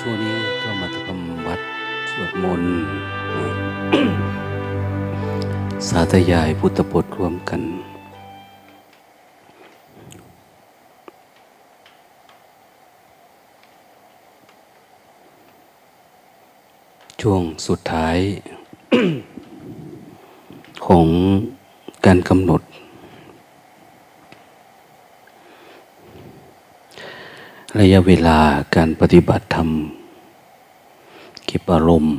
ช่วงนี้ก็มาทำวัดสวดมนต์ สาธยายพุทธบทรวมกันช่วงสุดท้าย ของการกำหนดระยะเวลาการปฏิบัติธรรมเก็บอารมณ์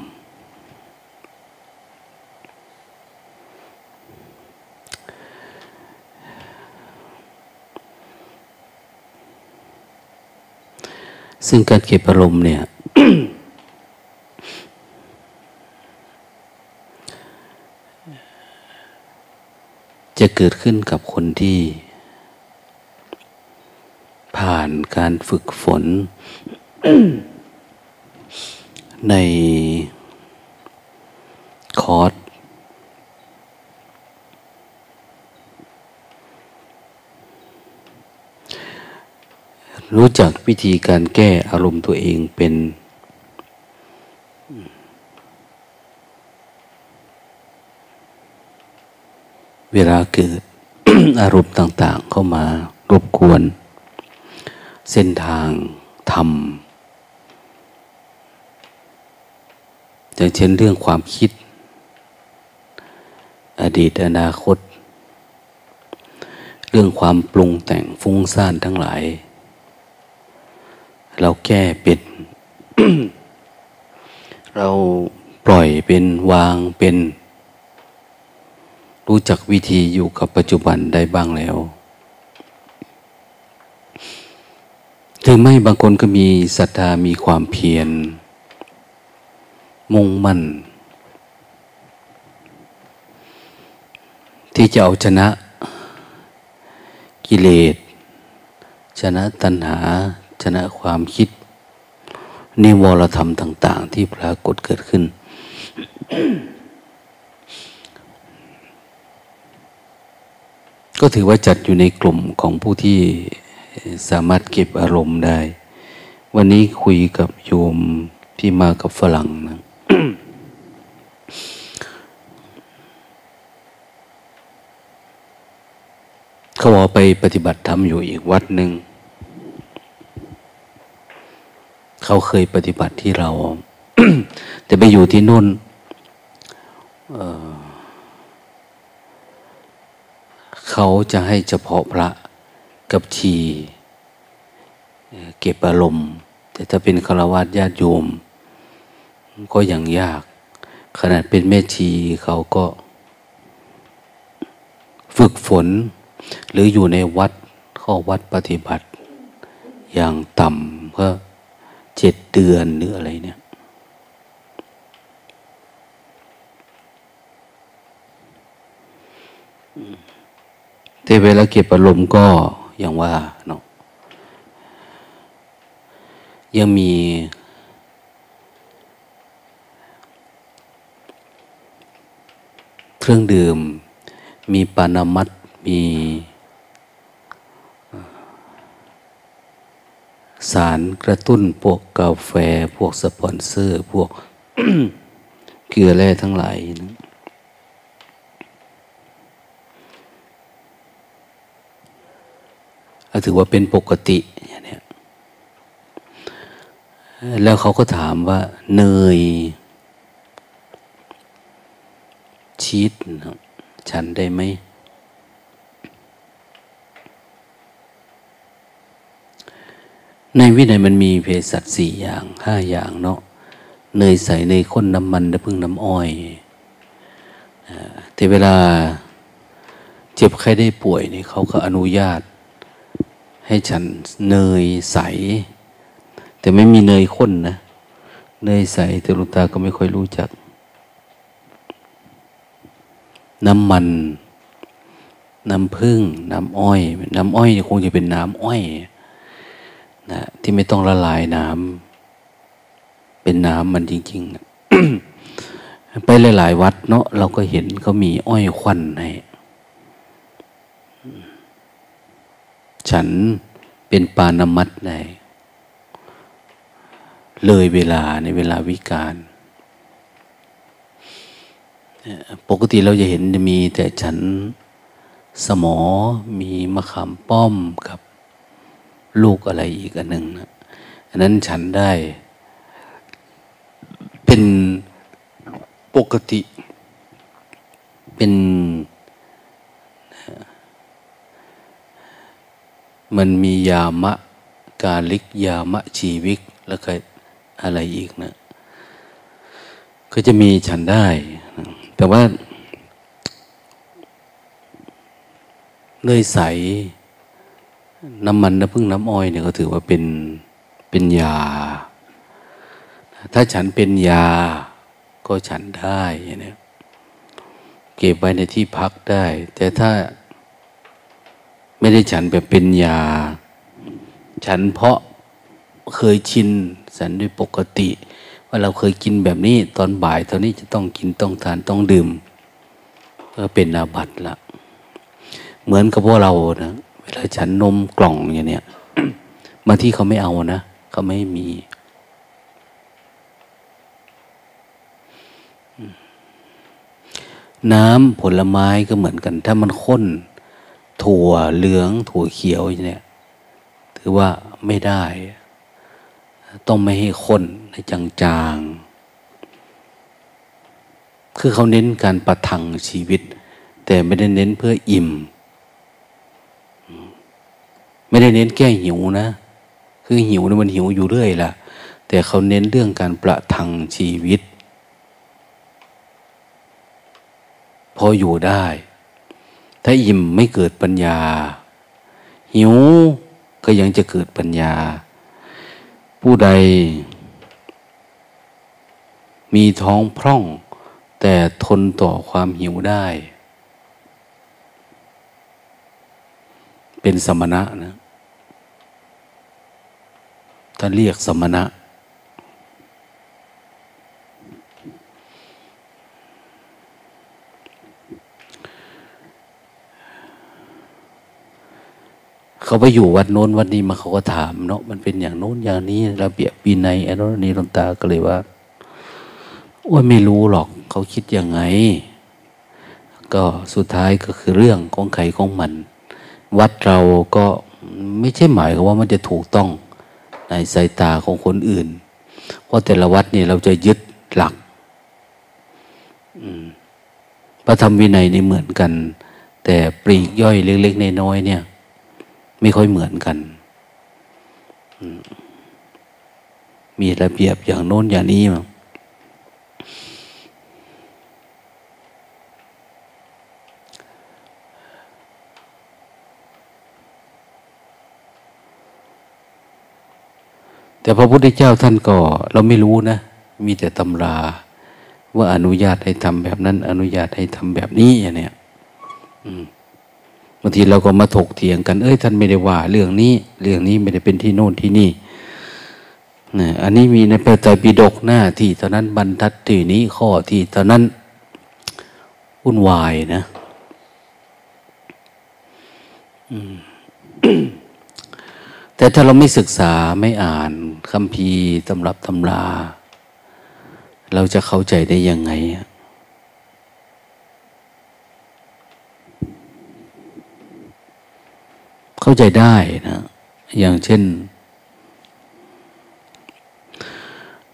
ซึ่งการเก็บอารมณ์เนี่ย จะเกิดขึ้นกับคนที่ผ่านการฝึกฝน ในคอร์สรู้จักวิธีการแก้อารมณ์ตัวเองเป็นเวลาเกิด อารมณ์ต่างๆเข้ามารบกวนเส้นทางธรรมอย่างเช่นเรื่องความคิดอดีตอนาคตเรื่องความปรุงแต่งฟุ้งซ่านทั้งหลายเราแก้เป็น เราปล่อยเป็นวางเป็นรู้จักวิธีอยู่กับปัจจุบันได้บ้างแล้วถึงไม่บางคนก็มีศรัทธามีความเพียรมุ่งมั่นที่จะเอาชนะกิเลสชนะตัณหาชนะความคิดนิวรธรรมต่างๆที่ปรากฏเกิดขึ้น ก็ถือว่าจัดอยู่ในกลุ่มของผู้ที่สามารถเก็บอารมณ์ได้วันนี้คุยกับโยมที่มากับฝรั่งนะ เขาบอกไปปฏิบัติธรรมอยู่อีกวัดหนึ่งเขาเคยปฏิบัติที่เรา แต่ไปอยู่ที่นู่นเขาจะให้เฉพาะพระกับชีเก็บอารมณ์แต่ถ้าเป็นฆราวาสญาติโยมก็ยังยากขนาดเป็นแม่ชีเขาก็ฝึกฝนหรืออยู่ในวัดข้อวัดปฏิบัติอย่างต่ำก็7 เดือนหรืออะไรเนี่ยแต่เวลาเก็บอารมณ์ก็อย่างว่าเนาะยังมีเครื่องดื่มมีปานามัตมีสารกระตุ้นพวกกาแฟพวกสปอนเซอร์พวก เกลือแร่ทั้งหลายนะถือว่าเป็นปกติอย่างนี้แล้วเขาก็ถามว่าเนยชีสฉันได้ไหมในวินัยมันมีเภสัช 4 อย่าง 5 อย่างเนาะเนยใสเนยข้นน้ำมันน้ำผึ้งน้ำอ้อยแต่เวลาเจ็บไข้ได้ป่วยนี่เขาก็อนุญาตให้ฉันเนยใสแต่ไม่มีเนยข้นนะเนยใสแต่หลวงตาก็ไม่ค่อยรู้จักน้ำมันน้ำผึ้งน้ำอ้อยน้ำอ้อยคงจะเป็นน้ำอ้อยนะที่ไม่ต้องละลายน้ำเป็นน้ำมันจริงๆ ไปหลายๆวัดเนาะเราก็เห็นเขามีอ้อยควันให้ฉันเป็นปานามัตได้ เลยเวลาในเวลาวิกาลปกติเราจะเห็นมีแต่ฉันสมอมีมะขามป้อมกับลูกอะไรอีกอันหนึ่งนะอันนั้นฉันได้เป็นปกติเป็นมันมียามะกาลิกยามะชีวิกแล้วก็อะไรอีกนะก็จะมีฉันได้นะแต่ว่าเลยใสน้ำมันน้ำผึ้งน้ำอ้อยเนี่ยก็ถือว่าเป็นยาถ้าฉันเป็นยาก็ฉันได้เนี่ยเก็บไว้ในที่พักได้แต่ถ้าไม่ได้ฉันแบบเป็นยาฉันเพราะเคยชินฉันด้วยปกติว่าเราเคยกินแบบนี้ตอนบ่ายตอนนี้จะต้องกินต้องทานต้องดื่มก็เป็นอาบัติละเหมือนกับพวกเรานะเวลาฉันนมกล่องอย่างเนี้ย มาที่เขาไม่เอานะเขาไม่มีน้ำผลไม้ก็เหมือนกันถ้ามันข้นถั่วเหลืองถั่วเขียวอย่างเนี้ยถือว่าไม่ได้ต้องไม่ให้ข้นให้จางๆคือเขาเน้นการประทังชีวิตแต่ไม่ได้เน้นเพื่ออิ่มไม่ได้เน้นแก้หิวนะคือหิวเนี่ยมันหิวอยู่เรื่อยล่ะแต่เขาเน้นเรื่องการประทังชีวิตพออยู่ได้ถ้าอิ่มไม่เกิดปัญญาหิวก็ยังจะเกิดปัญญาผู้ใดมีท้องพร่องแต่ทนต่อความหิวได้เป็นสมณะนะท่านเรียกสมณะเขาไปอยู่วัดโน้นวัดนี้มาเขาก็ถามเนาะมันเป็นอย่างโน้นอย่างนี้ระเบียบปีในอันนี้หลวงตาก็เลยว่าโอ้ยไม่รู้หรอกเขาคิดยังไงก็สุดท้ายก็คือเรื่องของใครของมันวัดเราก็ไม่ใช่หมายความว่ามันจะถูกต้องในสายตาของคนอื่นเพราะแต่ละวัดเนี่ยเราจะยึดหลักพระธรรมวินัยนี่เหมือนกันแต่ปลีกย่อยเล็กๆน้อยๆเนี่ยไม่ค่อยเหมือนกันมีระเบียบอย่างโน้นอย่างนี้มั้งแต่พระพุทธเจ้าท่านก็เราไม่รู้นะมีแต่ตำราว่าอนุญาตให้ทำแบบนั้นอนุญาตให้ทำแบบนี้อย่างเนี้ยบางทีเราก็มาถกเถียงกันเอ้ยท่านไม่ได้ว่าเรื่องนี้เรื่องนี้ไม่ได้เป็นที่โน่นที่นี่นะอันนี้มีในพระไตรปิฎกหน้าที่ตอนนั้นบรรทัดที่นี้ข้อที่ตอนนั้นวุ่นวายนะแต่ถ้าเราไม่ศึกษาไม่อ่านคัมภีร์ตำรับตำราเราจะเข้าใจได้ยังไงเข้าใจได้นะอย่างเช่น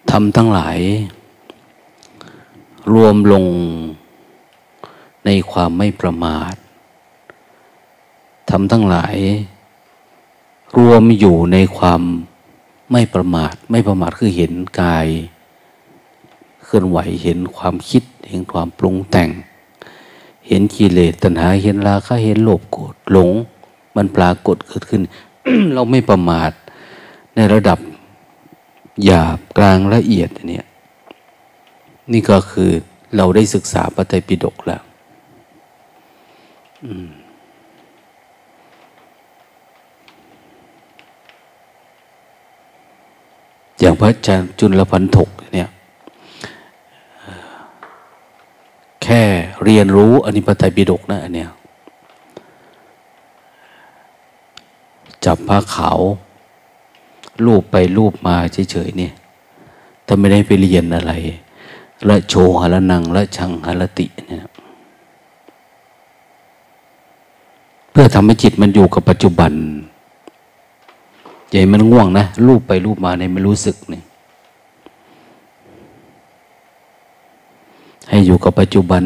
ธรรมทั้งหลายรวมลงในความไม่ประมาทธรรมทั้งหลายรวมอยู่ในความไม่ประมาทไม่ประมาทคือเห็นกายเคลื่อนไหวเห็นความคิดเห็นความปรุงแต่งเห็นกิเลสตัณหาเห็นราคะเห็นโลภโกรธหลงมันปรากฏเกิดขึ้น เราไม่ประมาทในระดับหยาบกลางละเอียดเนี่ยนี่ก็คือเราได้ศึกษาพระไตรปิฎกแล้วอย่างพระอาจารย์จุลพันธกเนี่ยแค่เรียนรู้อนิพพไตยปิฎกนะอันเนี้ยจับผ้าขาวลูบไปลูบมาเฉยๆเนี่ย ถ้าไม่ได้ไปเรียนอะไรละโชหะละนังละชังหะละติเนี่ยเพื่อทำให้จิตมันอยู่กับปัจจุบันใจมันง่วงนะลูบไปลูบมาในมันรู้สึกเนี่ยให้อยู่กับปัจจุบัน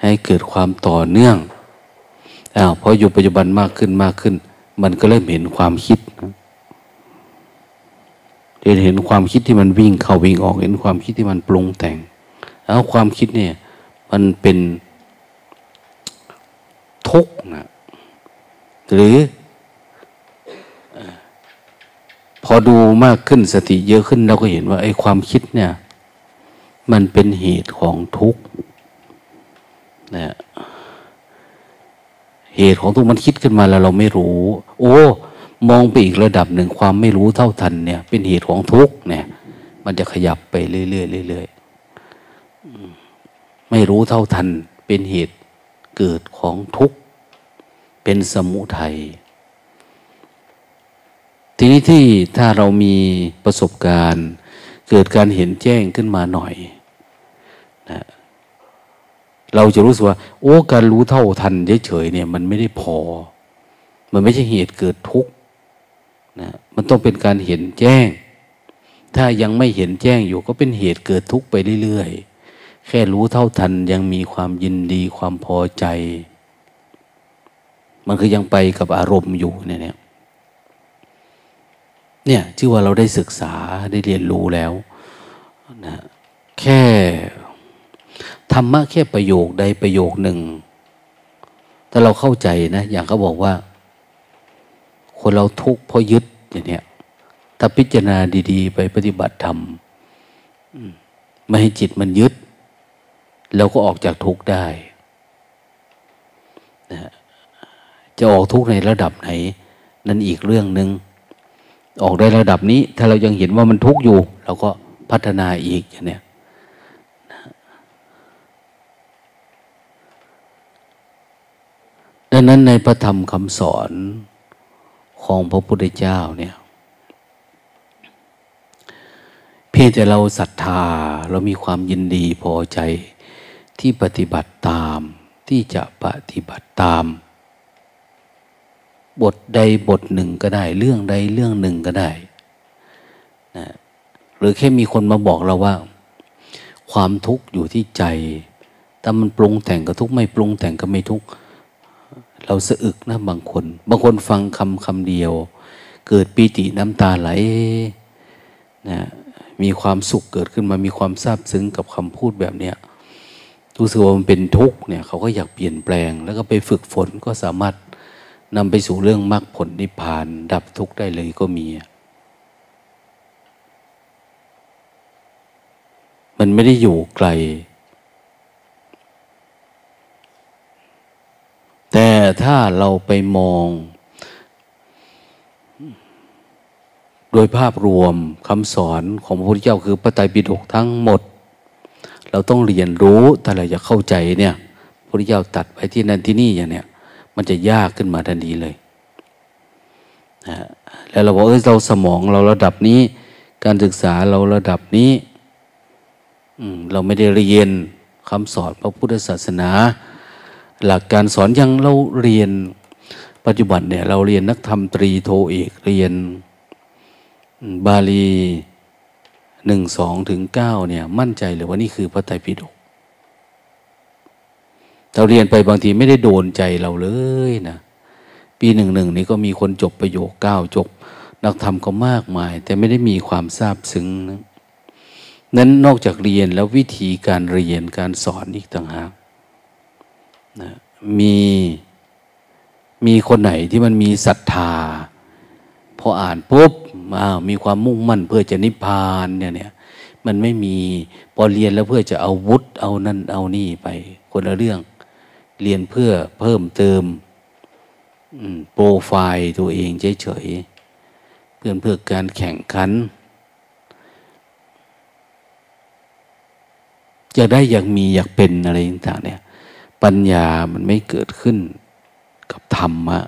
ให้เกิดความต่อเนื่องพออยู่ปัจจุบันมากขึ้นมากขึ้นมันก็เริ่มเห็นความคิดเห็นความคิดที่มันวิ่งเข้าวิ่งออกเห็นความคิดที่มันปรุงแต่งแล้วความคิดเนี่ยมันเป็นทุกข์นะหรือพอดูมากขึ้นสติเยอะขึ้นเราก็เห็นว่าไอ้ความคิดเนี่ยมันเป็นเหตุของทุกข์นะเหตุของทุกข์มันคิดขึ้นมาแล้วเราไม่รู้โอ้มองไปอีกระดับหนึ่งความไม่รู้เท่าทันเนี่ยเป็นเหตุของทุกข์เนี่ยมันจะขยับไปเรื่อยๆเรื่อยๆไม่รู้เท่าทันเป็นเหตุเกิดของทุกข์เป็นสมุทัยทีนี้ที่ถ้าเรามีประสบการณ์เกิดการเห็นแจ้งขึ้นมาหน่อยนะเราจะรู้สึกว่าโอ้การรู้เท่าทันเฉยๆเนี่ยมันไม่ได้พอมันไม่ใช่เหตุเกิดทุกข์นะมันต้องเป็นการเห็นแจ้งถ้ายังไม่เห็นแจ้งอยู่ก็เป็นเหตุเกิดทุกข์ไปเรื่อยๆแค่รู้เท่าทันยังมีความยินดีความพอใจมันคือยังไปกับอารมณ์อยู่เนี่ยชื่อว่าเราได้ศึกษาได้เรียนรู้แล้วนะแค่ธรรมะแค่ประโยคใดประโยคหนึ่งถ้าเราเข้าใจนะอย่างเขาบอกว่าคนเราทุกข์เพราะยึดอย่างเนี้ยถ้าพิจารณาดีๆไปปฏิบัติธรรมไม่ให้จิตมันยึดเราก็ออกจากทุกข์ได้นะจะออกทุกข์ในระดับไหนนั่นอีกเรื่องนึงออกได้ระดับนี้ถ้าเรายังเห็นว่ามันทุกข์อยู่เราก็พัฒนาอีกอย่างเนี้ยดังนั้นในพระธรรมคำสอนของพระพุทธเจ้าเนี่ยเพียงแต่เราศรัทธาเรามีความยินดีพอใจที่ปฏิบัติตามที่จะปฏิบัติตามบทใดบทหนึ่งก็ได้เรื่องใดเรื่องหนึ่งก็ได้นะหรือแค่มีคนมาบอกเราว่าความทุกข์อยู่ที่ใจถ้ามันปรุงแต่งก็ทุกข์ไม่ปรุงแต่งก็ไม่ทุกข์เราสะอึกนะบางคนฟังคำเดียวเกิดปิติน้ำตาไหลนะมีความสุขเกิดขึ้นมามีความซาบซึ้งกับคำพูดแบบเนี้ยรู้สึกว่ามันเป็นทุกข์เนี่ยเขาก็อยากเปลี่ยนแปลงแล้วก็ไปฝึกฝนก็สามารถนำไปสู่เรื่องมรรคผลนิพพานดับทุกข์ได้เลยก็มีมันไม่ได้อยู่ไกลแต่ถ้าเราไปมองโดยภาพรวมคำสอนของพระพุทธเจ้าคือพระไตรปิฎกทั้งหมดเราต้องเรียนรู้แต่เราอยากเข้าใจเนี่ยพระพุทธเจ้าตัดไปที่นั่นที่นี่อย่างเนี้ยมันจะยากขึ้นมาทันทีเลยนะแล้วเราบอกเราสมองเราระดับนี้การศึกษาเราระดับนี้เราไม่ได้เรียนคำสอนพระพุทธศาสนาหลักการสอนยังเราเรียนปัจจุบันเนี่ยเราเรียนนักธรรมตรีโทเอกเรียนบาลี1-2 ถึง 9เนี่ยมั่นใจเลยว่านี่คือพระไตรปิฎกเราเรียนไปบางทีไม่ได้โดนใจเราเลยนะปี11นี้ก็มีคนจบประโยค9จบนักธรรมก็มากมายแต่ไม่ได้มีความซาบซึ้งนะนั้นนอกจากเรียนแล้ววิธีการเรียนการสอนอีกต่างหากนะมีคนไหนที่มันมีศรัทธาพออ่านปุ๊บมีความมุ่งมั่นเพื่อจะนิพพานเนี่ยมันไม่มีพอเรียนแล้วเพื่อจะเอาวุฒิเอานั่นเอานี่ไปคนละเรื่องเรียนเพื่อเพิ่มเติมโปรไฟล์ตัวเองเฉยๆเพื่อการแข่งขันอยากได้อยากมีอยากเป็นอะไรต่างๆเนี่ยปัญญามันไม่เกิดขึ้นกับธรรมะ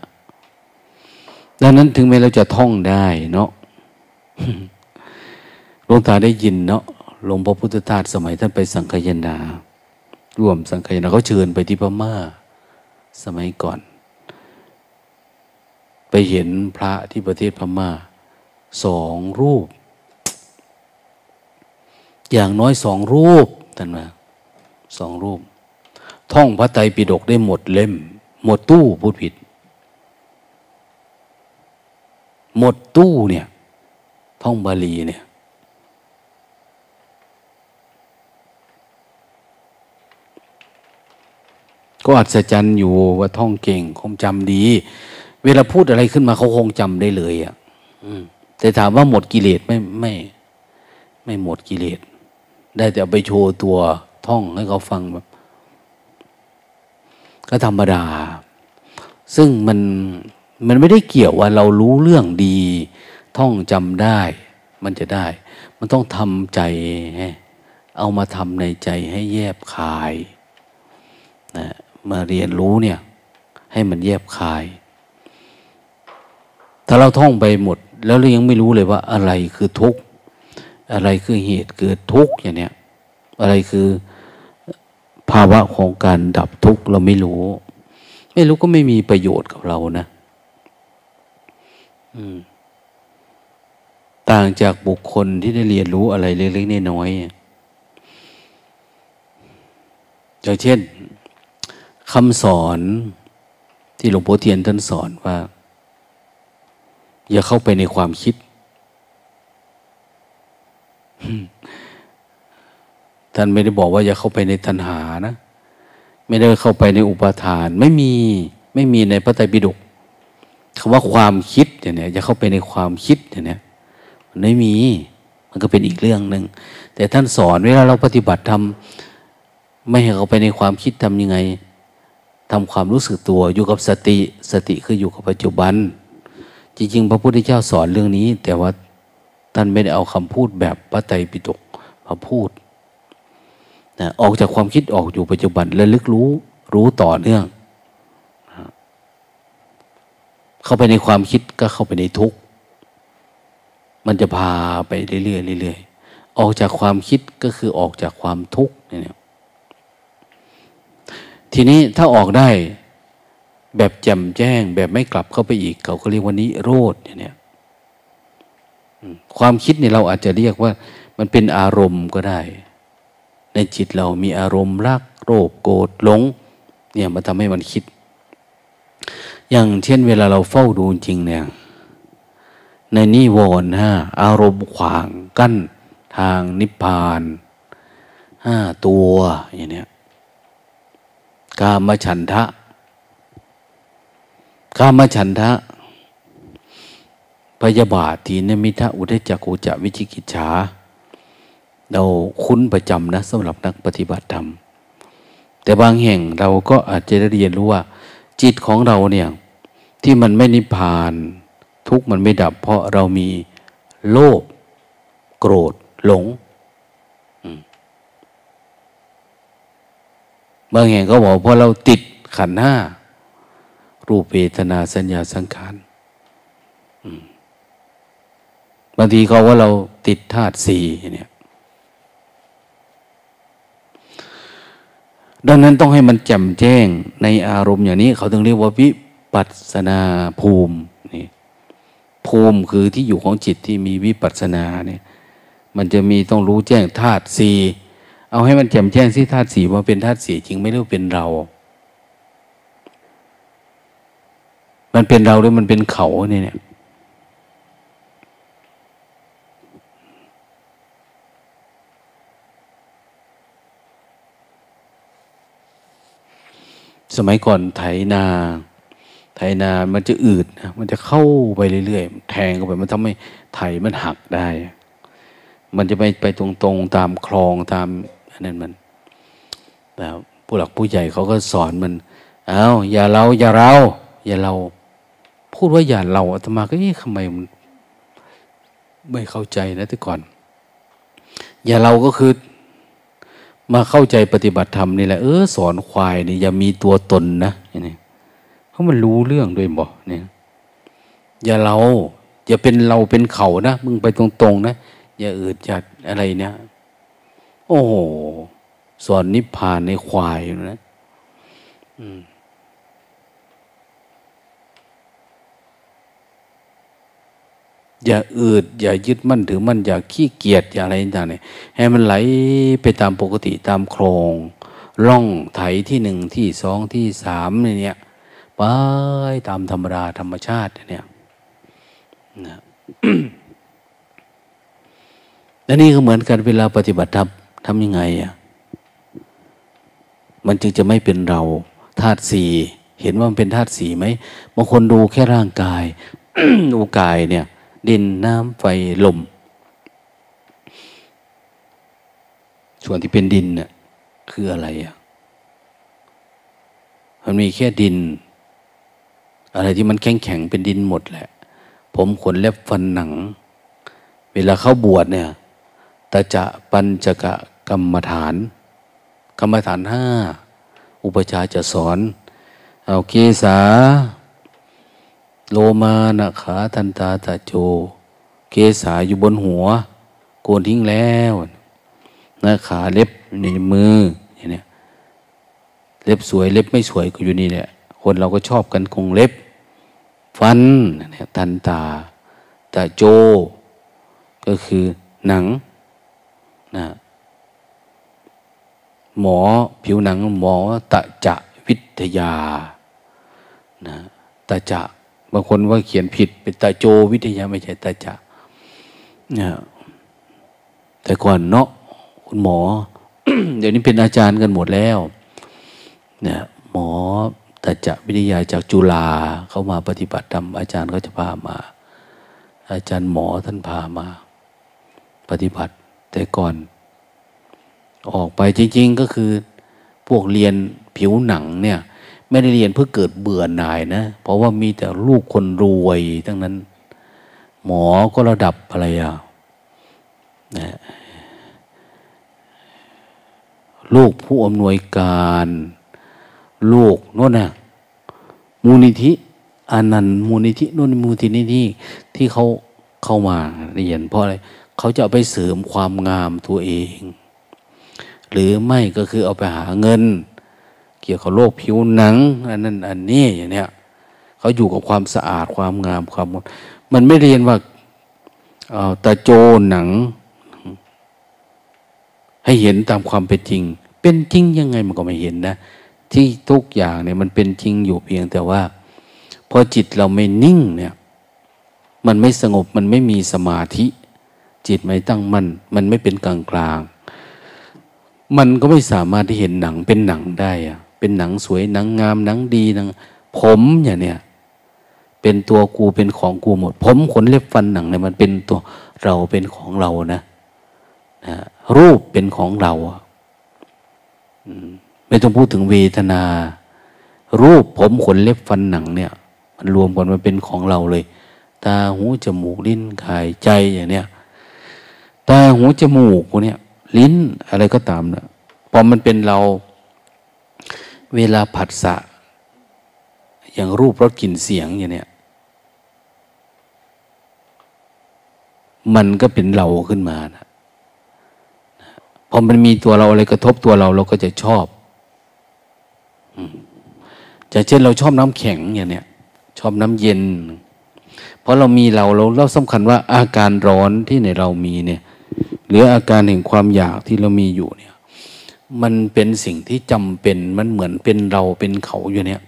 ดังนั้นถึงแม้เราจะท่องได้เนาะ หล วงตาได้ยินเนาะหลวงพ่อพุทธทาสสมัยท่านไปสังคายนาร่วมสังคายนาเขาเชิญไปที่พม่าสมัยก่อนไปเห็นพระที่ประเทศพม่า2 รูปอย่างน้อย2 รูปท่านว่า2 รูปท่องพระไตรปิฎกได้หมดเล่มหมดตู้พูดผิดหมดตู้เนี่ยท่องบาลีเนี่ยก็อัศจรรย์อยู่ว่าท่องเก่งคงจำดีเวลาพูดอะไรขึ้นมาเขาคงจำได้เลยอ่ะแต่ถามว่าหมดกิเลสไม่หมดกิเลสได้แต่เอาไปโชว์ตัวท่องให้เขาฟังแบบก็ธรรมดาซึ่งมันไม่ได้เกี่ยวว่าเรารู้เรื่องดีท่องจำได้มันจะได้มันต้องทำใจเอามาทำในใจให้แยบคายนะมาเรียนรู้เนี่ยให้มันแยบคายถ้าเราท่องไปหมดแล้วเรายังไม่รู้เลยว่าอะไรคือทุกข์อะไรคือเหตุเกิดทุกข์อย่างเนี้ยอะไรคือภาวะของการดับทุกข์เราไม่รู้ก็ไม่มีประโยชน์กับเรานะต่างจากบุคคลที่ได้เรียนรู้อะไรเล็กๆน้อยๆอย่างเช่นคำสอนที่หลวงพ่อเทียนท่านสอนว่าอย่าเข้าไปในความคิดท่านไม่ได้บอกว่าอย่าเข้าไปในตัณหานะไม่ได้เข้าไปในอุปาทานไม่มีในพระไตรปิฎกคำว่าความคิดอย่างเนี้ยอย่าเข้าไปในความคิดอย่างเนี้ยมันไม่มีมันก็เป็นอีกเรื่องนึงแต่ท่านสอนเวลาเราปฏิบัติทำไม่ให้เข้าไปในความคิดทำยังไงทำความรู้สึกตัวอยู่กับสติสติคืออยู่กับปัจจุบันจริงๆพระพุทธเจ้าสอนเรื่องนี้แต่ว่าท่านไม่ได้เอาคำพูดแบบพระไตรปิฎกมาพูดนะออกจากความคิดออกอยู่ปัจจุบันและลึกรู้ต่อเนื่องนะเข้าไปในความคิดก็เข้าไปในทุกข์มันจะพาไปเรื่อยๆเรื่อยๆออกจากความคิดก็คือออกจากความทุกข์เนี่ยทีนี้ถ้าออกได้แบบแจ่มแจ้งแบบไม่กลับเข้าไปอีกเขาก็เรียกว่านิโรธเนี่ยความคิดเนี่ยเราอาจจะเรียกว่ามันเป็นอารมณ์ก็ได้ในจิตเรามีอารมณ์รักโลภโกรธหลงเนี่ยมันทำให้มันคิดอย่างเช่นเวลาเราเฝ้าดูจริงเนี่ยในนิวรณ์5อารมณ์ขวางกั้นทางนิพพาน5 ตัวอย่างเนี้ยกามฉันทะกามฉันทะพยาบาทถีนมิทะอุทธัจจกุจจะวิจิกิจฉาเราคุ้นประจำนะสำหรับนักปฏิบัติธรรมแต่บางแห่งเราก็อาจจะได้เรียนรู้ว่าจิตของเราเนี่ยที่มันไม่นิพพานทุกข์มันไม่ดับเพราะเรามีโลภโกรธหลงบางแห่งก็บอกเพราะเราติดขันธ์5รูปเวทนาสัญญาสังขารบางทีเขาว่าเราติดธาตุ4เนี่ยดังนั้นต้องให้มันแจ่มแจ้งในอารมณ์อย่างนี้เขาถึงเรียกว่าวิปัสสนาภูมินี่ภูมิคือที่อยู่ของจิตที่มีวิปัสสนาเนี่ยมันจะมีต้องรู้แจ้งธาตุ4เอาให้มันแจ่มแจ้งที่ธาตุ4ว่าเป็นธาตุ4จริงไม่รู้เป็นเรามันเป็นเราหรือมันเป็นเขาเนี่ยสมัยก่อนไถนามันจะอืดนะมันจะเข้าไปเรื่อยๆแทงเข้าไปมันทำให้ไถมันหักได้มันจะไปตรงๆตามคลองตามอันนั้นมันแต่ผู้หลักผู้ใหญ่เขาก็สอนมันเอาอย่าเราพูดว่าอย่าเราอาตมาก็ทำไมมันไม่เข้าใจนะแต่ก่อนอย่าเราก็คือมาเข้าใจปฏิบัติธรรมนี่แหละสอนควายนี่อย่ามีตัวตนนะอย่างนี้เพราะมันรู้เรื่องด้วยบ่เนี่ยอย่าเราอย่าเป็นเราเป็นเขานะมึงไปตรงๆนะ อย่าอืดจัดอะไรเนี่ยโอ้โหสอนนิพพานในควายนะอย่าอืดอย่ายึดมั่นถือมั่นอย่าขี้เกียจอย่าอะไรต่างเนี่ยให้มันไหลไปตามปกติตามโครงล่องไถที่หนึ่งที่สองที่สามเนี่ยไปตามธรรมดาธรรมชาติเนี่ยนะและนี่ก็เหมือนกันเวลาปฏิบัติธรรมทำยังไงอ่ะมันจึงจะไม่เป็นเราธาตุสี่เห็นว่ามันเป็นธาตุสี่ไหมบางคนดูแค่ร่างกาย ดูกายเนี่ยดินน้ำไฟลมส่วนที่เป็นดินน่ะคืออะไรอ่ะมันมีแค่ดินอะไรที่มันแข็งๆเป็นดินหมดแหละผมขนเล็บฟันหนังเวลาเข้าบวชเนี่ยตจปัญจกกรรมฐานกรรมฐานห้าอุปชาจะสอนเอาเกสาโลมานะขาทันตาตะโจเกสาอยู่บนหัวโกนทิ้งแล้วนะขาเล็บในมืออย่างเนี้ยเล็บสวยเล็บไม่สวยก็อยู่นี่แหละคนเราก็ชอบกันคงเล็บฟันเนี่ยทันตาตะโจก็คือหนังนะหมอผิวหนังหมอตะจะวิทยานะตะจะบางคนว่าเขียนผิดเป็นตะโจวิทยาไม่ใช่ตะจะนะแต่ก่อนเนาะคุณหมอ เดี๋ยวนี้เป็นอาจารย์กันหมดแล้วนะหมอตะจะวิทยาจากจุฬาเข้ามาปฏิบัติธรรมอาจารย์ก็จะพามาอาจารย์หมอท่านพามาปฏิบัติแต่ก่อนออกไปจริงๆก็คือพวกเรียนผิวหนังเนี่ยไม่ได้เรียนเพื่อเกิดเบื่อหน่ายนะเพราะว่ามีแต่ลูกคนรวยทั้งนั้นหมอก็ระดับอะไรอะนะลูกผู้อำนวยการลูกโน่นนะมูลนิธิอานันต์มูลนิธิโน่นมูลนิธินี่ที่เขาเข้ามาเรียนเพราะอะไรเขาจะเอาไปเสริมความงามตัวเองหรือไม่ก็คือเอาไปหาเงินเกี่ยวกับโรคผิวหนังอันนั้นอันนี้อย่างเนี้ยเขาอยู่กับความสะอาดความงามความมันไม่เรียนว่าตาโจหนังให้เห็นตามความเป็นจริงเป็นจริงยังไงมันก็ไม่เห็นนะที่ทุกอย่างเนี่ยมันเป็นจริงอยู่เพียงแต่ว่าพอจิตเราไม่นิ่งเนี่ยมันไม่สงบมันไม่มีสมาธิจิตไม่ตั้งมั่นมันไม่เป็นกลางกลางมันก็ไม่สามารถที่เห็นหนังเป็นหนังได้อะเป็นหนังสวยหนังงามหนังดีหนังผมอย่างเนี้ยเป็นตัวกูเป็นของกูหมดผมขนเล็บฟันหนังเนี่ยมันเป็นตัวเราเป็นของเรานะนะรูปเป็นของเราไม่ต้องพูดถึงเวทนารูปผมขนเล็บฟันหนังเนี่ยมันรวมกันมันเป็นของเราเลยตาหูจมูกลิ้นกายใจอย่างเนี้ยตาหูจมูกกูเนี่ยลิ้นอะไรก็ตามนะพอมันเป็นเราเวลาผัสสะอย่างรูปรสกลิ่นเสียงอย่างเนี้ยมันก็เป็นเราขึ้นมานะพอมันมีตัวเราอะไรกระทบตัวเราเราก็จะชอบอย่างเช่นเราชอบน้ำแข็งอย่างเนี้ยชอบน้ำเย็นเพราะเรามีเราสำคัญว่าอาการร้อนที่ในเรามีเนี่ยหรืออาการแห่งความอยากที่เรามีอยู่เนี่ยมันเป็นสิ่งที่จำเป็นมันเหมือนเป็นเราเป็นเขาอยู่เนี่ย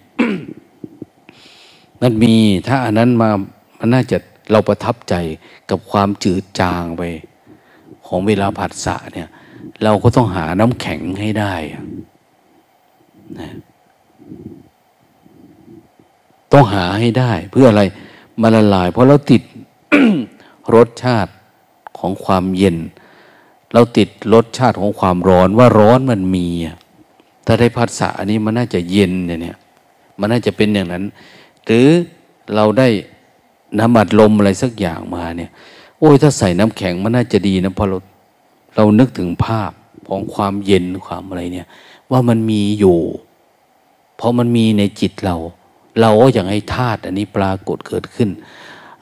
มันมีถ้าอันนั้นมามันน่าจะเราประทับใจกับความจืดจางไปของเวลาผัสสะเนี่ยเราก็ต้องหาน้ำแข็งให้ได้นะต้องหาให้ได้เพื่ออะไรมันละลายเพราะเราติด รสชาติของความเย็นเราติดรสชาติของความร้อนว่าร้อนมันมีถ้าได้ผัสสะอันนี้มันน่าจะเย็นอย่างเนี้ยมันน่าจะเป็นอย่างนั้นหรือเราได้น้ำอัดลมอะไรสักอย่างมาเนี่ยโอ้ยถ้าใส่น้ำแข็งมันน่าจะดีนะพอเรานึกถึงภาพของความเย็นความอะไรเนี่ยว่ามันมีอยู่เพราะมันมีในจิตเราก็อยากให้ธาตุอันนี้ปรากฏเกิดขึ้น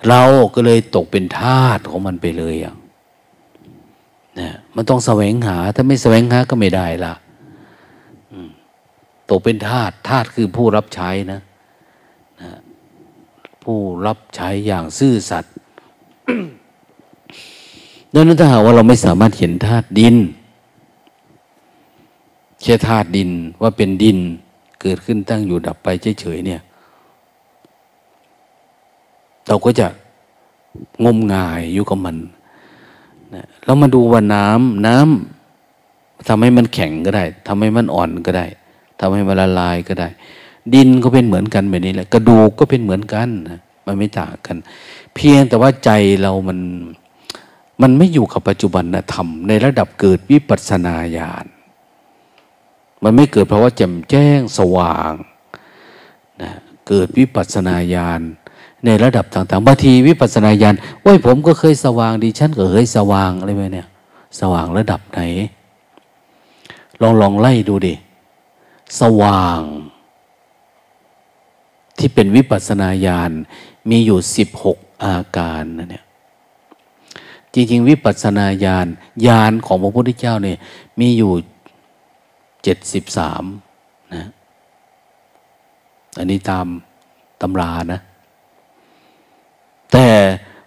เราก็เลยตกเป็นธาตุของมันไปเลย เนี่ยมันต้องแสวงหาถ้าไม่แสวงหาก็ไม่ได้ละตกเป็นทาสทาสคือผู้รับใช้นะผู้รับใช้อย่างซื่อสัตย์ ดังนั้นถ้าหากว่าเราไม่สามารถเห็นธาตุดินแค่ธาตุดินว่าเป็นดินเกิดขึ้นตั้งอยู่ดับไปเฉยๆเนี่ยเราก็จะงมงายอยู่กับมันนะแล้วมาดูว่าน้ำทำให้มันแข็งก็ได้ทำให้มันอ่อนก็ได้ทำให้มันละลายก็ได้ดินก็เป็นเหมือนกันแบบนี้แหละกระดูกก็เป็นเหมือนกันนะมันไม่ต่างกันเพียงแต่ว่าใจเรามันไม่อยู่กับปัจจุบันธรรมในระดับเกิดวิปัสสนาญาณมันไม่เกิดเพราะว่าแจ่มแจ้งสว่างนะเกิดวิปัสสนาญาณในระดับต่างๆบางทีวิปัสสนาญาณว่าผมก็เคยสว่างดิฉันก็เคยสว่างอะไรไปเนี่ยสว่างระดับไหนลองไล่ดูดิสว่างที่เป็นวิปัสสนาญาณมีอยู่16อาการนะเนี่ยจริงๆวิปัสสนาญาณของพระพุทธเจ้าเนี่ยมีอยู่73นะอันนี้ตามตำรานะแต่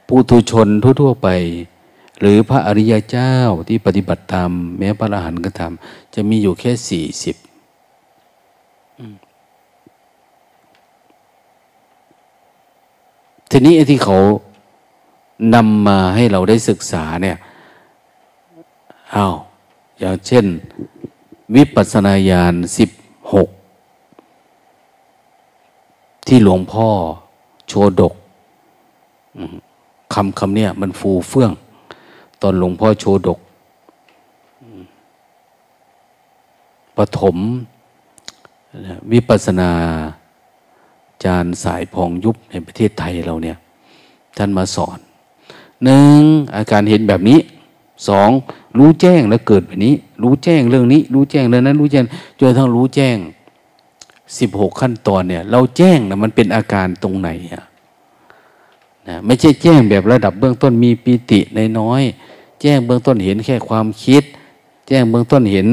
ปุถุชนทั่วๆไปหรือพระอริยเจ้าที่ปฏิบัติตามแม้พระอรหันต์ก็ตามจะมีอยู่แค่40ทีนี้ไอ้ที่เขานำมาให้เราได้ศึกษาเนี่ยอย่างเช่นวิปัสสนาญาณ16ที่หลวงพ่อโชดกคำเนี่ยมันฟูเฟื่องตอนหลวงพ่อโชดกปฐมวิปัสสนาจารย์สายพองยุบในประเทศไทยเราเนี่ยท่านมาสอน 1. อาการเห็นแบบนี้ 2. รู้แจ้งแล้วเกิดแบบนี้รู้แจ้งเรื่องนี้รู้แจ้งเรื่องนั้นรู้แจ้งจนทั้งรู้แจ้ง16ขั้นตอนเนี่ยเราแจ้งนะมันเป็นอาการตรงไหนนะไม่ใช่แจ้งแบบระดับเบื้องต้นมีปิติน้อยๆแจ้งเบื้องต้นเห็นแค่ความคิดแจ้งเบื้องต้นเห็น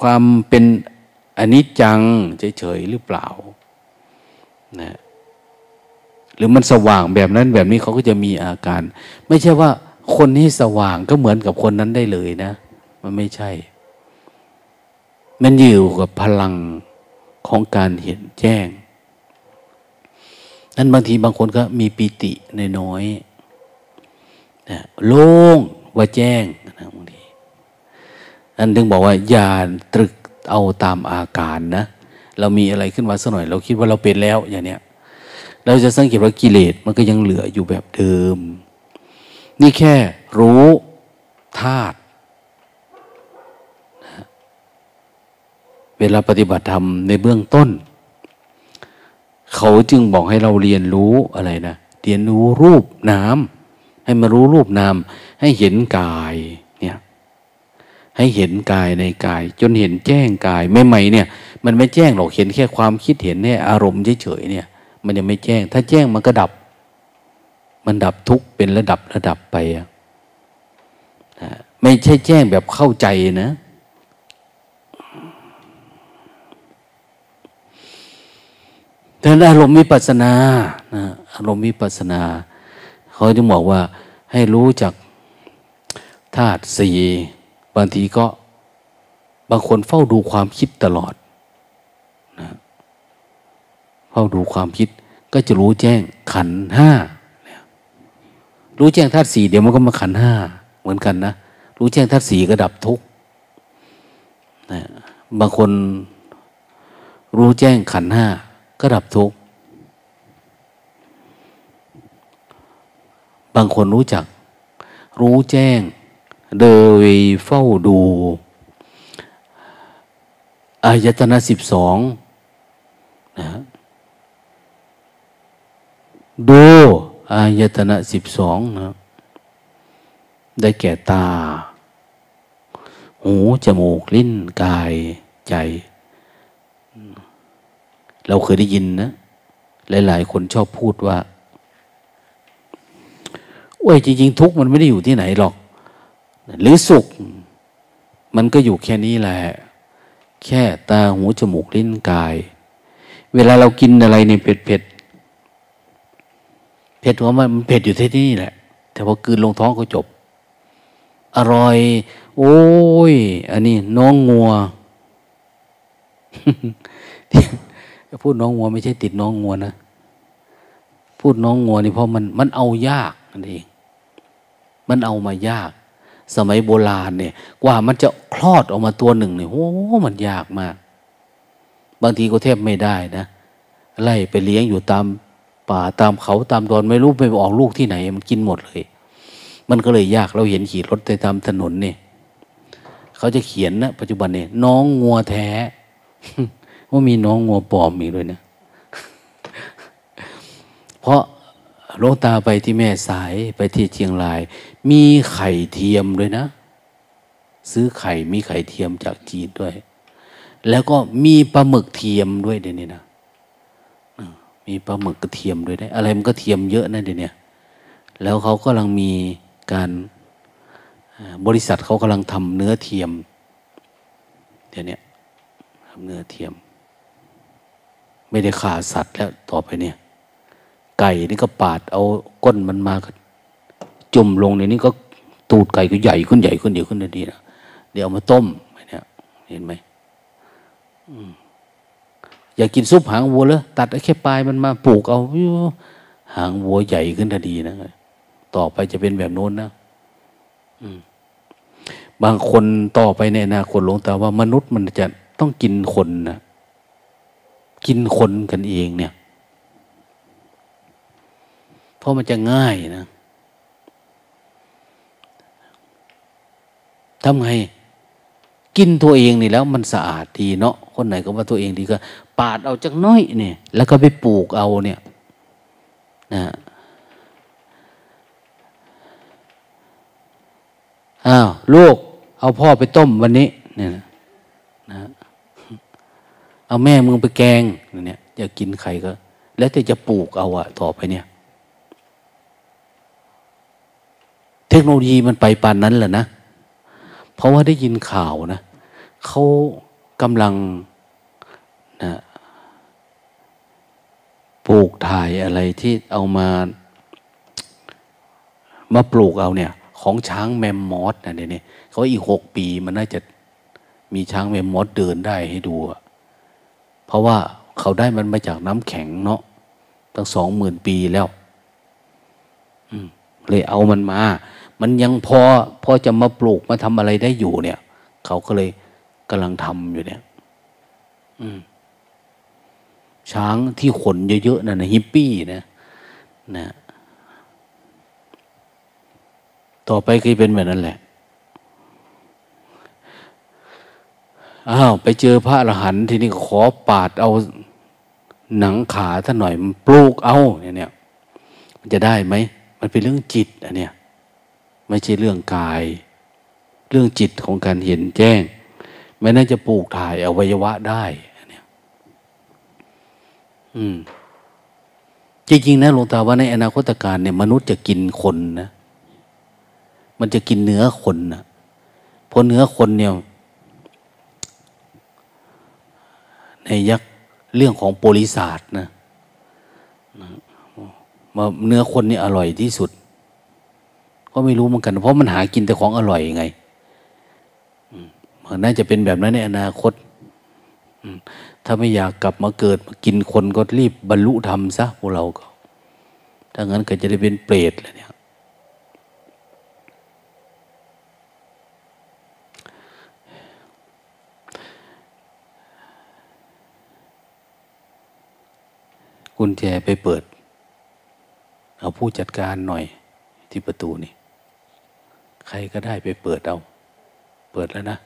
ความเป็นอนิจจังเฉยๆหรือเปล่านะหรือมันสว่างแบบนั้นแบบนี้เขาก็จะมีอาการไม่ใช่ว่าคนที่สว่างก็เหมือนกับคนนั้นได้เลยนะมันไม่ใช่มันอยู่กับพลังของการเห็นแจ้งนั้นบางทีบางคนก็มีปิติน้อยๆนะโล่งว่าแจ้งนะบางทีนั้นถึงบอกว่าอย่าตรึกเอาตามอาการนะเรามีอะไรขึ้นมาสักหน่อยเราคิดว่าเราเป็นแล้วอย่างเนี้ยเราจะสังเกตว่ากิเลสมันก็ยังเหลืออยู่แบบเดิมนี่แค่รู้ธาตุเวลาปฏิบัติธรรมในเบื้องต้นเขาจึงบอกให้เราเรียนรู้อะไรนะเรียนรู้รูปนามให้มารู้รูปนามให้เห็นกายเนี่ยให้เห็นกายในกายจนเห็นแจ้งกายไม่ไหมเนี่ยมันไม่แจ้งหรอกเห็นแค่ความคิดเห็นแค่อารมณ์เฉยๆเนี่ยมันยังไม่แจ้งถ้าแจ้งมันก็ดับมันดับทุกข์เป็นระดับไปนะไม่ใช่แจ้งแบบเข้าใจนะแต่อารมณ์วิปัสสนาอารมณ์วิปัสสนาเขาจึงบอกว่าให้รู้จักธาตุสี่บางทีก็บางคนเฝ้าดูความคิดตลอดนะเฝ้าดูความคิดก็จะรู้แจ้งขันธ์ห้ารู้แจ้งธาตุสี่เดี๋ยวมันก็มาขันธ์ห้าเหมือนกันนะรู้แจ้งธาตุสี่ก็ดับทุกข์นะบางคนรู้แจ้งขันธ์ห้าก็ดับทุกข์บางคนรู้แจ้งโดยเฝ้าดูอายตนะ12นะดูอายตนะ12นะได้แก่ตาหูจมูกลิ้นกายใจเราเคยได้ยินนะหลายๆคนชอบพูดว่าจริงๆทุกข์มันไม่ได้อยู่ที่ไหนหรอก หรือสุขมันก็อยู่แค่นี้แหละแค่ตาหูจมูกลิ้นกายเวลาเรากินอะไรเนี่ยเผ็ดว่ามันเผ็ดอยู่ที่นี่แหละแต่พอกลืนลงท้องก็จบอร่อยโอ้ยอันนี้น้องงัว พูดน้องงัวไม่ใช่ติดน้องงัวนะพูดน้องงัวนี่เพราะมันเอายากนั่นเองมันเอามายากสมัยโบราณเนี่ยกว่ามันจะคลอดออกมาตัวหนึ่งเนี่ยโอ้มันยากมากบางทีก็แทบไม่ได้นะไล่ไปเลี้ยงอยู่ตามป่าตามเขาตามดอนไม่รู้ไปออกลูกที่ไหนมันกินหมดเลยมันก็เลยยากเราเห็นขี่รถไปตามถนนเนี่ยเขาจะเขียนนะปัจจุบันเนี่ยน้องงัวแท้ ว่ามีน้องงัวปลอมอีกด้วยนะ เพราะหลวงตาไปที่แม่สายไปที่เชียงรายมีไข่เทียมด้วยนะซื้อไข่มีไข่เทียมจากจีนด้วยแล้วก็มีปลาหมึกเทียมด้วยเดี๋ยวนี้นะมีปลาหมึกกระเทียมด้วยนะอะไรมันก็เทียมเยอะนะเดี๋ยวนี้แล้วเขากำลังมีการบริษัทเขากำลังทำเนื้อเทียมเดี๋ยวนี้ทำเนื้อเทียมไม่ได้ฆ่าสัตว์แล้วต่อไปเนี่ยไก่นี่ก็ปาดเอาก้นมันมาจุ่มลงในนี้ก็ตูดไก่ก็ใหญ่ขึ้นใหญ่ขึ้นเดี๋ยวขึ้นดีนะเดี๋ยวเอามาต้มเนี่ยเห็นไหมอยากกินซุปหางวัวเลยตัดไอ้แค่ปลายมันมาปลูกเอาหางวัวใหญ่ขึ้นดีนะต่อไปจะเป็นแบบโน้นนะบางคนต่อไปในอนาคตหลวงตาว่ามนุษย์มันจะต้องกินคนนะกินคนกันเองเนี่ยเพราะมันจะง่ายนะทำไงกินตัวเองนี่แล้วมันสะอาดดีเนาะคนไหนก็ว่าตัวเองดีก็ปาดเอาจากน้อยเนี่ยแล้วก็ไปปลูกเอาเนี่ยนะอ้าวลูกเอาพ่อไปต้มวันนี้เนี่ยนะเอาแม่มึงไปแกงเนี่ยอยากกินไข่ก็แล้วแต่จะปลูกเอาอะต่อไปเนี่ยเทคโนโลยีมันไปปานนั้นแหละนะเพราะว่าได้ยินข่าวนะเขากำลังนะปลูกถ่ายอะไรที่เอามาปลูกเอาเนี่ยของช้างแมมมอสนะเนี่ยเขาอีก6 ปีมันน่าจะมีช้างแมมมอสเดินได้ให้ดูเพราะว่าเขาได้มันมาจากน้ำแข็งเนาะตั้ง 20,000 ปีแล้วเลยเอามันมามันยังพอจะมาปลูกมาทำอะไรได้อยู่เนี่ยเขาก็เลยกำลังทำอยู่เนี่ยช้างที่ขนเยอะๆนั่นนะฮิปปี้นะนะต่อไปก็เป็นแบบนั้นแหละอ้าวไปเจอพระอรหันต์ที่นี่ขอปาดเอาหนังขาท่านหน่อยปลูกเอาเนี่ยมันจะได้ไหมมันเป็นเรื่องจิตอันเนี้ยไม่ใช่เรื่องกายเรื่องจิตของการเห็นแจ้งไม่น่าจะปลูกถ่ายอวัยวะได้อันเนี้ยจริงๆนะหลวงตาว่าในอนาคตการเนี่ยมนุษย์จะกินคนนะมันจะกินเนื้อคนนะเพราะเนื้อคนเนี่ยในยักษ์เรื่องของโปลิศาสนะมาเนื้อคนนี่อร่อยที่สุดก็ไม่รู้เหมือนกันเพราะมันหากินแต่ของอร่อยยังไงมันน่าจะเป็นแบบนั้นในอนาคตถ้าไม่อยากกลับมาเกิดมากินคนก็รีบบรรลุธรรมซะพวกเราก็ถ้างั้นก็จะได้เป็นเปรตเลยเนี่ยกุญแจไปเปิดเอาผู้จัดการหน่อยที่ประตูนี่ใครก็ได้ไปเปิดเอาเปิดแล้วนะ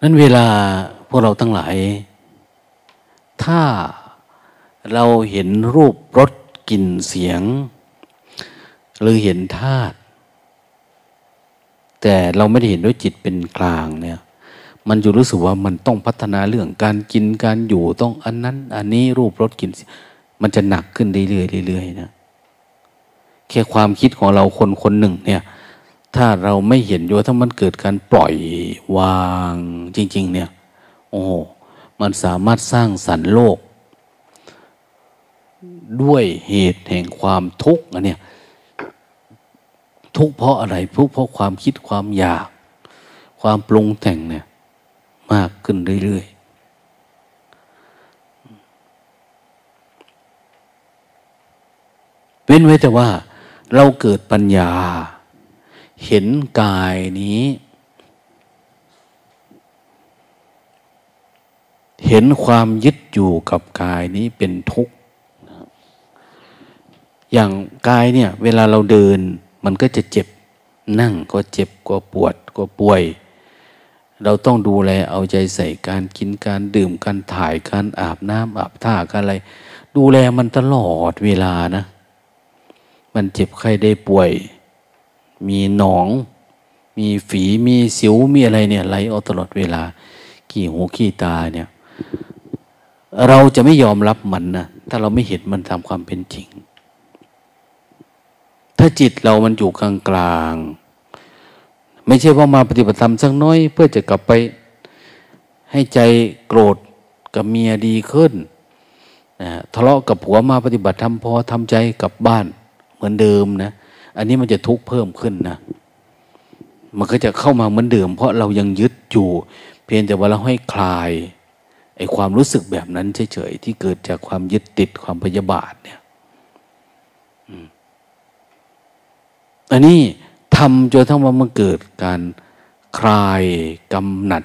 นั้นเวลาพวกเราทั้งหลายถ้าเราเห็นรูปรสกลิ่นเสียงหรือเห็นธาตุแต่เราไม่ได้เห็นด้วยจิตเป็นกลางเนี่ยมันอยู่รู้สึกว่ามันต้องพัฒนาเรื่องการกินการอยู่ต้องอันนั้นอันนี้รูปรสกลิ่นมันจะหนักขึ้นเรื่อยๆนะ แค่ความคิดของเราคนคนหนึ่งเนี่ยถ้าเราไม่เห็นอยู่ถ้ามันเกิดการปล่อยวางจริงๆเนี่ยโอ้มันสามารถสร้างสรรค์โลกด้วยเหตุแห่งความทุกข์นะเนี่ยทุกข์เพราะอะไรทุกข์เพราะความคิดความอยากความปรุงแต่งเนี่ยมากขึ้นเรื่อยๆเว้นไว้แต่ว่าเราเกิดปัญญาเห็นกายนี้เห็นความยึดอยู่กับกายนี้เป็นทุกข์อย่างกายเนี่ยเวลาเราเดินมันก็จะเจ็บนั่งก็เจ็บก็ปวดก็ป่วยเราต้องดูแลเอาใจใส่การกินการดื่มการถ่ายการอาบน้ำอาบท่าการอะไรดูแลมันตลอดเวลานะมันเจ็บไข้ได้ป่วยมีหนองมีฝีมีสิวมีอะไรเนี่ยไหลออกตลอดเวลาขี้หูขี้ตาเนี่ยเราจะไม่ยอมรับมันนะถ้าเราไม่เห็นมันตามความเป็นจริงถ้าจิตเรามันอยู่กลางกลางไม่ใช่ว่ามาปฏิบัติธรรมสักน้อยเพื่อจะกลับไปให้ใจโกรธกับเมียดีขึ้นนะทะเลาะกับผัวมาปฏิบัติธรรมพอทำใจกลับบ้านเหมือนเดิมนะอันนี้มันจะทุกข์เพิ่มขึ้นนะมันก็จะเข้ามาเหมือนเดิมเพราะเรายังยึดอยู่เพียงแต่ว่าเราให้คลายไอ้ความรู้สึกแบบนั้นเฉยๆที่เกิดจากความยึดติดความพยาบาทเนี่ยอันนี้ทำจนทั้งว่ามันเกิดการคลายกำหนัด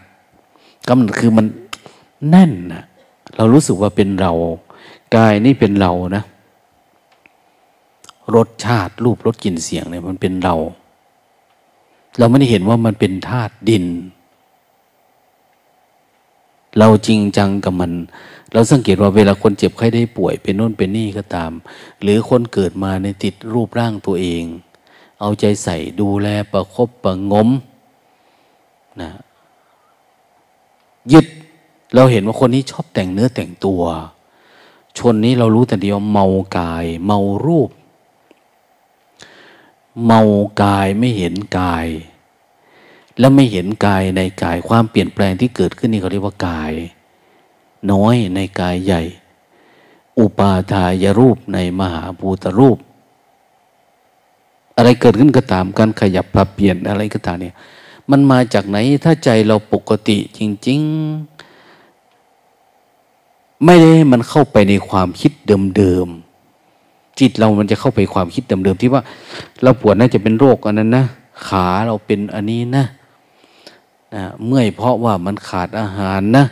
คือมันแน่นนะเรารู้สึกว่าเป็นเรากายนี่เป็นเรานะรสชาติรูปรสกลิ่นเสียงเนี่ยมันเป็นเราไม่ได้เห็นว่ามันเป็นธาตุดินเราจริงจังกับมันเราสังเกตว่าเวลาคนเจ็บไข้ได้ป่วยเป็นโน่นเป็นนี่ก็ตามหรือคนเกิดมาในติดรูปร่างตัวเองเอาใจใส่ดูแลประคบประงมนะยึดเราเห็นว่าคนนี้ชอบแต่งเนื้อแต่งตัวชนนี้เรารู้แต่เดียวเมากายเมารูปเมากายไม่เห็นกายและไม่เห็นกายในกายความเปลี่ยนแปลงที่เกิดขึ้นนี่เขาเรียกว่ากายน้อยในกายใหญ่อุปาทายรูปในมหาภูตรูปอะไรเกิดขึ้นก็ตามการขยับปรับเปลี่ยนอะไรก็ตามเนี่ยมันมาจากไหนถ้าใจเราปกติจริงๆไม่ได้มันเข้าไปในความคิดเดิมๆจิตเรามันจะเข้าไปความคิดเดิมๆที่ว่าเราปวดน่าจะเป็นโรคอันนั้นนะขาเราเป็นอันนี้นะเมื่อยเพราะว่ามันขาดอาหารนะ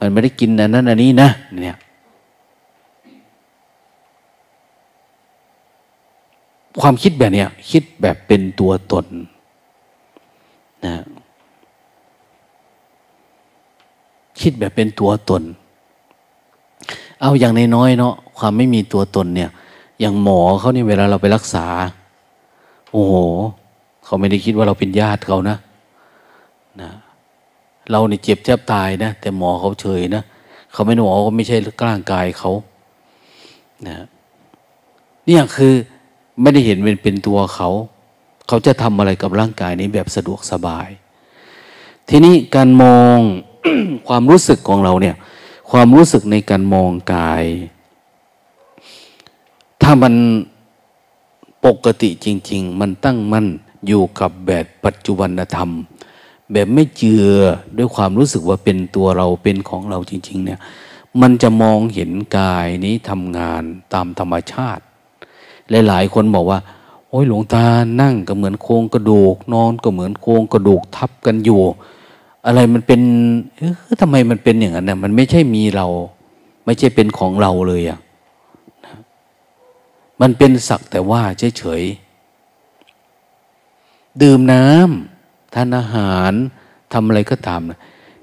มันไม่ได้กินอันนั้นอันนี้นะเนี่ยความคิดแบบเนี้ยคิดแบบเป็นตัวตนนะคิดแบบเป็นตัวตนเอาอย่างน้อยๆเนาะความไม่มีตัวตนเนี่ยอย่างหมอเขาเนี่ยเวลาเราไปรักษาโอ้โหเขาไม่ได้คิดว่าเราเป็นญาติเขานะเราเนี่ยเจ็บแทบตายนะแต่หมอเขาเฉยนะเขาไม่หมอก็ไม่ใช่ร่างกายเขานะเนี่ยคือไม่ได้เห็นเป็นตัวเขาจะทำอะไรกับร่างกายนี้แบบสะดวกสบายทีนี้การมอง ความรู้สึกของเราเนี่ยความรู้สึกในการมองกายถ้ามันปกติจริงๆมันตั้งมั่นอยู่กับแบบปัจจุบันธรรมแบบไม่เจือด้วยความรู้สึกว่าเป็นตัวเราเป็นของเราจริงๆเนี่ยมันจะมองเห็นกายนี้ทำงานตามธรรมชาติหลายๆคนบอกว่าโอ้ยหลวงตานั่งก็เหมือนโครงกระดูกนอนก็เหมือนโครงกระดูกทับกันอยู่อะไรมันเป็นทำไมมันเป็นอย่างนั้นน่ะมันไม่ใช่มีเราไม่ใช่เป็นของเราเลยอะมันเป็นสักแต่ว่าเฉยๆดื่มน้ำทานอาหารทำอะไรก็ตามนะ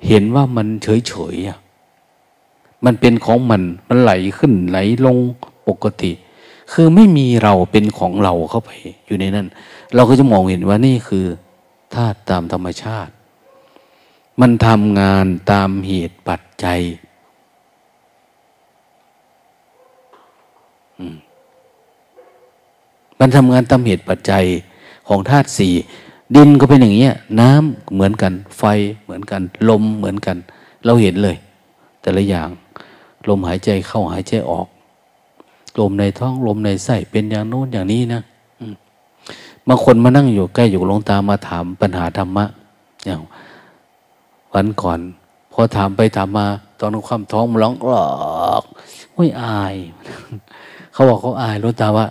เห็นว่ามันเฉยๆมันเป็นของมันไหลขึ้นไหลลงปกติคือไม่มีเราเป็นของเราเข้าไปอยู่ในนั้นเราก็จะมองเห็นว่านี่คือธาตุตามธรรมชาติมันทำงานตามเหตุปัจจัย มันทำงานตามเหตุปัจจัยของธาตุสี่ดินก็เป็นอย่างเงี้ยน้ำเหมือนกันไฟเหมือนกันลมเหมือนกันเราเห็นเลยแต่ละอย่างลมหายใจเข้าหายใจออกลมในท้องลมในไส้เป็นอย่างโน้นอย่างนี้นะบางคนมานั่งอยู่ใกล้อยู่หลวงตามาถามปัญหาธรรมะอย่างวันก่อนพอถามไปถามมาตอนความท้องมันร้องกรอกไม่อายเขาบอกเขาอายหลวงตาว่า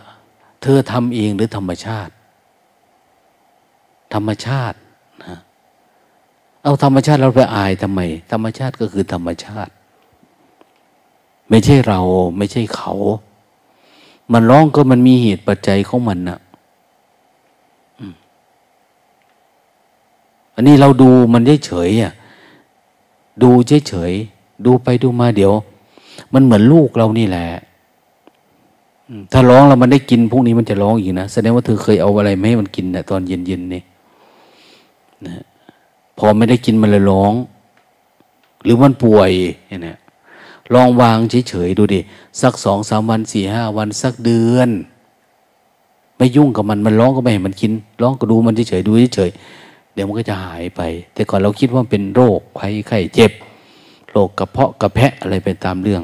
เธอทำเองหรือธรรมชาติธรรมชาตินะเอาธรรมชาติเราไปอายทำไมธรรมชาติก็คือธรรมชาติไม่ใช่เราไม่ใช่เขามันร้องก็มันมีเหตุปัจจัยของมันนะอันนี้เราดูมันเฉยๆอ่ะดูเฉยๆดูไปดูมาเดี๋ยวมันเหมือนลูกเรานี่แหละถ้าร้องแล้วมันได้กินพวกนี้มันจะร้องอีกนะแสดงว่าเธอเคยเอาอะไรมาให้มันกินนะตอนเย็นๆนี่นะพอไม่ได้กินมันเลยร้องหรือมันป่วยเนี่ยลองวางเฉยๆดูดิสัก 2-3 วัน 4-5 วันสักเดือนไม่ยุ่งกับมันมันร้องก็ไม่ให้มันกินร้องก็ดูมันเฉยๆดูเฉยๆเดี๋ยวมันก็จะหายไปแต่ก่อนเราคิดว่าเป็นโรคภัยไข้เจ็บโรคกระเพาะกระแพะอะไรไปตามเรื่อง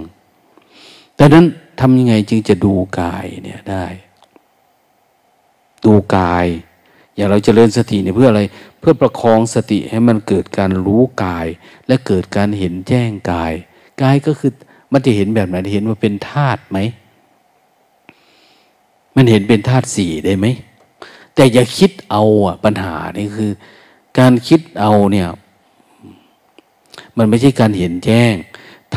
ดังนั้นทำยังไงจึงจะดูกายเนี่ยได้ดูกายอย่างเราเจริญสติเนี่ยเพื่ออะไรเพื่อประคองสติให้มันเกิดการรู้กายและเกิดการเห็นแจ้งกายกายก็คือมันจะเห็นแบบไหนเห็นว่าเป็นธาตุไหมมันเห็นเป็นธาตุสี่ได้ไหมแต่อย่าคิดเอาอ่ะปัญหานี่คือการคิดเอาเนี่ยมันไม่ใช่การเห็นแจ้ง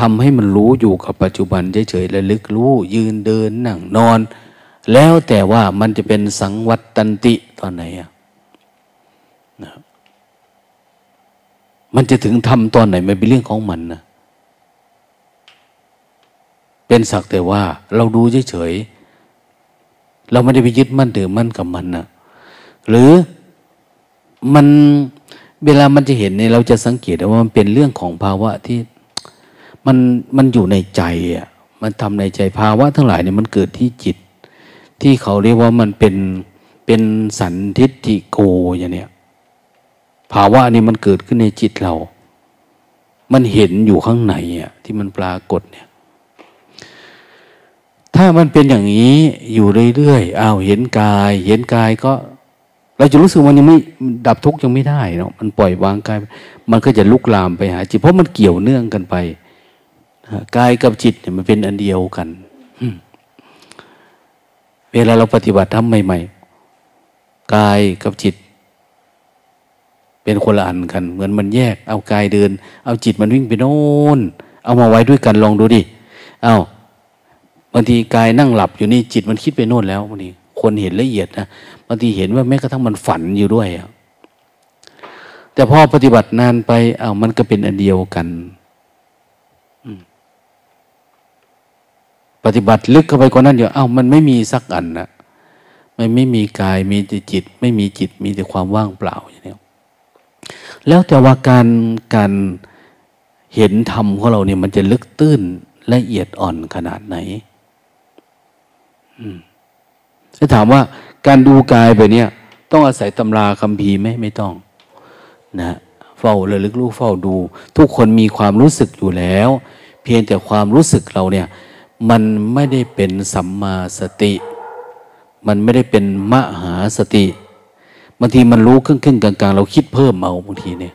ทำให้มันรู้อยู่กับปัจจุบันเฉยๆระลึกรู้ยืนเดินนั่งนอนแล้วแต่ว่ามันจะเป็นสังวัตตันติตอนไหนอ่ะนะมันจะถึงทำตอนไหนมันเป็นเรื่องของมันนะเป็นสักแต่ว่าเราดูเฉยๆเราไม่ได้ไปยึดมั่นถือมั่นกับมันนะหรือมันเวลามันจะเห็นเนี่ยเราจะสังเกตว่ามันเป็นเรื่องของภาวะที่มันอยู่ในใจอ่ะมันทำในใจภาวะทั้งหลายเนี่ยมันเกิดที่จิตที่เขาเรียกว่ามันเป็นสันทิฏฐิโกอย่างเนี้ยภาวะนี้มันเกิดขึ้นในจิตเรามันเห็นอยู่ข้างในอ่ะที่มันปรากฏเนี่ยถ้ามันเป็นอย่างนี้อยู่เรื่อยๆอ้าวเห็นกายเห็นกายก็เราจะรู้สึกมันยังไม่ดับทุกข์ยังไม่ได้เนาะมันปล่อยวางกายมันก็จะลุกลามไปหาจิตเพราะมันเกี่ยวเนื่องกันไปกายกับจิตเนี่ยมันเป็นอันเดียวกันเวลาเราปฏิบัติธรรมใหม่ๆกายกับจิตเป็นคนละอันกันเหมือนมันแยกเอากายเดินเอาจิตมันวิ่งไปโน่นเอามาไว้ด้วยกันลองดูดิเอาบางทีกายนั่งหลับอยู่นี่จิตมันคิดไปโน่นแล้วบางทีคนเห็นละเอียดนะบางทีเห็นว่าแม้กระทั่งมันฝันอยู่ด้วยแต่พอปฏิบัตินานไปเอามันก็เป็นอันเดียวกันปฏิบัติลึกเข้าไปกว่านั้นเดี๋ยวเอ้ามันไม่มีสักอันนะมันไม่มีกายมีแต่จิตไม่มีจิตมีแต่ความว่างเปล่าอย่างนี้แล้วแต่ว่าการเห็นธรรมของเราเนี่ยมันจะลึกตื้นละเอียดอ่อนขนาดไหนถ้าถามว่าการดูกายแบบนี้ต้องอาศัยตำราคัมภีร์ไหมไม่ต้องนะเฝ้าระลึกรู้เฝ้าดูทุกคนมีความรู้สึกอยู่แล้วเพียงแต่ความรู้สึกเราเนี่ยมันไม่ได้เป็นสัมมาสติมันไม่ได้เป็นมหาสติบางทีมันรู้ครึ่งๆกลางๆเราคิดเพิ่มเอาบางทีเนี่ย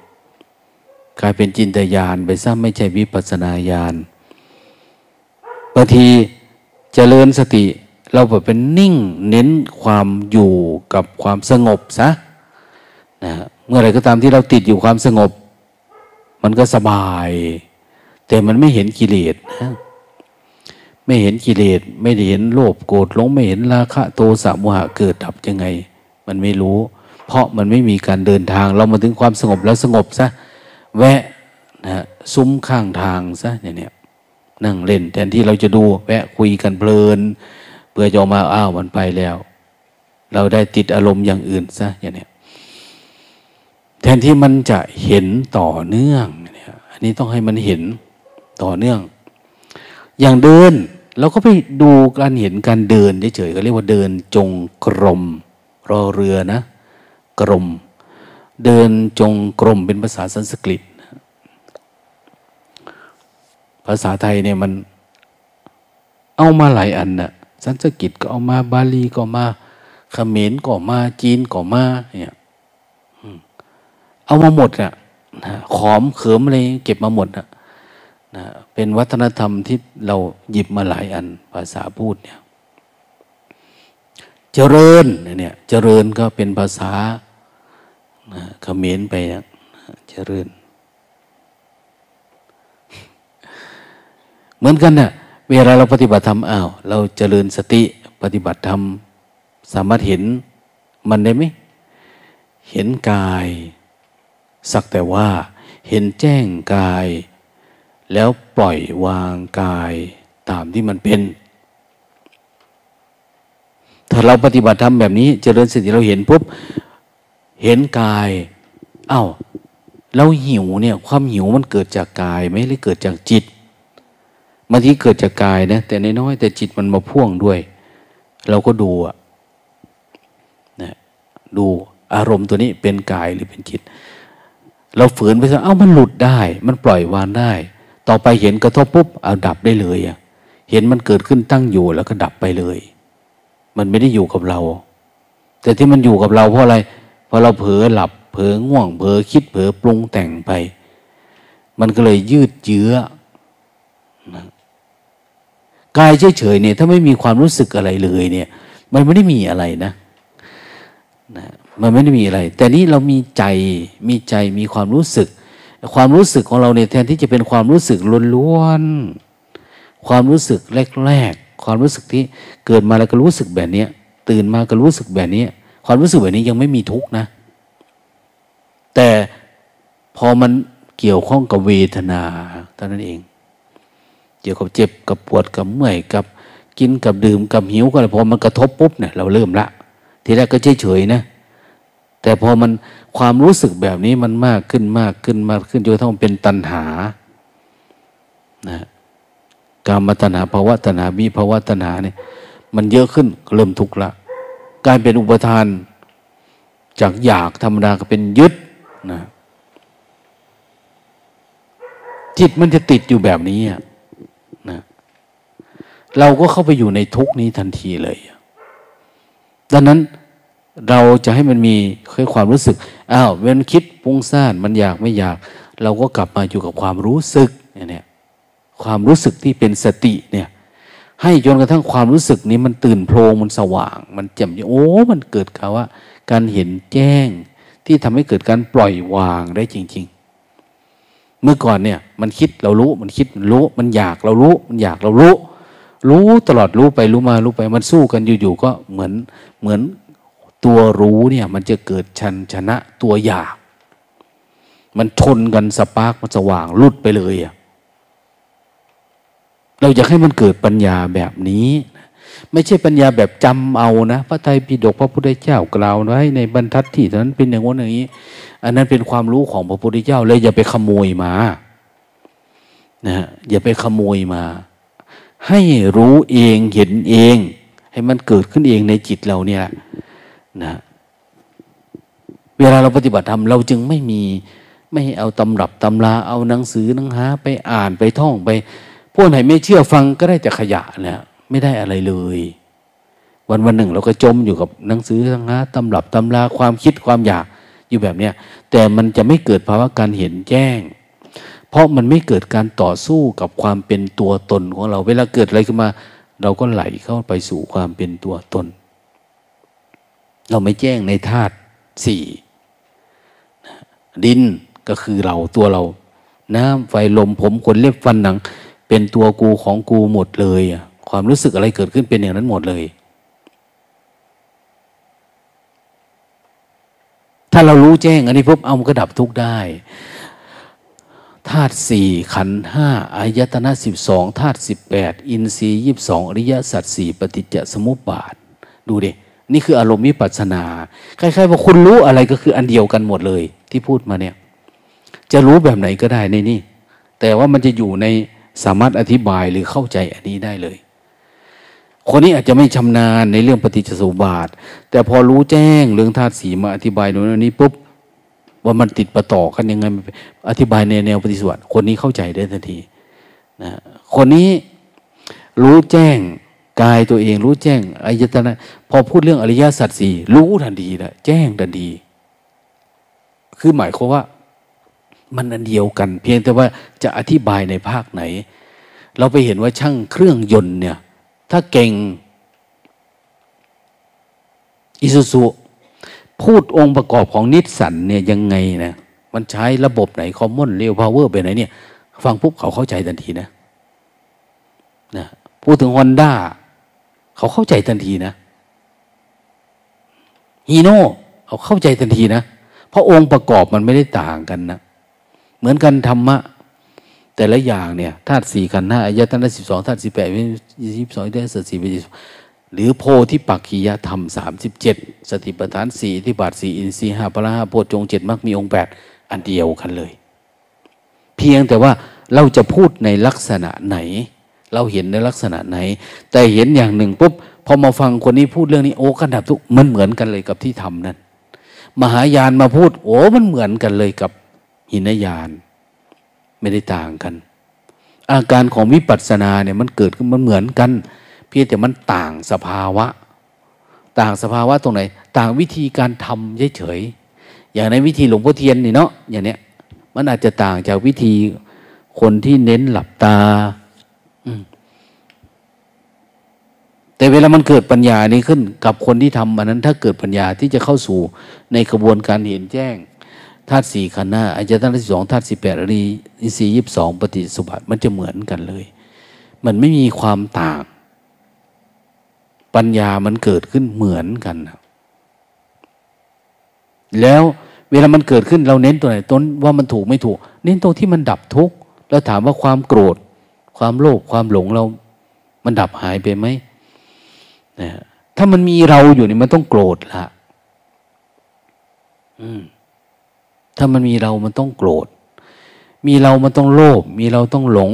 กลายเป็นจินตญาณไปซะไม่ใช่วิปัสสนาญาณบางทีเจริญสติเราแบบเป็นนิ่งเน้นความอยู่กับความสงบซะนะเมื่อไหร่ก็ตามที่เราติดอยู่ความสงบมันก็สบายแต่มันไม่เห็นกิเลสนะไม่เห็นกิเลสไม่ได้เห็นโลภโกรธหลงไม่เห็นราคะโทสะโมหะเกิดดับยังไงมันไม่รู้เพราะมันไม่มีการเดินทางเรามาถึงความสงบแล้วสงบซะแวะนะซุ้มข้างทางซะเนี่ยนั่งเล่นแทนที่เราจะดูแวะคุยกันเพลินเพื่อจะมาอ้าวมันไปแล้วเราได้ติดอารมณ์อย่างอื่นซะอย่างเนี้ยแทนที่มันจะเห็นต่อเนื่องเนี่ยอันนี้ต้องให้มันเห็นต่อเนื่องอย่างเดิน เราก็ไปดูการเห็นการเดินเฉยๆเขาเรียกว่าเดินจงกรมรอเรือนะกรมเดินจงกรมเป็นภาษาสันสกฤตภาษาไทยเนี่ยมันเอามาหลายอันนะสันสกฤตก็เอามาบาลีก็มาเขมรก็มาจีนก็มาเนี่ยเอามาหมดเนี่ยขอมเขิมอะไรเก็บมาหมดนะเป็นวัฒนธรรมที่เราหยิบมาหลายอันภาษาพูดเนี่ยเจริญเนี่ยเจริญก็เป็นภาษาเขมรไปนะเจริญเหมือนกันเนี่ยเวลาเราปฏิบัติธรรมอ้าวเราเจริญสติปฏิบัติธรรมสามารถเห็นมันได้ไหมเห็นกายสักแต่ว่าเห็นแจ้งกายแล้วปล่อยวางกายตามที่มันเป็นถ้าเราปฏิบัติธรรมแบบนี้เจริญสติเราเห็นปุ๊บเห็นกายอ้าวเราหิวเนี่ยความหิวมันเกิดจากกายไหมหรือเกิดจากจิตบางทีเกิดจากกายนะแต่น้อยๆแต่จิตมันมาพ่วงด้วยเราก็ดูอะนะดูอารมณ์ตัวนี้เป็นกายหรือเป็นจิตเราฝืนไปซะเอ้ามันหลุดได้มันปล่อยวางได้ต่อไปเห็นกระทบปุ๊บเอาดับได้เลยอะเห็นมันเกิดขึ้นตั้งอยู่แล้วก็ดับไปเลยมันไม่ได้อยู่กับเราแต่ที่มันอยู่กับเราเพราะอะไรเพราะเราเผลอหลับเผลอง่วงเผลอคิดเผลอปรุงแต่งไปมันก็เลยยืดเยื้อกายเฉยๆเนี่ยถ้าไม่มีความรู้สึกอะไรเลยเนี่ยมันไม่ได้มีอะไรนะมันไม่ได้มีอะไรแต่นี้เรามีใจมีความรู้สึกความรู้สึกของเราเนี่ยแทนที่จะเป็นความรู้สึกล้วนๆความรู้สึกแรกๆความรู้สึกที่เกิดมาแล้วก็รู้สึกแบบนี้ตื่นมาก็รู้สึกแบบนี้ความรู้สึกแบบนี้ยังไม่มีทุกข์นะแต่พอมันเกี่ยวข้องกับเวทนาเท่านั้นเองเกี่ยวกับเจ็บกับปวดกับเมื่อยกับกินกับดื่มกับหิวก็เลยพอมันกระทบปุ๊บเนี่ยเราเริ่มละทีแรกก็เฉยๆนะแต่พอมันความรู้สึกแบบนี้มันมากขึ้นจนกระทั่งเป็นตัณหานะกามตัณหาภวตัณหาวิภวตัณหาเนี่ยมันเยอะขึ้นเริ่มทุกข์ละกลายเป็นอุปทานจากอยากธรรมดาก็เป็นยึดนะจิตมันจะติดอยู่แบบนี้นะเราก็เข้าไปอยู่ในทุกข์นี้ทันทีเลยดังนั้นเราจะให้มันมีความรู้สึกอ้าวมันคิดปุ้งซ่านมันอยากไม่อยากเราก็กลับมาอยู่กับความรู้สึกเนี่ยความรู้สึกที่เป็นสติเนี่ยให้จนกระทั่งความรู้สึกนี้มันตื่นโพลงมันสว่างมันแจ่มโอ้มันเกิดคำว่าการเห็นแจ้งที่ทำให้เกิดการปล่อยวางได้จริงๆเมื่อก่อนเนี่ยมันคิดเรารู้มันคิดมันรู้มันอยากเรารู้มันอยากเรารู้ตลอดรู้ไปรู้มารู้ไปมันสู้กันอยู่ๆก็เหมือนตัวรู้เนี่ยมันจะเกิดชันชนะตัวอยากมันชนกันสปาร์กมันสว่างลุดไปเลยอ่ะเราอยากให้มันเกิดปัญญาแบบนี้ไม่ใช่ปัญญาแบบจำเอานะพระไตรปิฎกพระพุทธเจ้ากล่าวไว้ในบรรทัดที่นั้นเป็นอย่างนั้นอย่างนี้อันนั้นเป็นความรู้ของพระพุทธเจ้าเลยอย่าไปขโมยมานะอย่าไปขโมยมาให้รู้เองเห็นเองให้มันเกิดขึ้นเองในจิตเราเนี่ยนะเวลาเราปฏิบัติธรรมเราจึงไม่เอาตำรับตำราเอาหนังสือหนังหาไปอ่านไปท่องไปพวกไหนไม่เชื่อฟังก็ได้แต่ขยะนะไม่ได้อะไรเลยวันหนึ่งเราก็จมอยู่กับหนังสือหนังหาตำรับตำราความคิดความอยากอยู่แบบเนี้ยแต่มันจะไม่เกิดภาวะการเห็นแจ้งเพราะมันไม่เกิดการต่อสู้กับความเป็นตัวตนของเราเวลาเกิดอะไรขึ้นมาเราก็ไหลเข้าไปสู่ความเป็นตัวตนเราไม่แจ้งในธาตุสี่ดินก็คือเราตัวเราน้ำไฟลมผมขนเล็บฟันหนังเป็นตัวกูของกูหมดเลยความรู้สึกอะไรเกิดขึ้นเป็นอย่างนั้นหมดเลยถ้าเรารู้แจ้งอันนี้ปุ๊บเอามันก็ดับทุกข์ได้ธาตุสี่ขันธ์ห้าอายตนะ12ธาตุ18อินทรีย์22อริยสัจ4ปฏิจจสมุปบาทดูดินี่คืออารมณ์วิปัสสนาคล้ายๆว่าคุณรู้อะไรก็คืออันเดียวกันหมดเลยที่พูดมาเนี่ยจะรู้แบบไหนก็ได้ในนี่แต่ว่ามันจะอยู่ในสามารถอธิบายหรือเข้าใจอันนี้ได้เลย คนนี้อาจจะไม่ชำนาญในเรื่องปฏิจจสมุปบาทแต่พอรู้แจ้งเรื่องธาตุสีมาอธิบายโน่นนี้ปุ๊บว่ามันติดประต่อกันยังไงอธิบายในแนวปฏิจจสมุปบาทคนนี้เข้าใจได้ทันทีนะคนนี้รู้แจ้งกายตัวเองรู้แจ้งอายตนะพอพูดเรื่องอริยสัจสี่รู้ทันทีนะแจ้งทันทีคือหมายความว่ามันอันเดียวกันเพียงแต่ว่าจะอธิบายในภาคไหนเราไปเห็นว่าช่างเครื่องยนต์เนี่ยถ้าเก่งอิซูซุพูดองค์ประกอบของนิสสันเนี่ยยังไงนะมันใช้ระบบไหนคอมมอนเรลพาวเวอร์ไปไหนเนี่ยฟังปุ๊บเขาเข้าใจทันทีนะพูดถึง Honda เขาเข้าใจทันทีนะฮีโน่เขาเข้าใจทันทีนะเพราะองค์ประกอบมันไม่ได้ต่างกันนะเหมือนกันธรรมะแต่ละอย่างเนี่ยธาตุสี่ขันธ์ห้าอายตนะ12ธาตุ18เป็น22อายตนะ4เป็น12หรือโพธิปักขิยธรรม37สติปัฏฐาน4ที่บาท4อินทรีย์5พละ5โพชฌงค์7มรรคมีองค์8อันเดียวกันเลยเพียงแต่ว่าเราจะพูดในลักษณะไหนเราเห็นในลักษณะไหนแต่เห็นอย่างหนึ่งปุ๊บพอมาฟังคนนี้พูดเรื่องนี้โอ้กันดับทุกมันเหมือนกันเลยกับที่ทำนั้นมหายานมาพูดโอ้มันเหมือนกันเลยกับหินยานไม่ได้ต่างกันอาการของวิปัสสนาเนี่ยมันเกิดขึ้นมันเหมือนกันเพียงแต่มันต่างสภาวะต่างสภาวะตรงไหนต่างวิธีการทำเฉยๆอย่างในวิธีหลวงพ่อเทียนนี่เนาะอย่างเนี้ยมันอาจจะต่างจากวิธีคนที่เน้นหลับตาแต่เวลามันเกิดปัญญานี้ขึ้นกับคนที่ทำอันนั้นถ้าเกิดปัญญาที่จะเข้าสู่ในกระบวนการเห็นแจ้งธาตุสี่ขันธ์ห้าอายตนะ12ธาตุ18อริยสี่22ปฏิจจสมุปบาทมันจะเหมือนกันเลยมันไม่มีความต่างปัญญามันเกิดขึ้นเหมือนกันแล้วเวลามันเกิดขึ้นเราเน้นตัวไหนต้นว่ามันถูกไม่ถูกเน้นตรงที่มันดับทุกข์แล้วถามว่าความโกรธความโลภความหลงเรามันดับหายไปไหมนะถ้ามันมีเราอยู่นี่มันต้องโกรธละถ้ามันมีเรามันต้องโกรธมีเรามันต้องโลภมีเราต้องหลง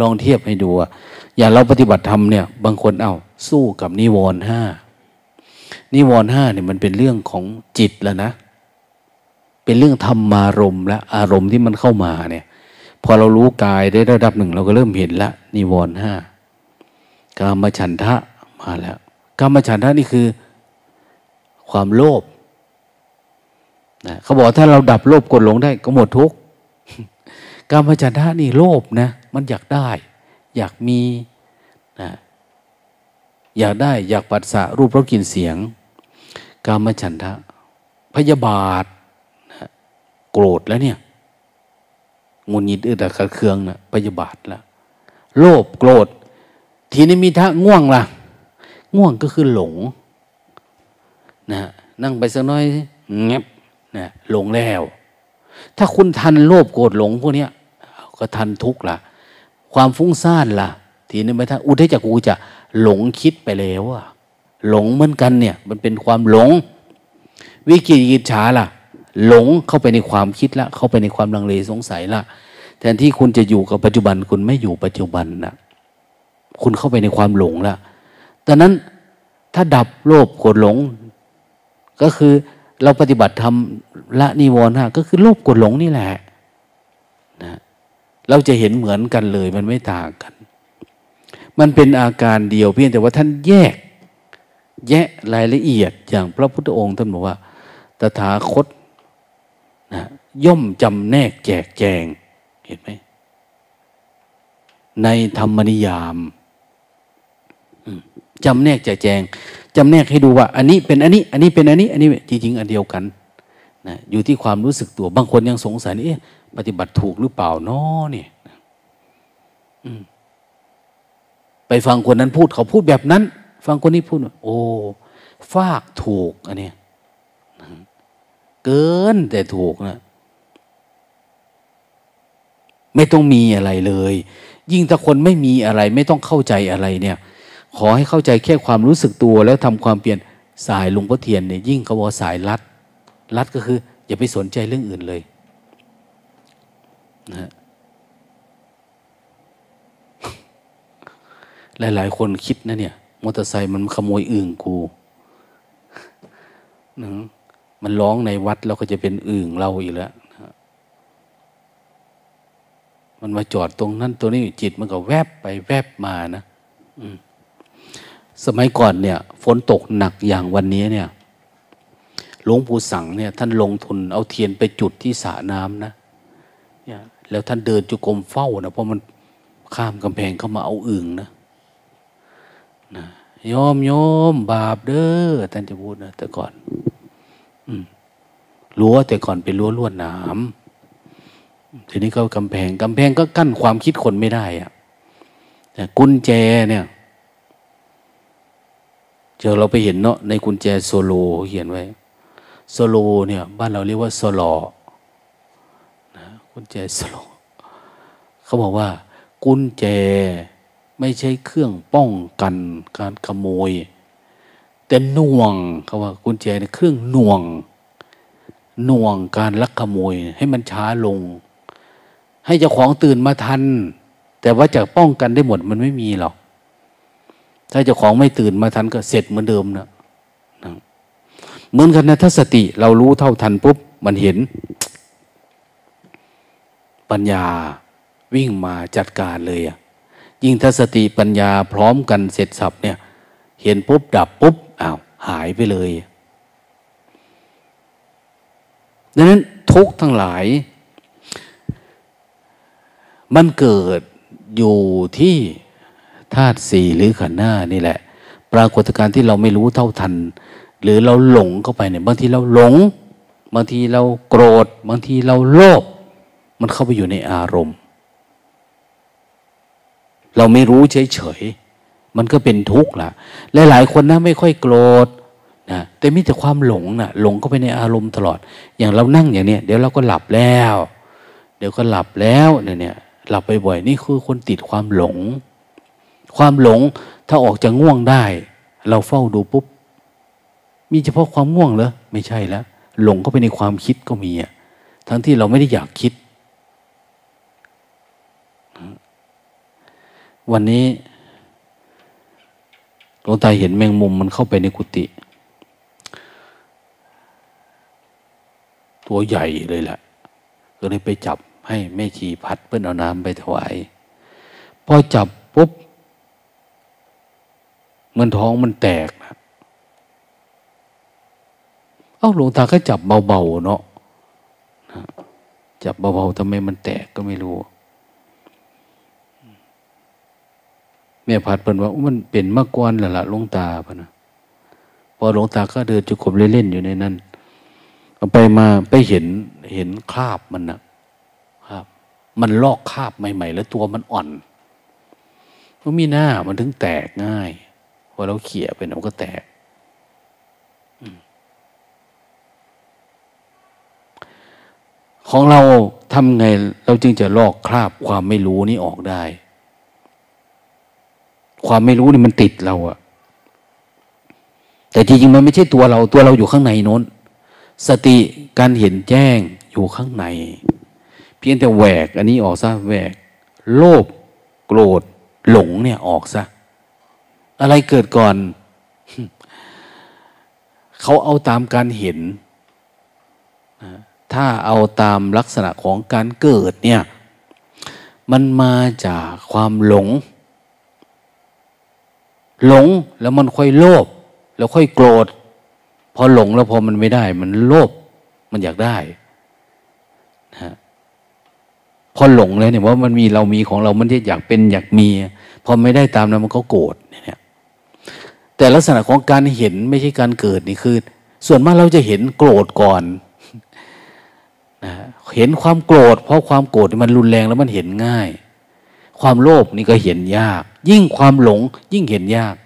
ลองเทียบให้ดูอย่างเราปฏิบัติธรรมเนี่ยบางคนสู้กับนิวรณ์ห้านิวรณ์ห้าเนี่ยมันเป็นเรื่องของจิตแล้วนะเป็นเรื่องธรรมารมณ์และอารมณ์ที่มันเข้ามาเนี่ยพอเรารู้กายได้ระดับหนึ่งเราก็เริ่มเห็นละนิวรณ์ห้ากามฉันทะมาแล้วกามฉันทะนี่คือความโลภนะเขาบอกถ้าเราดับโลภกดหลงได้ก็หมดทุกข์กามฉันทะนี่โลภนะมันอยากได้อยากมีนะอยากได้อยากปัสสะรูปรสกลิ่นเสียงกามฉันทะพยาบาทนะโกรธแล้วเนี่ยงุนงิดอึดอัดขัดเคืองนะพยาบาทละโลภโกรธทีนี้มีท่าง่วงล่ะง่วงก็คือหลงนะนั่งไปสักน้อยเงียบนะหลงแล้วถ้าคุณทันโลภโกรธหลงพวกเนี้ยก็ทันทุกข์ล่ะความฟุ้งซ่านล่ะทีนี้ไม่ท่าอุทธัจจกูจะหลงคิดไปแล้วอ่ะหลงเหมือนกันเนี่ยมันเป็นความหลงวิกิจิกิจฉาล่ะหลงเข้าไปในความคิดละเข้าไปในความลังเลสงสัยละแทนที่คุณจะอยู่กับปัจจุบันคุณไม่อยู่ปัจจุบันนะคุณเข้าไปในความหลงละดังนั้นถ้าดับโลภโกรธหลงก็คือเราปฏิบัติธรรมละนิวรณ์ห้าก็คือโลภโกรธหลงนี่แหละนะเราจะเห็นเหมือนกันเลยมันไม่ต่างกันมันเป็นอาการเดียวเพียงแต่ว่าท่านแยกแยะรายละเอียดอย่างพระพุทธองค์ท่านบอกว่าตถาคตนะย่อมจำแนกแจกแจงเห็นไหมในธรรมนิยามจำแนกแจกแจงจำแนกให้ดูว่าอันนี้เป็นอันนี้อันนี้เป็นอันนี้อันนี้จริงๆอันเดียวกันนะอยู่ที่ความรู้สึกตัวบางคนยังสงสัยนี่ปฏิบัติถูกหรือเปล่าน้อเนี่ยไปฟังคนนั้นพูดเขาพูดแบบนั้นฟังคนนี้พูดโอ้ฟากถูกอันนี้เกินแต่ถูกนะไม่ต้องมีอะไรเลยยิ่งถ้าคนไม่มีอะไรไม่ต้องเข้าใจอะไรเนี่ยขอให้เข้าใจแค่ความรู้สึกตัวแล้วทำความเปลี่ยนสายหลวงพ่อเทียนเนี่ยยิ่งเขาบอกสายรัดก็คืออย่าไปสนใจเรื่องอื่นเลยนะ หลายๆคนคิดนะเนี่ยมอเตอร์ไซค์มันขโมยอึ่งกูนะมันร้องในวัดแล้วก็จะเป็นอึ่งเราอีกแล้วมันมาจอดตรงนั้นตัวนี้จิตมันก็แวบไปแวบมานะสมัยก่อนเนี่ยฝนตกหนักอย่างวันนี้เนี่ยหลวงปู่สังเนี่ยท่านลงทุนเอาเทียนไปจุดที่สระน้ำนะเนี่ยแล้วท่านเดินจุกรมเฝ้านะเพราะมันข้ามกำแพงเข้ามาเอาอึ่งนะนะยอมยอมบาปเด้อท่านจะพูดนะแต่ก่อนรั้วแต่ก่อนเป็นรั้วลวดหนามทีนี้ก็กำแพงก็กั้นความคิดคนไม่ได้อะแต่กุญแจเนี่ยเจอเราไปเห็นเนาะในกุญแจโซโลเขียนไว้โซโลเนี่ยบ้านเราเรียกว่าโซลอนะกุญแจโซโลเขาบอกว่ากุญแจไม่ใช่เครื่องป้องกันการขโมยแต่น่วงเขาว่ากุญแจเนี่ยเครื่องน่วงการลักขโมยให้มันช้าลงให้เจ้าของตื่นมาทันแต่ว่าจะป้องกันได้หมดมันไม่มีหรอกถ้าเจ้าของไม่ตื่นมาทันก็เสร็จเหมือนเดิมนะเหมือนกันนะถ้าสติเรารู้เท่าทันปุ๊บมันเห็นปัญญาวิ่งมาจัดการเลยอ่ะยิ่งถ้าสติปัญญาพร้อมกันเสร็จสับเนี่ยเห็นปุ๊บดับปุ๊บอ้าวหายไปเลยดังนั้นทุกข์ทั้งหลายมันเกิดอยู่ที่ธาตุสี่หรือขันธ์ห้านี่แหละปรากฏการณ์ที่เราไม่รู้เท่าทันหรือเราหลงเข้าไปเนี่ยบางทีเราหลงบางทีเราโกรธบางทีเราโลภมันเข้าไปอยู่ในอารมณ์เราไม่รู้เฉยๆมันก็เป็นทุกข์ล่ะหลายๆคนนะไม่ค่อยโกรธนะแต่มีแต่ความหลงนะหลงเข้าไปในอารมณ์ตลอดอย่างเรานั่งอย่างเนี้ยเดี๋ยวเราก็หลับแล้วเดี๋ยวก็หลับแล้วเนี่ยหลับบ่อยๆนี่คือคนติดความหลงถ้าออกจากง่วงได้เราเฝ้าดูปุ๊บมีเฉพาะความง่วงเหรอไม่ใช่แล้วหลงเข้าไปในความคิดก็มีอ่ะทั้งที่เราไม่ได้อยากคิดวันนี้หลวงตาเห็นแมงมุมมันเข้าไปในกุฏิตัวใหญ่เลยแหละก็เลยไปจับให้แม่ชีพัดเพื่อนเอาน้ำไปถวายพอจับปุ๊บมันท้องมันแตกนะเอ้าหลวงตาก็จับเบาๆเนาะจับเบาๆทำไมมันแตกก็ไม่รู้แม่พัดเพิ่นว่ามันเป็นมะกวนล่ะหลวงตาเพิ่นนะพอหลวงตาก็เดินจุกบเล่นๆอยู่ในนั้นเอาไปมาไปเห็นคราบมันน่ะครับมันลอกคราบใหม่ๆแล้วตัวมันอ่อนมันมีหน้ามันถึงแตกง่ายพอเราเขี่ยไปมันก็แตกของเราทำไงเราจึงจะลอกคราบความไม่รู้นี้ออกได้ความไม่รู้นี่มันติดเราอะแต่จริงๆมันไม่ใช่ตัวเราอยู่ข้างในโน้นสติการเห็นแจ้งอยู่ข้างในเพียงแต่แหวกอันนี้ออกซะแหวกโลภโกรธหลงเนี่ยออกซะอะไรเกิดก่อน เขาเอาตามการเห็นถ้าเอาตามลักษณะของการเกิดเนี่ยมันมาจากความหลงแล้วมันค่อยโลภแล้วค่อยโกรธพอหลงแล้วพอมันไม่ได้มันโลภมันอยากได้นะฮะพอหลงแล้วเนี่ยว่ามันมีเรามีของเรามันอยากเป็นอยากมีพอไม่ได้ตามนั้นมันก็โกรธเนี่ยแต่ลักษณะของการเห็นไม่ใช่การเกิดนี่คือส่วนมากเราจะเห็นโกรธก่อนนะเห็นความโกรธเพราะความโกรธมันรุนแรงแล้วมันเห็นง่ายความโลภนี่ก็เห็นยากยิ่งความหลงยิ่งเห็นยาก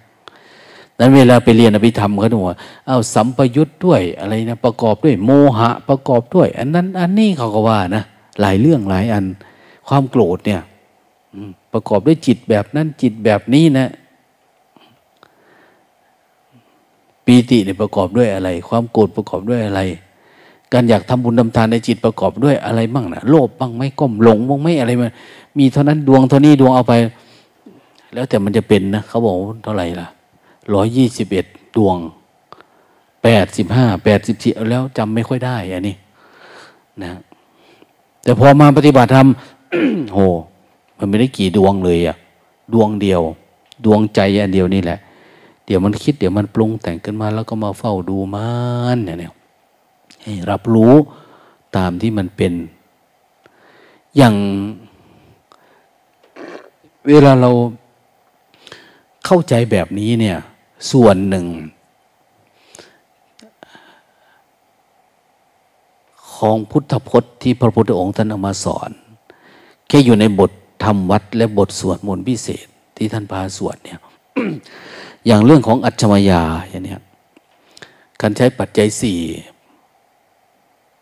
นั้นเวลาไปเรียนอภิธรรมเขาบอกว่าเอาสัมปยุตด้วยอะไรนะประกอบด้วยโมหะประกอบด้วยอันนั้นอันนี้เขาก็ว่านะหลายเรื่องหลายอันความโกรธเนี่ยประกอบด้วยจิตแบบนั้นจิตแบบนี้นะปีติเนี่ยประกอบด้วยอะไรความโกรธประกอบด้วยอะไรการอยากทำบุญทำทานในจิตประกอบด้วยอะไรบ้างนะโลภบ้างไหมก้มหลงบ้างไหมอะไรมันมีเท่านั้นดวงเท่านี้ดวงเอาไป แล้วแต่มันจะเป็นนะเขาบอกเท่าไหร่ล่ะ121ดวง85 84เอาแล้วจำไม่ค่อยได้อันนี้นะแต่พอมาปฏิบัติธรรม โหมันไม่ได้กี่ดวงเลยอะดวงเดียวดวงใจอันเดียวนี่แหละเดี๋ยวมันคิดเดี๋ยวมันปรุงแต่งขึ้นมาแล้วก็มาเฝ้าดูมันเนี่ยให้รับรู้ตามที่มันเป็นอย่างเวลาเราเข้าใจแบบนี้เนี่ยส่วนหนึ่งของพุทธพจน์ที่พระพุทธองค์ท่านเอามาสอนแค่อยู่ในบทธรรมวัดและบทสวดมนต์พิเศษที่ท่านพาสวดเนี่ย อย่างเรื่องของอัจฉมยาอย่างนี้การใช้ปัจจัยสี่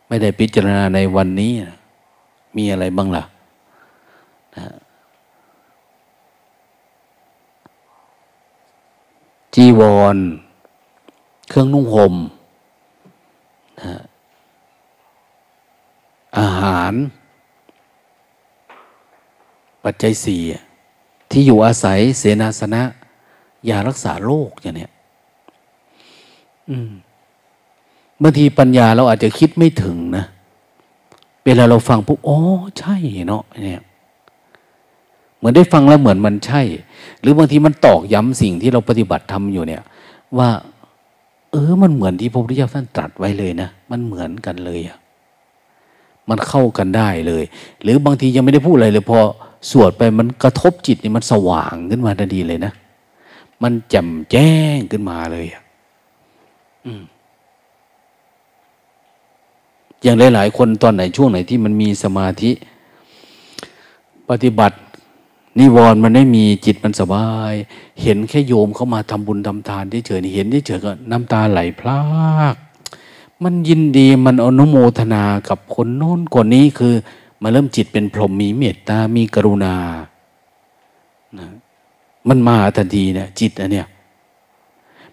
ไม่ได้พิจารณาในวันนี้มีอะไรบ้างล่ะนะจีวรเครื่องนุ่งห่มนะอาหารปัจจัยสี่ที่อยู่อาศัยเสนาสนะยารักษาโรคอย่างเนี้ยบางทีปัญญาเราอาจจะคิดไม่ถึงนะเวลาเราฟังปุ๊บอ๋อใช่เนาะเนี่ยเหมือนได้ฟังแล้วเหมือนมันใช่หรือบางทีมันตอกย้ำสิ่งที่เราปฏิบัติทำอยู่เนี่ยว่ามันเหมือนที่พระพุทธเจ้าท่านตรัสไว้เลยนะมันเหมือนกันเลยอะมันเข้ากันได้เลยหรือบางทียังไม่ได้พูดอะไรเลยพอสวดไปมันกระทบจิตนี่มันสว่างขึ้นมาทันทีเลยนะมันแจ่มแจ้งขึ้นมาเลยอะอย่างหลายๆคนตอนไหนช่วงไหนที่มันมีสมาธิปฏิบัตินิวรณ์มันไม่มีจิตมันสบายเห็นแค่โยมเขามาทำบุญทำทานเฉยๆเห็นเฉยๆก็น้ำตาไหลพรากมันยินดีมันอนุโมทนากับคนโน้นคนนี้คือมาเริ่มจิตเป็นพรหมมีเมตตามีกรุณานะมันมาทันทีเนี่ยจิตอันเนี้ย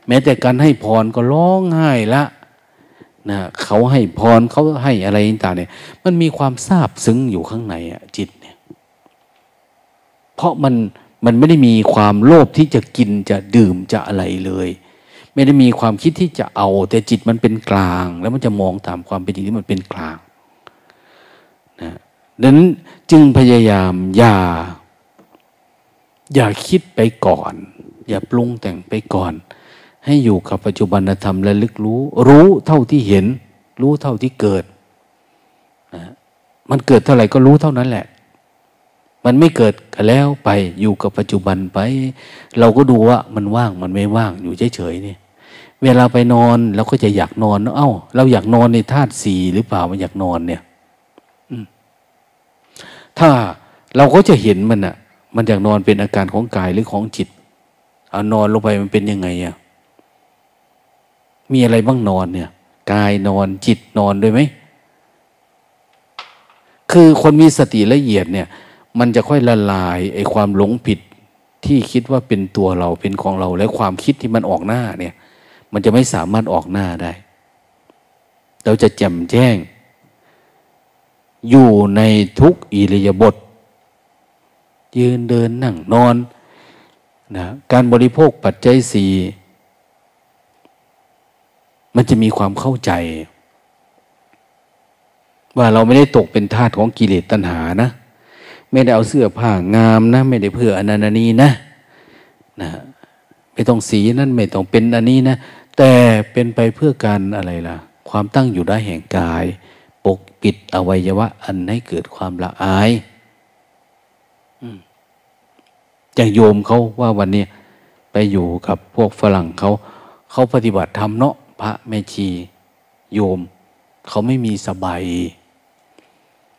แม้แต่การให้พรก็ร้องไห้ละนะเขาให้พรเขาให้อะไรต่างๆเนี่ยมันมีความซาบซึ้งอยู่ข้างในอะจิตเนี่ยเพราะมันไม่ได้มีความโลภที่จะกินจะดื่มจะอะไรเลยไม่ได้มีความคิดที่จะเอาแต่จิตมันเป็นกลางแล้วมันจะมองตามความเป็นจริงที่มันเป็นกลางนะดังนั้นจึงพยายามอย่าคิดไปก่อนอย่าปรุงแต่งไปก่อนให้อยู่กับปัจจุบันธรรมและลึกรู้เท่าที่เห็นรู้เท่าที่เกิดนะมันเกิดเท่าไหร่ก็รู้เท่านั้นแหละมันไม่เกิดก็แล้วไปอยู่กับปัจจุบันไปเราก็ดูว่ามันว่างมันไม่ว่างอยู่เฉยๆนี่เวลาไปนอนเราก็จะอยากนอนเอ้าเราอยากนอนในธาตุสี่หรือเปล่ามันอยากนอนเนี่ยถ้าเราก็จะเห็นมันอ่ะมันอยากนอนเป็นอาการของกายหรือของจิตเอานอนลงไปมันเป็นยังไงอ่ะมีอะไรบ้างนอนเนี่ยกายนอนจิตนอนด้วยไหมคือคนมีสติละเอียดเนี่ยมันจะค่อยละลายไอ้ความหลงผิดที่คิดว่าเป็นตัวเราเป็นของเราและความคิดที่มันออกหน้าเนี่ยมันจะไม่สามารถออกหน้าได้เราจะแจ่มแจ้งอยู่ในทุกอิริยาบถยืนเดินนั่งนอนนะการบริโภคปัจจัยสี่มันจะมีความเข้าใจว่าเราไม่ได้ตกเป็นทาสของกิเลสตัณหานะไม่ได้เอาเสื้อผ้างามนะไม่ได้เพื่ออนันต์นี้นะนะไม่ต้องสีนั่นไม่ต้องเป็นอันนี้นะแต่เป็นไปเพื่อการอะไรล่ะความตั้งอยู่ได้แห่งกายปกปิดอวัยวะอันให้เกิดความละอายอย่างโยมเขาว่าวันนี้ไปอยู่กับพวกฝรั่งเขาปฏิบัติธรรมเนาะพระแม่ชีโยมเขาไม่มีสบาย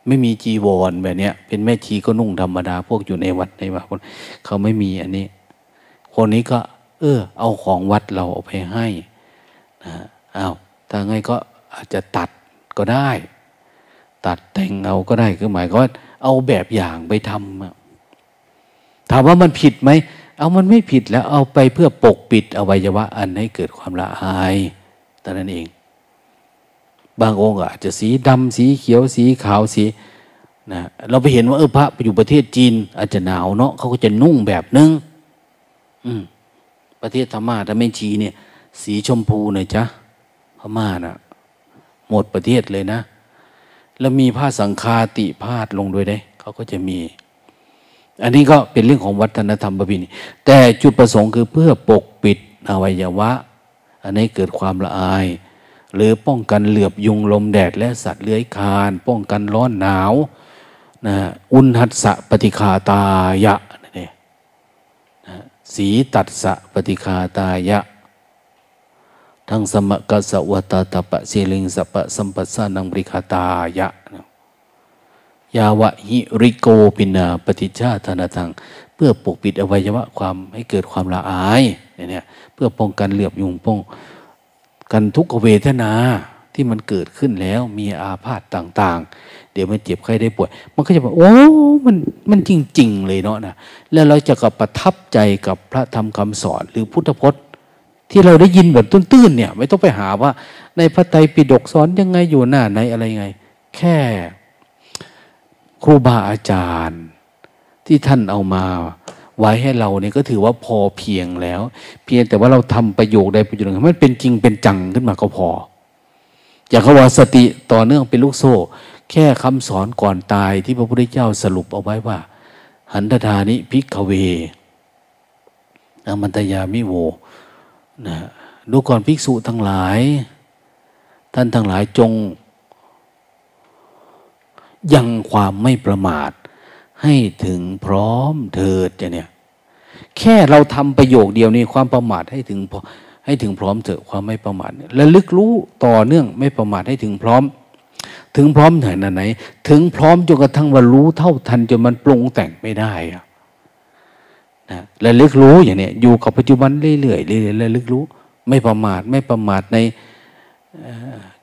ไม่มีจีวรแบบเนี้ยเป็นแม่ชีก็นุ่งธรรมดาพวกอยู่ในวัดในบาคนเขาไม่มีอันนี้คนนี้ก็เอาของวัดเราเอาไปให้นะอ้าวถ้าไงก็อาจจะตัดก็ได้ตัดแต่งเอาก็ได้คือหมายก็เอาแบบอย่างไปทำถามว่ามันผิดไหมเอามันไม่ผิดแล้วเอาไปเพื่อปกปิดอวัยวะอันให้เกิดความละอายแต่นั้นเองบางองค์อาจจะสีดำสีเขียวสีขาวสีนะเราไปเห็นว่าพระไปอยู่ประเทศจีนอาจจะหนาวเนาะเขาก็จะนุ่งแบบนึง ประเทศธรรมะถ้าไม่ชีเนี่ยสีชมพูหน่อยจ้ะพม่านะหมดประเทศเลยนะแล้วมีผ้าสังฆาติพาดลงด้วยได้เขาก็จะมีอันนี้ก็เป็นเรื่องของวัฒนธรรมประเพณีแต่จุดประสงค์คือเพื่อปกปิดอวัยวะอันนี้เกิดความละอายหรือป้องกันเหลือบยุงลมแดดและสัตว์เลื้อยคลานป้องกันร้อนหนาวนะอุณหัสสะปฏิฆาตายะนี่นะสีตัสสะปฏิฆาตายะทั้งสมกัสสวตตปะเสลิงสปะสัมปัสสานังปริคาตายะนะยาวะหิริโกปินาปฏิชาธนาทังเพื่อปกปิดอวัยวะความให้เกิดความละอายเนี่ยเพื่อป้องกันเหลือบยุงป้องกันทุกขเวทนาที่มันเกิดขึ้นแล้วมีอาพาธต่างๆเดี๋ยวมันเจ็บไข้ได้ป่วยมันก็จะบอกโอ้มันจริงๆเลยเนาะนะแล้วเราจะกับประทับใจกับพระธรรมคำสอนหรือพุทธพจน์ที่เราได้ยินแบบตื้นๆเนี่ยไม่ต้องไปหาว่าในพระไตรปิฎกสอนยังไงอยู่หน้าไหนอะไรไงแค่ครูบาอาจารย์ที่ท่านเอามาไว้ให้เราเนี่ยก็ถือว่าพอเพียงแล้วเพียงแต่ว่าเราทำประโยคใดประโยคหนึ่งมันเป็นจริงเป็นจังขึ้นมาก็พออย่างเขาว่าสติต่อเนื่องเป็นลูกโซ่แค่คำสอนก่อนตายที่พระพุทธเจ้าสรุปเอาไว้ว่าหันทธานิภิกขเวอมันตยามิโวนะดูก่อนภิกษุทั้งหลายท่านทั้งหลายจงยังความไม่ประมาทให้ถึงพร้อมเถิดเนี่ยแค่เราทำประโยคเดียวนี้ความประมาทให้ถึงพร้อมเถิดความไม่ประมาทและลึกรู้ต่อเนื่องไม่ประมาทให้ถึงพร้อมไหนไหนถึงพร้อมจนกระทั่งว่ารู้เท่าทันจนมันปรุงแต่งไม่ได้นะและลึกรู้อย่างนี้อยู่กับปัจจุบันเรื่อยๆและลึกรู้ไม่ประมาทใน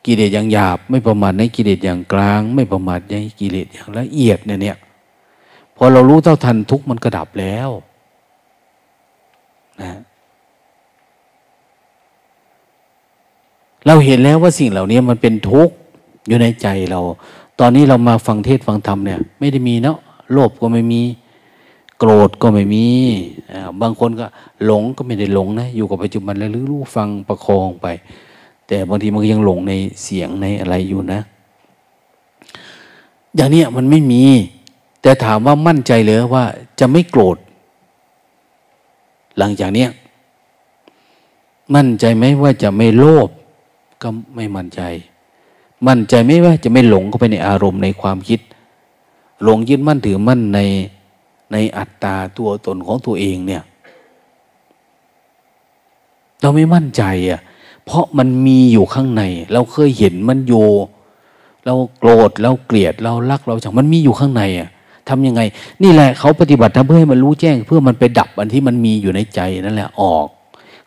กิเลสอย่างหยาบไม่ประมาทในกิเลสอย่างกลางไม่ประมาทในกิเลสอย่างละเอียดเนี่ยพอเรารู้เท่าทันทุกข์มันก็ดับแล้วนะเราเห็นแล้วว่าสิ่งเหล่านี้มันเป็นทุกข์อยู่ในใจเราตอนนี้เรามาฟังเทศน์ฟังธรรมเนี่ยไม่ได้มีเนาะโลภก็ไม่มีโกรธก็ไม่มีบางคนก็หลงก็ไม่ได้หลงนะอยู่กับปัจจุบันแล้วรู้ฟังประคองไปแต่บางทีมันก็ยังหลงในเสียงในอะไรอยู่นะอย่างนี้มันไม่มีแต่ถามว่ามั่นใจเลยว่าจะไม่โกรธหลังจากนี้มั่นใจไหมว่าจะไม่โลภก็ไม่มั่นใจมั่นใจไหมว่าจะไม่หลงเข้าไปในอารมณ์ในความคิดหลงยึดมั่นถือมั่นในอัตตาตัวตนของตัวเองเนี่ยเราไม่มั่นใจอ่ะเพราะมันมีอยู่ข้างในเราเคยเห็นมันโยเราโกรธเราเกลียดเรารักเราชังมันมีอยู่ข้างในอ่ะทำยังไงนี่แหละเขาปฏิบัติเพื่อให้มันรู้แจ้งเพื่อมันไปดับอันที่มันมีอยู่ในใจนั่นแหละออก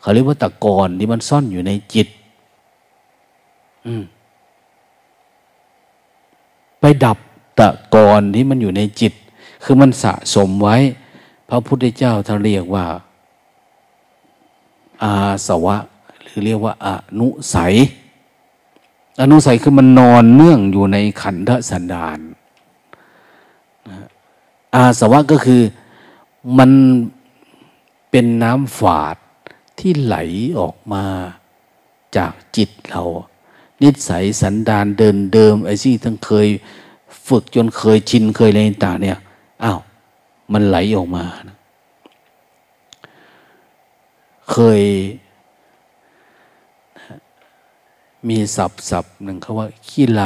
เขาเรียกว่าตะกอนที่มันซ่อนอยู่ในจิตไปดับตะกอนที่มันอยู่ในจิตคือมันสะสมไว้พระพุทธเจ้าท่านเรียกว่าอาสวะหรือเรียกว่าอนุสัยคือมันนอนเนื่องอยู่ในขันธสันดานอาสวะก็คือมันเป็นน้ำฝาดที่ไหลออกมาจากจิตเรานิสัยสันดานเดิมไอ้ที่ทั้งเคยฝึกจนเคยชินเคยอะไรต่างเนี่ยอ้าวมันไหลออกมานะเคยมีศัพท์หนึ่งเขาว่าขีล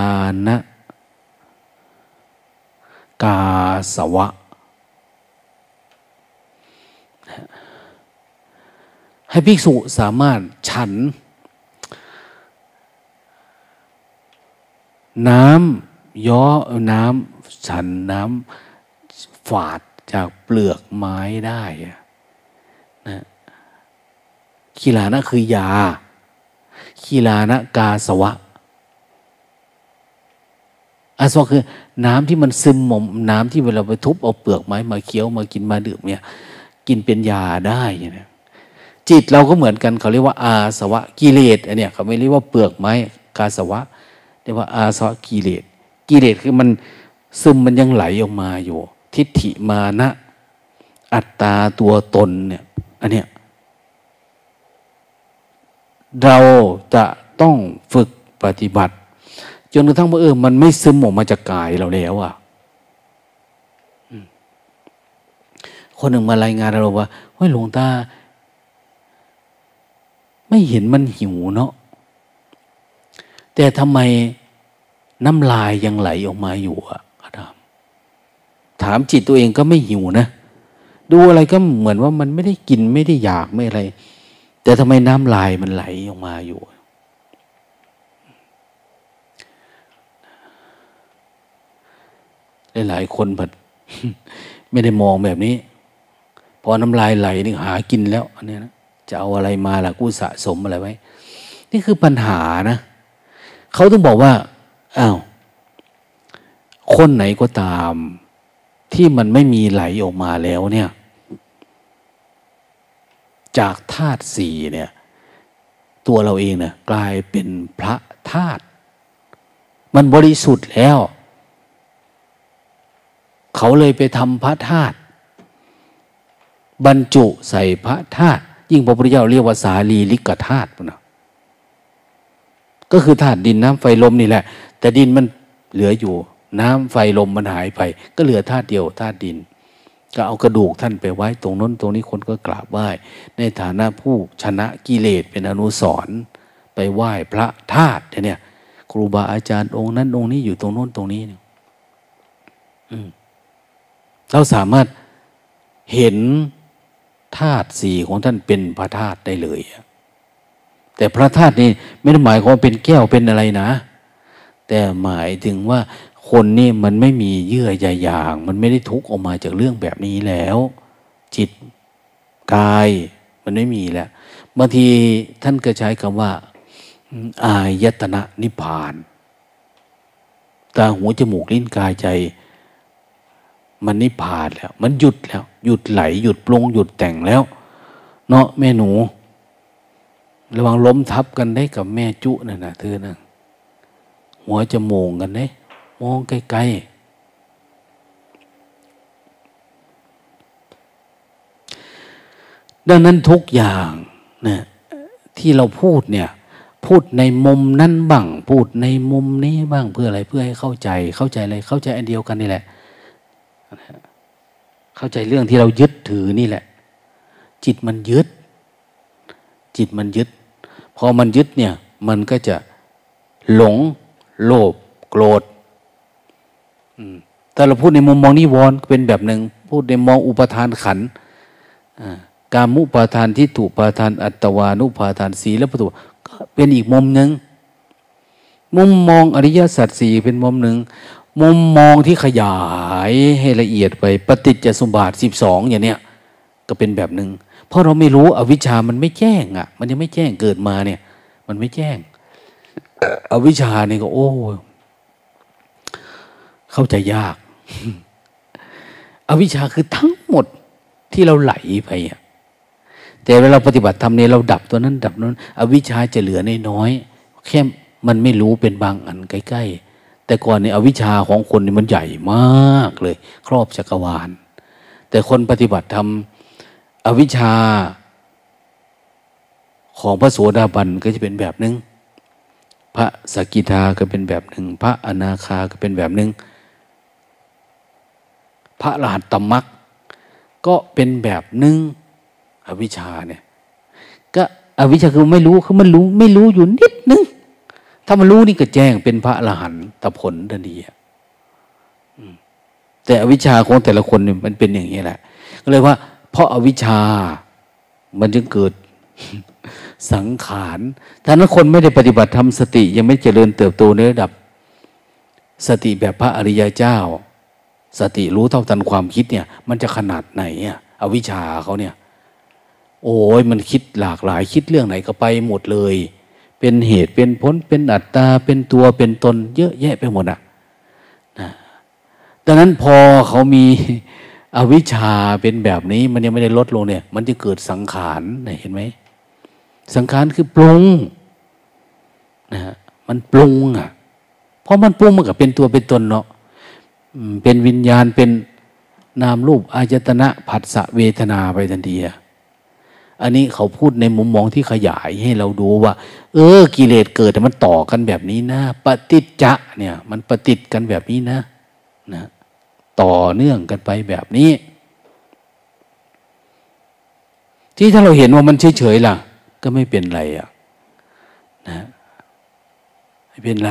านะกาสวะให้ภิกษุสามารถฉันน้ำฝาดจากเปลือกไม้ได้นะขีลานะคือยาขีลานะกาสวะอาสวะคือน้ำที่มันซึมหม่อมน้ำที่เวลาไปทุบเอาเปลือกไม้มาเคี้ยวมากินมาดื่มเนี่ยกินเป็นยาได้นะจิตเราก็เหมือนกันเขาเรียกว่าอาสวะกิเลสอันเนี้ยเขาไม่เรียกว่าเปลือกไม้กาสวะเรียกว่าอาสวะกิเลสคือมันซึมมันยังไหลออกมาอยู่ทิฏฐิมานะ อัตตาตัวตนเนี่ยอันเนี้ยเราจะต้องฝึกปฏิบัติจนกระทั่งว่ามันไม่ซึมออกมาจากกายเราแล้วอ่ะคนหนึ่งมารายงานเราว่าเฮ้ยหลวงตาไม่เห็นมันหิวเนาะแต่ทำไมน้ำลายยังไหลออกมาอยู่อ่ะถามจิตตัวเองก็ไม่หิวนะดูอะไรก็เหมือนว่ามันไม่ได้กินไม่ได้อยากไม่อะไรแต่ทำไมน้ำลายมันไหลออกมาอยู่หลายคนแบบไม่ได้มองแบบนี้พอน้ำลายไหลนี่หากินแล้วอันนี้นะจะเอาอะไรมาล่ะกูสะสมอะไรไว้นี่คือปัญหานะเขาต้องบอกว่าอ้าวคนไหนก็ตามที่มันไม่มีไหลออกมาแล้วเนี่ยจากธาตุสี่เนี่ยตัวเราเองเนี่ยกลายเป็นพระธาตุมันบริสุทธิ์แล้วเขาเลยไปทำพระธาตุบรรจุใส่พระธาตุยิ่งพระพุทธเจ้าเรียกว่าสาลีลิกธาตุนะก็คือธาตุดินน้ำไฟลมนี่แหละแต่ดินมันเหลืออยู่น้ำไฟลมมันหายไปก็เหลือธาตุเดียวธาตุดินก็เอากระดูกท่านไปไว้ตรงนั้นตรงนี้คนก็กราบไหว้ในฐานะผู้ชนะกิเลสเป็นอนุสรณ์ไปไหว้พระธาตุเนี่ยครูบาอาจารย์องค์นั้นองค์นี้อยู่ตรงนั้นตรงนี้เนี่ยเราสามารถเห็นธาตุสี่ของท่านเป็นพระธาตุได้เลยแต่พระธาตุนี่ไม่ได้หมายความเป็นแก้วเป็นอะไรนะแต่หมายถึงว่าคนนี่มันไม่มีเยื่อใยอย่างมันไม่ได้ทุกข์ออกมาจากเรื่องแบบนี้แล้วจิตกายมันไม่มีแล้วบางทีท่านก็ใช้คำว่าอายตนะนิพพานตาหูจมูกลิ้นกายใจมันนิพพานแล้วมันหยุดแล้วหยุดไหลหยุดปรุงหยุดแต่งแล้วเนาะแม่หนูระวังล้มทับกันได้กับแม่จุน่ะนะเธอนะหัวจะโมงกันได้มองไกลๆดังนั้นทุกอย่างนะที่เราพูดเนี่ยพูดในมุมนั้นบ้างพูดในมุมนี้บ้างเพื่ออะไรเพื่อให้เข้าใจอะไรเข้าใจอันเดียวกันนี่แหละเข้าใจเรื่องที่เรายึดถือนี่แหละจิตมันยึดพอมันยึดเนี่ยมันก็จะหลงโลภโกรธแต่เราพูดในมุมมองนิวรณ์เป็นแบบหนึ่งพูดในมองอุปทานขันธ์กามุปาทานทิฏฐุปาทานอัตตวานุปาทานสีและประตูก็เป็นอีกมุมหนึ่งมุมมองอริยสัจสี่เป็นมุมหนึ่งมุมมองที่ขยายให้ละเอียดไปปฏิจจสมุปบาท12อย่างเนี้ยก็เป็นแบบหนึ่งเพราะเราไม่รู้อวิชชามันไม่แจ้งอ่ะมันยังไม่แจ้งเกิดมาเนี่ยมันไม่แจ้งอวิชชานี่ก็โอ้เข้าใจยากอวิชชาคือทั้งหมดที่เราไหลไปอ่ะแต่เวลาปฏิบัติธรรมเนี่ยเราดับตัวนั้นดับนั้นอวิชชาจะเหลือน้อยๆแค่มันไม่รู้เป็นบางอันใกล้ๆแต่ก่อนเนี่ยอวิชชาของคนนี่มันใหญ่มากเลยครอบจักรวาลแต่คนปฏิบัติธรรมอวิชชาของพระโสดาบันก็จะเป็นแบบนึงพระสกิทาก็เป็นแบบนึงพระอนาคาก็เป็นแบบนึงพระอรหัตตมรรคก็เป็นแบบนึงอวิชชาเนี่ยก็อวิชชาคือไม่รู้คือมันรู้ไม่รู้อยู่นิดนึงถ้ามันรู้นี่ก็แจ้งเป็นพระอรหันตผลทันทีแต่อวิชชาของแต่ละคนมันเป็นอย่างนี้แหละก็เลยว่าเพราะอวิชชามันจึงเกิดสังขารถ้านั้นคนไม่ได้ปฏิบัติธรรมสติยังไม่เจริญเติบโตในระดับสติแบบพระอริยเจ้าสติรู้เท่าทันความคิดเนี่ยมันจะขนาดไหนอวิชชาเขาเนี่ยโอ้ยมันคิดหลากหลายคิดเรื่องไหนก็ไปหมดเลยเป็นเหตุเป็นผลเป็นอัตตาเป็นตัวเป็นตนเยอะแยะไปหมดอ่ะนะดังนั้นพอเขามีอวิชชาเป็นแบบนี้มันยังไม่ได้ลดลงเนี่ยมันจะเกิดสังขารนะเห็นไหมสังขารคือปรุงนะฮะมันปรุงอ่ะเพราะมันปรุงมันก็เป็นตัวเป็นตนเนาะเป็นวิญญาณเป็น นามรูปอายตนะผัสสะเวทนาไปทันทีอันนี้เขาพูดในมุมมองที่ขยายให้เราดูว่ากิเลสเกิดแต่มันต่อกันแบบนี้นะปฏิจจะเนี่ยมันปฏิจกันแบบนี้นะต่อเนื่องกันไปแบบนี้ที่ถ้าเราเห็นว่ามันเฉยๆล่ะก็ไม่เป็นไรนะไม่เป็นไร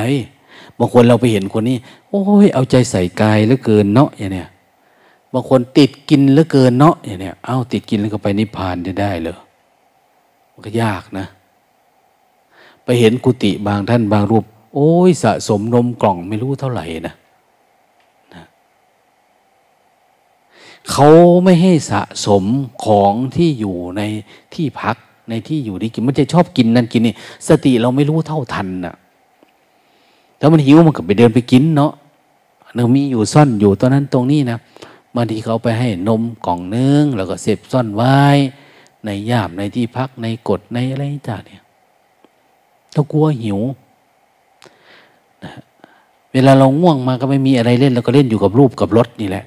บางคนเราไปเห็นคนนี้โอ้ยเอาใจใส่กายเหลือเกินเนาะอย่างเนี้ยบางคนติดกินเหลือเกินเนาะอย่างเนี้ยเอาติดกินแล้วก็ไปนิพพานได้เหรอมันก็ยากนะไปเห็นกุฏิบางท่านบางรูปโอ้ยสะสมนมกล่องไม่รู้เท่าไหร่นะเขาไม่ให้สะสมของที่อยู่ในที่พักในที่อยู่ที่กินมันจะชอบกินนั่นกินนี่สติเราไม่รู้เท่าทันน่ะถ้ามันหิวมันก็ไปเดินไปกินเนาะเรามีอยู่ซ่อนอยู่ตอนนั้นตรงนี้นะบางทีเขาไปให้นมกล่องนึงแล้วก็เสพซ่อนไว้ในย่ามในที่พักในกฎในอะไรต่างเนี่ยเรากลัวหิวนะเวลาเราง่วงมาก็ไม่มีอะไรเล่นเราก็เล่นอยู่กับรูปกับรสนี่แหละ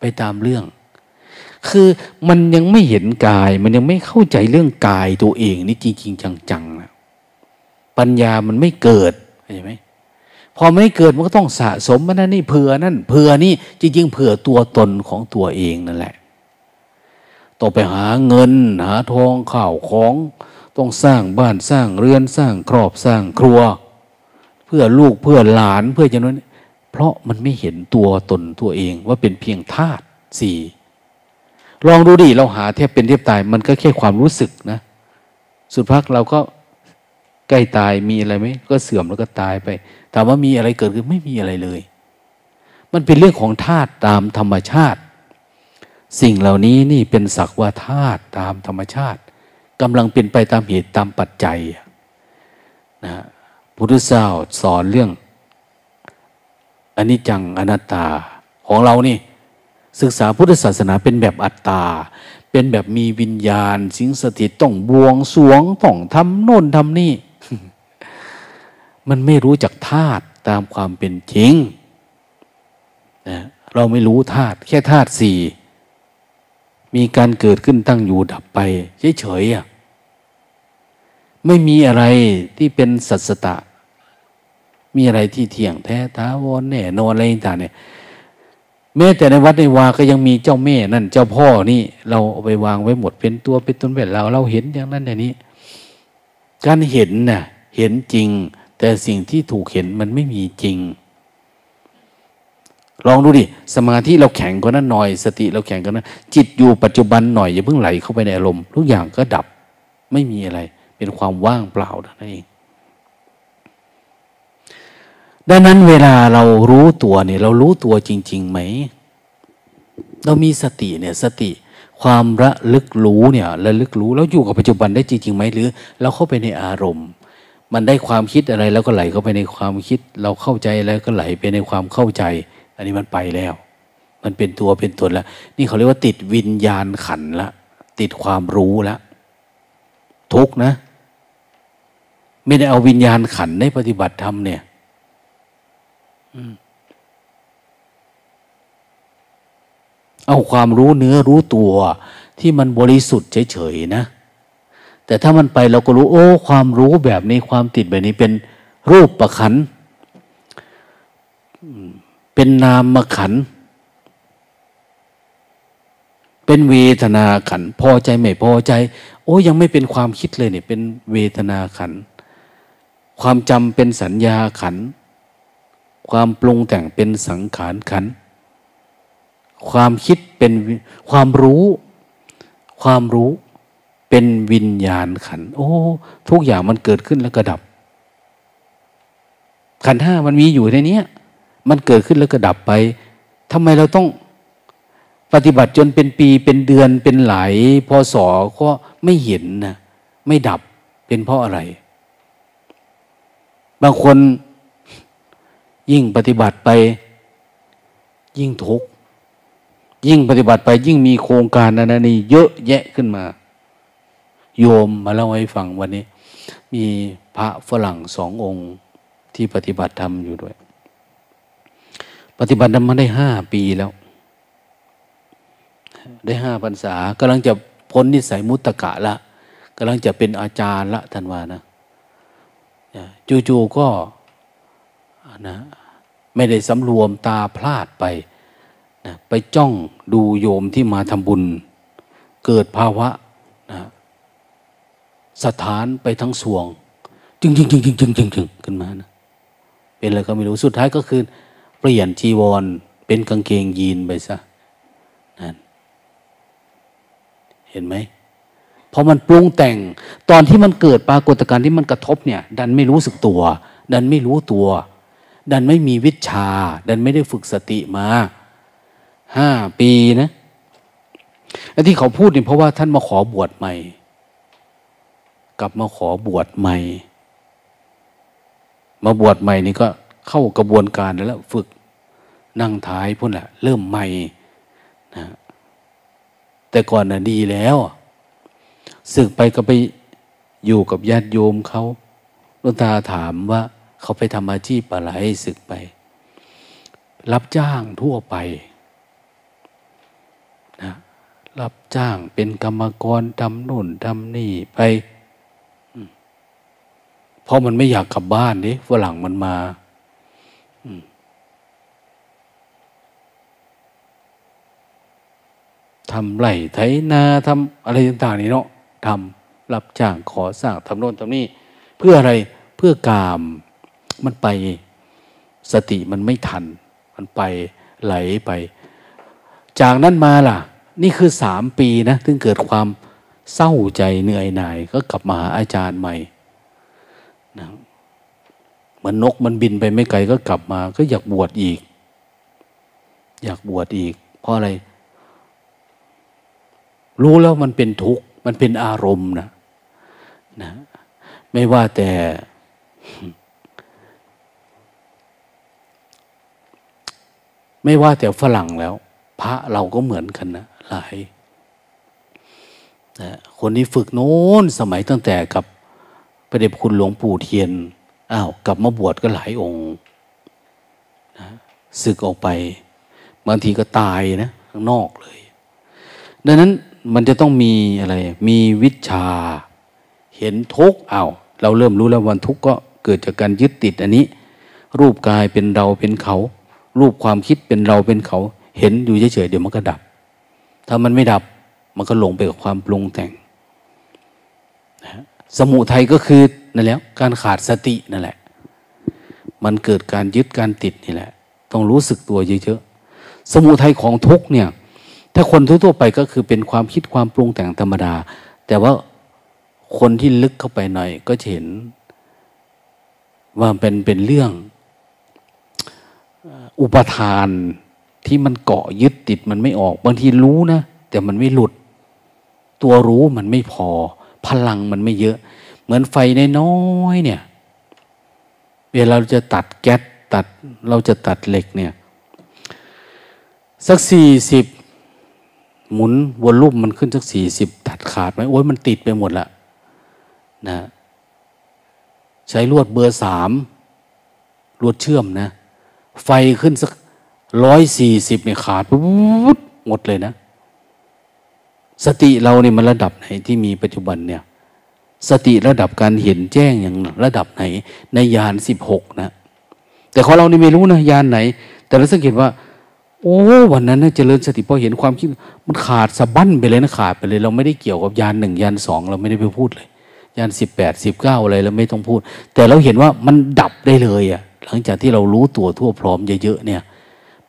ไปตามเรื่องคือมันยังไม่เห็นกายมันยังไม่เข้าใจเรื่องกายตัวเองนี่จริงๆจังๆนะปัญญามันไม่เกิดเข้าใจไหมพอไม่เกิดมันก็ต้องสะสมมันนั่นนี่เผื่อนั่นเผื่อนี่จริงๆเผื่อตัวตนของตัวเองนั่นแหละต้องไปหาเงินหาทองข้าวของต้องสร้างบ้านสร้างเรือนสร้างครอบสร้างครัวเพื่อลูกเพื่อหลานเพื่ออย่างนั้นเพราะมันไม่เห็นตัวตนตัวเองว่าเป็นเพียงธาตุสี่ลองดูดิเราหาแทบเป็นแทบตายมันก็แค่ความรู้สึกนะสุดพักเราก็ใกล้ตายมีอะไรไหมก็เสื่อมแล้วก็ตายไปถามว่ามีอะไรเกิดขึ้นไม่มีอะไรเลยมันเป็นเรื่องของธาตุตามธรรมชาติสิ่งเหล่านี้นี่เป็นสักว่าธาตุตามธรรมชาติกำลังเป็นไปตามเหตุตามปัจจัยนะพุทธเจ้าสอนเรื่องอนิจจังอนัตตาของเรานี่ศึกษาพุทธศาสนาเป็นแบบอัตตาเป็นแบบมีวิญญาณสิงสถิตต้องบวงสรวงต้องทำโน่นทำนี่มันไม่รู้จักธาตุตามความเป็นจริงนะเราไม่รู้ธาตุแค่ธาตุสี่มีการเกิดขึ้นตั้งอยู่ดับไปเฉยๆไม่มีอะไรที่เป็นสัจจะมีอะไรที่เที่ยงแท้ถาวรแน่นอนอะไรต่างเนี่ยแม้แต่ในวัดในวาก็ยังมีเจ้าแม่นั่นเจ้าพ่อนี่เราเอาไปวางไว้หมดเป็นตัวเป็นตนเป็นเราเห็นอย่างนั้นอย่างนี้การเห็นน่ะเห็นจริงแต่สิ่งที่ถูกเห็นมันไม่มีจริงลองดูดิสมาธิเราแข็งกว่านั้นหน่อยสติเราแข็งกว่านั้นจิตอยู่ปัจจุบันหน่อยอย่าเพิ่งไหลเข้าไปในอารมณ์ทุกอย่างก็ดับไม่มีอะไรเป็นความว่างเปล่านั่นเองดังนั้นเวลาเรารู้ตัวเนี่ยเรารู้ตัวจริงๆไหมเรามีสติเนี่ยสติความระลึกรู้เนี่ยระลึกรู้แล้วอยู่กับปัจจุบันได้จริงๆไหมหรือเราเข้าไปในอารมณ์มันได้ความคิดอะไรแล้วก็ไหลเข้าไปในความคิดเราเข้าใจแล้วก็ไหลไปในความเข้าใจอันนี้มันไปแล้วมันเป็นตัวเป็นตนแล้วนี่เขาเรียกว่าติดวิญญาณขันธ์ละติดความรู้ละทุกข์นะไม่ได้เอาวิญญาณขันธ์ในปฏิบัติธรรมเนี่ยเอาความรู้เนื้อรู้ตัวที่มันบริสุทธิ์เฉยๆนะแต่ถ้ามันไปเราก็รู้โอ้ความรู้แบบนี้ความติดแบบนี้เป็นรูปประขันเป็นนามขันเป็นเวทนาขันพอใจไม่พอใจโอ้ยังไม่เป็นความคิดเลยเนี่ยเป็นเวทนาขันความจำเป็นสัญญาขันความปรุงแต่งเป็นสังขารขันความคิดเป็นความรู้เป็นวิญญาณขันโอ้ทุกอย่างมันเกิดขึ้นแล้วก็ดับขันห้ามันมีอยู่ในนี้มันเกิดขึ้นแล้วก็ดับไปทำไมเราต้องปฏิบัติจนเป็นปีเป็นเดือนเป็นหลายพศก็ไม่เห็นนะไม่ดับเป็นเพราะอะไรบางคนยิ่งปฏิบัติไปยิ่งทุกข์ยิ่งปฏิบัติไปยิ่งมีโครงการนั้นนี่เยอะแยะขึ้นมาโยมมาเล่าให้ฟังวันนี้มีพระฝรั่ง2 องค์ที่ปฏิบัติธรรมอยู่ด้วยปฏิบัติธรรมมาได้5 ปีแล้ว ได้5 พรรษากำลังจะพ้นนิสัยมุตตะกะละกำลังจะเป็นอาจารย์ละท่านว่านะจู่ๆก็นะไม่ได้สำรวมตาพลาดไปนะไปจ้องดูโยมที่มาทำบุญเกิดภาวะนะสถานไปทั้งสวงจึงๆๆๆๆๆขึ้นมานะเป็นอะไรก็ไม่รู้สุดท้ายก็คือเปลี่ยนจีวรเป็นกางเกงยีนไปซะนั่นเห็นไหมพอมันปรุงแต่งตอนที่มันเกิดปรากฏการณ์ที่มันกระทบเนี่ยดันไม่รู้สึกตัวดันไม่รู้ตัวดันไม่มีวิชาดันไม่ได้ฝึกสติมา5 ปีนะและที่เขาพูดเนี่ยเพราะว่าท่านมาขอบวชใหม่กลับมาขอบวชใหม่มาบวชใหม่นี่ก็เข้ากระบวนการแล้วฝึกนั่งท้ายพุ่นแหละเริ่มใหม่นะแต่ก่อนน่ะดีแล้วสึกไปก็ไปอยู่กับญาติโยมเขาหลวงตาถามว่าเขาไปทำอาชีพอะไรสึกไปรับจ้างทั่วไปนะรับจ้างเป็นกรรมกรทำโน่นทำนี่ไปเพราะมันไม่อยากกลับบ้านดิฝรั่งมันมาทำไร่ไถนาทำอะไรต่างๆนี่เนาะทำรับจ้างขอสร้างทำโน่นทำนี่เพื่ออะไรเพื่อกามมันไปสติมันไม่ทันมันไปไหลไปจากนั้นมาล่ะนี่คือ3 ปีนะถึงเกิดความเศร้าใจเหนื่อยหน่ายก็กลับมาหาอาจารย์ใหม่นะเหมือนนกมันบินไปไม่ไกลก็กลับมาก็อยากบวชอีกเพราะอะไรรู้แล้วมันเป็นทุกข์มันเป็นอารมณ์นะไม่ว่าแต่ฝรั่งแล้วพระเราก็เหมือนกันนะหลายคนนี้ฝึกโน้นสมัยตั้งแต่กับพระเดชคุณหลวงปู่เทียนอ้าวกลับมาบวชก็หลายองค์นะสึกออกไปบางทีก็ตายนะข้างนอกเลยดังนั้นมันจะต้องมีอะไรมีวิชาเห็นทุกข์อ้าวเราเริ่มรู้แล้ววันทุกข์ก็เกิดจากการยึดติดอันนี้รูปกายเป็นเราเป็นเขารูปความคิดเป็นเราเป็นเขาเห็นอยู่เฉยๆเดี๋ยวมันก็ดับถ้ามันไม่ดับมันก็หลงไปกับความปรุงแต่งนะสมุทัยก็คือนั่นแล้วการขาดสตินั่นแหละมันเกิดการยึดการติดนี่แหละต้องรู้สึกตัวเยอะๆสมุทัยของทุกข์เนี่ยถ้าคนทั่วๆไปก็คือเป็นความคิดความปรุงแต่งธรรมดาแต่ว่าคนที่ลึกเข้าไปหน่อยก็จะเห็นว่าเป็นเรื่องอุปทานที่มันเกาะยึดติดมันไม่ออกบางทีรู้นะแต่มันไม่หลุดตัวรู้มันไม่พอพลังมันไม่เยอะเหมือนไฟน้อยๆเนี่ยเวลาเราจะตัดแก๊สเราจะตัดเหล็กเนี่ยสัก40หมุนวนรูปมันขึ้นสัก40ตัดขาดไหมโอ้ยมันติดไปหมดละนะใช้ลวดเบอร์3ลวดเชื่อมนะไฟขึ้นสัก140เนี่ยขาดปุ๊บหมดเลยนะสติเราเนี่ยมันระดับไหนที่มีปัจจุบันเนี่ยสติระดับการเห็นแจ้งอย่างระดับไหนในญาณ16นะแต่ของเรานี่ไม่รู้นะญาณไหนแต่เราสังเกตว่าโอ้วันนั้นนะเจริญสติพอเห็นความคิดมันขาดสะบั้นไปเลยนะขาดไปเลยเราไม่ได้เกี่ยวกับยาน1ยาน2เราไม่ได้ไปพูดเลยยาน18 19อะไรเราไม่ต้องพูดแต่เราเห็นว่ามันดับได้เลยอ่ะหลังจากที่เรารู้ตัวทั่วพร้อมเยอะๆเนี่ย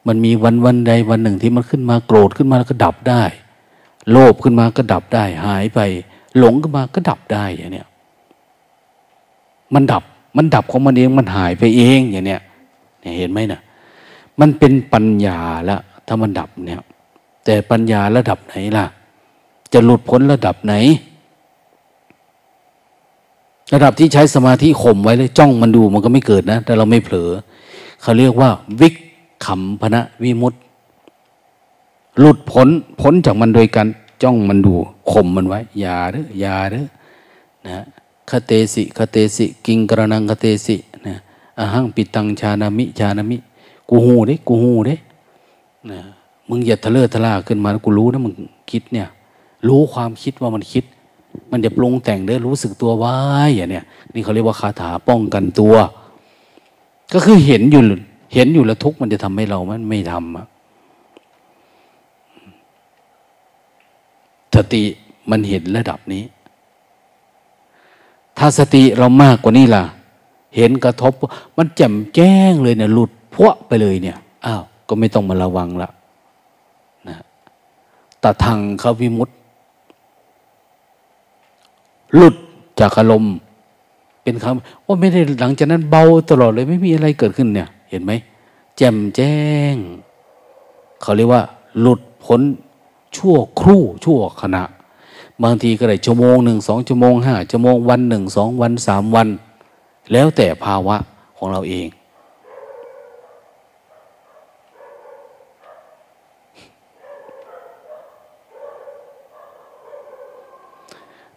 มันมีวันใดวันหนึ่งที่มันขึ้นมาโกรธขึ้นมาแล้วก็ดับได้โลภขึ้นมาก็ดับได้หายไปหลงขึ้นมาก็ดับได้อย่างเนี้ยมันดับของมันเองมันหายไปเองอย่างเนี้ยเห็นไหมนะมันเป็นปัญญาละถ้ามันดับเนี่ยแต่ปัญญาระดับไหนล่ะจะหลุดพ้นระดับไหนระดับที่ใช้สมาธิข่มไว้เลยจ้องมันดูมันก็ไม่เกิดนะแต่เราไม่เผลอเขาเรียกว่าวิกขัมภนวิมุตติหลุดพ้นจากมันโดยการจ้องมันดูข่มมันไว้อย่าเด้อนะคเตสิกิงกรณังคเตสินะอะหังปิตังชานามิกูหูดินะ มึงอย่าทะเลาะทะล่าขึ้นมาแล้วกูรู้นะมึงคิดเนี่ยรู้ความคิดว่ามันคิดมันอย่าปรุงแต่งเด้อรู้สึกตัวไว้อย่างเนี้ยนี่เขาเรียกว่าคาถาป้องกันตัวก็คือเห็นอยู่แล้วทุกข์มันจะทำให้เรามันไม่ทำอะสติมันเห็นระดับนี้ถ้าสติเรามากกว่านี้ล่ะเห็นกระทบมันแจ่มแจ้งเลยเนี่ยหลุดพวะไปเลยเนี่ยอ้าวก็ไม่ต้องมาระวังละนะตทังควิมุตติหลุดจากอารมณ์เป็นคำว่าไม่ได้หลังจากนั้นเบาตลอดเลยไม่มีอะไรเกิดขึ้นเนี่ยเห็นไหมแจ่มแจ้งเขาเรียกว่าหลุดพ้นชั่วครู่ชั่วขณะบางทีก็ได้ชั่วโมงหนึ่งสองชั่วโมงห้าชั่วโมงวันหนึ่งสองวันสามวันแล้วแต่ภาวะของเราเอง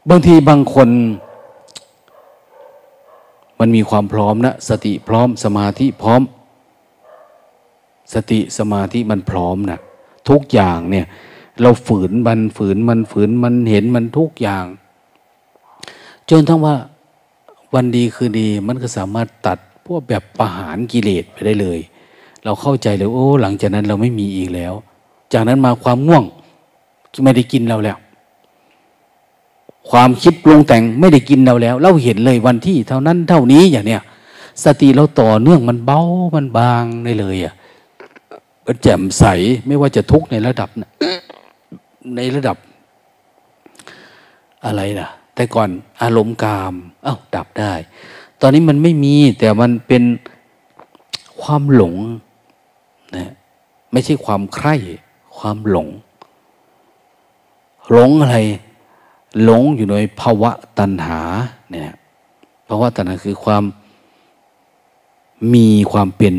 บางทีบางคนมันมีความพร้อมนะสติพร้อมสมาธิพร้อมสติสมาธิมันพร้อมนะทุกอย่างเนี่ยเราฝืนมันเห็นมันทุกอย่างจนทั้งว่าวันดีคือดีมันก็สามารถตัดพวกแบบประหารกิเลสไปได้เลยเราเข้าใจเลยโอ้หลังจากนั้นเราไม่มีอีกแล้วจากนั้นมาความง่วงไม่ได้กินเราแล้วความคิดปรุงแต่งไม่ได้กินเราแล้วเราเห็นเลยวันที่เท่านั้นเท่านี้อย่างเนี้ยสติเราต่อเนื่องมันเบามันบางได้เลยอ่ะแจ่มใสไม่ว่าจะทุกข์ในระดับอะไรล่ะแต่ก่อนอารมณ์กามอ้าวดับได้ตอนนี้มันไม่มีแต่มันเป็นความหลงนะไม่ใช่ความใคร่ความหลงหลงอะไรหลงอยู่ในภวะตัณหาเนี่ยภวะตัณหาคือความมีความเป็น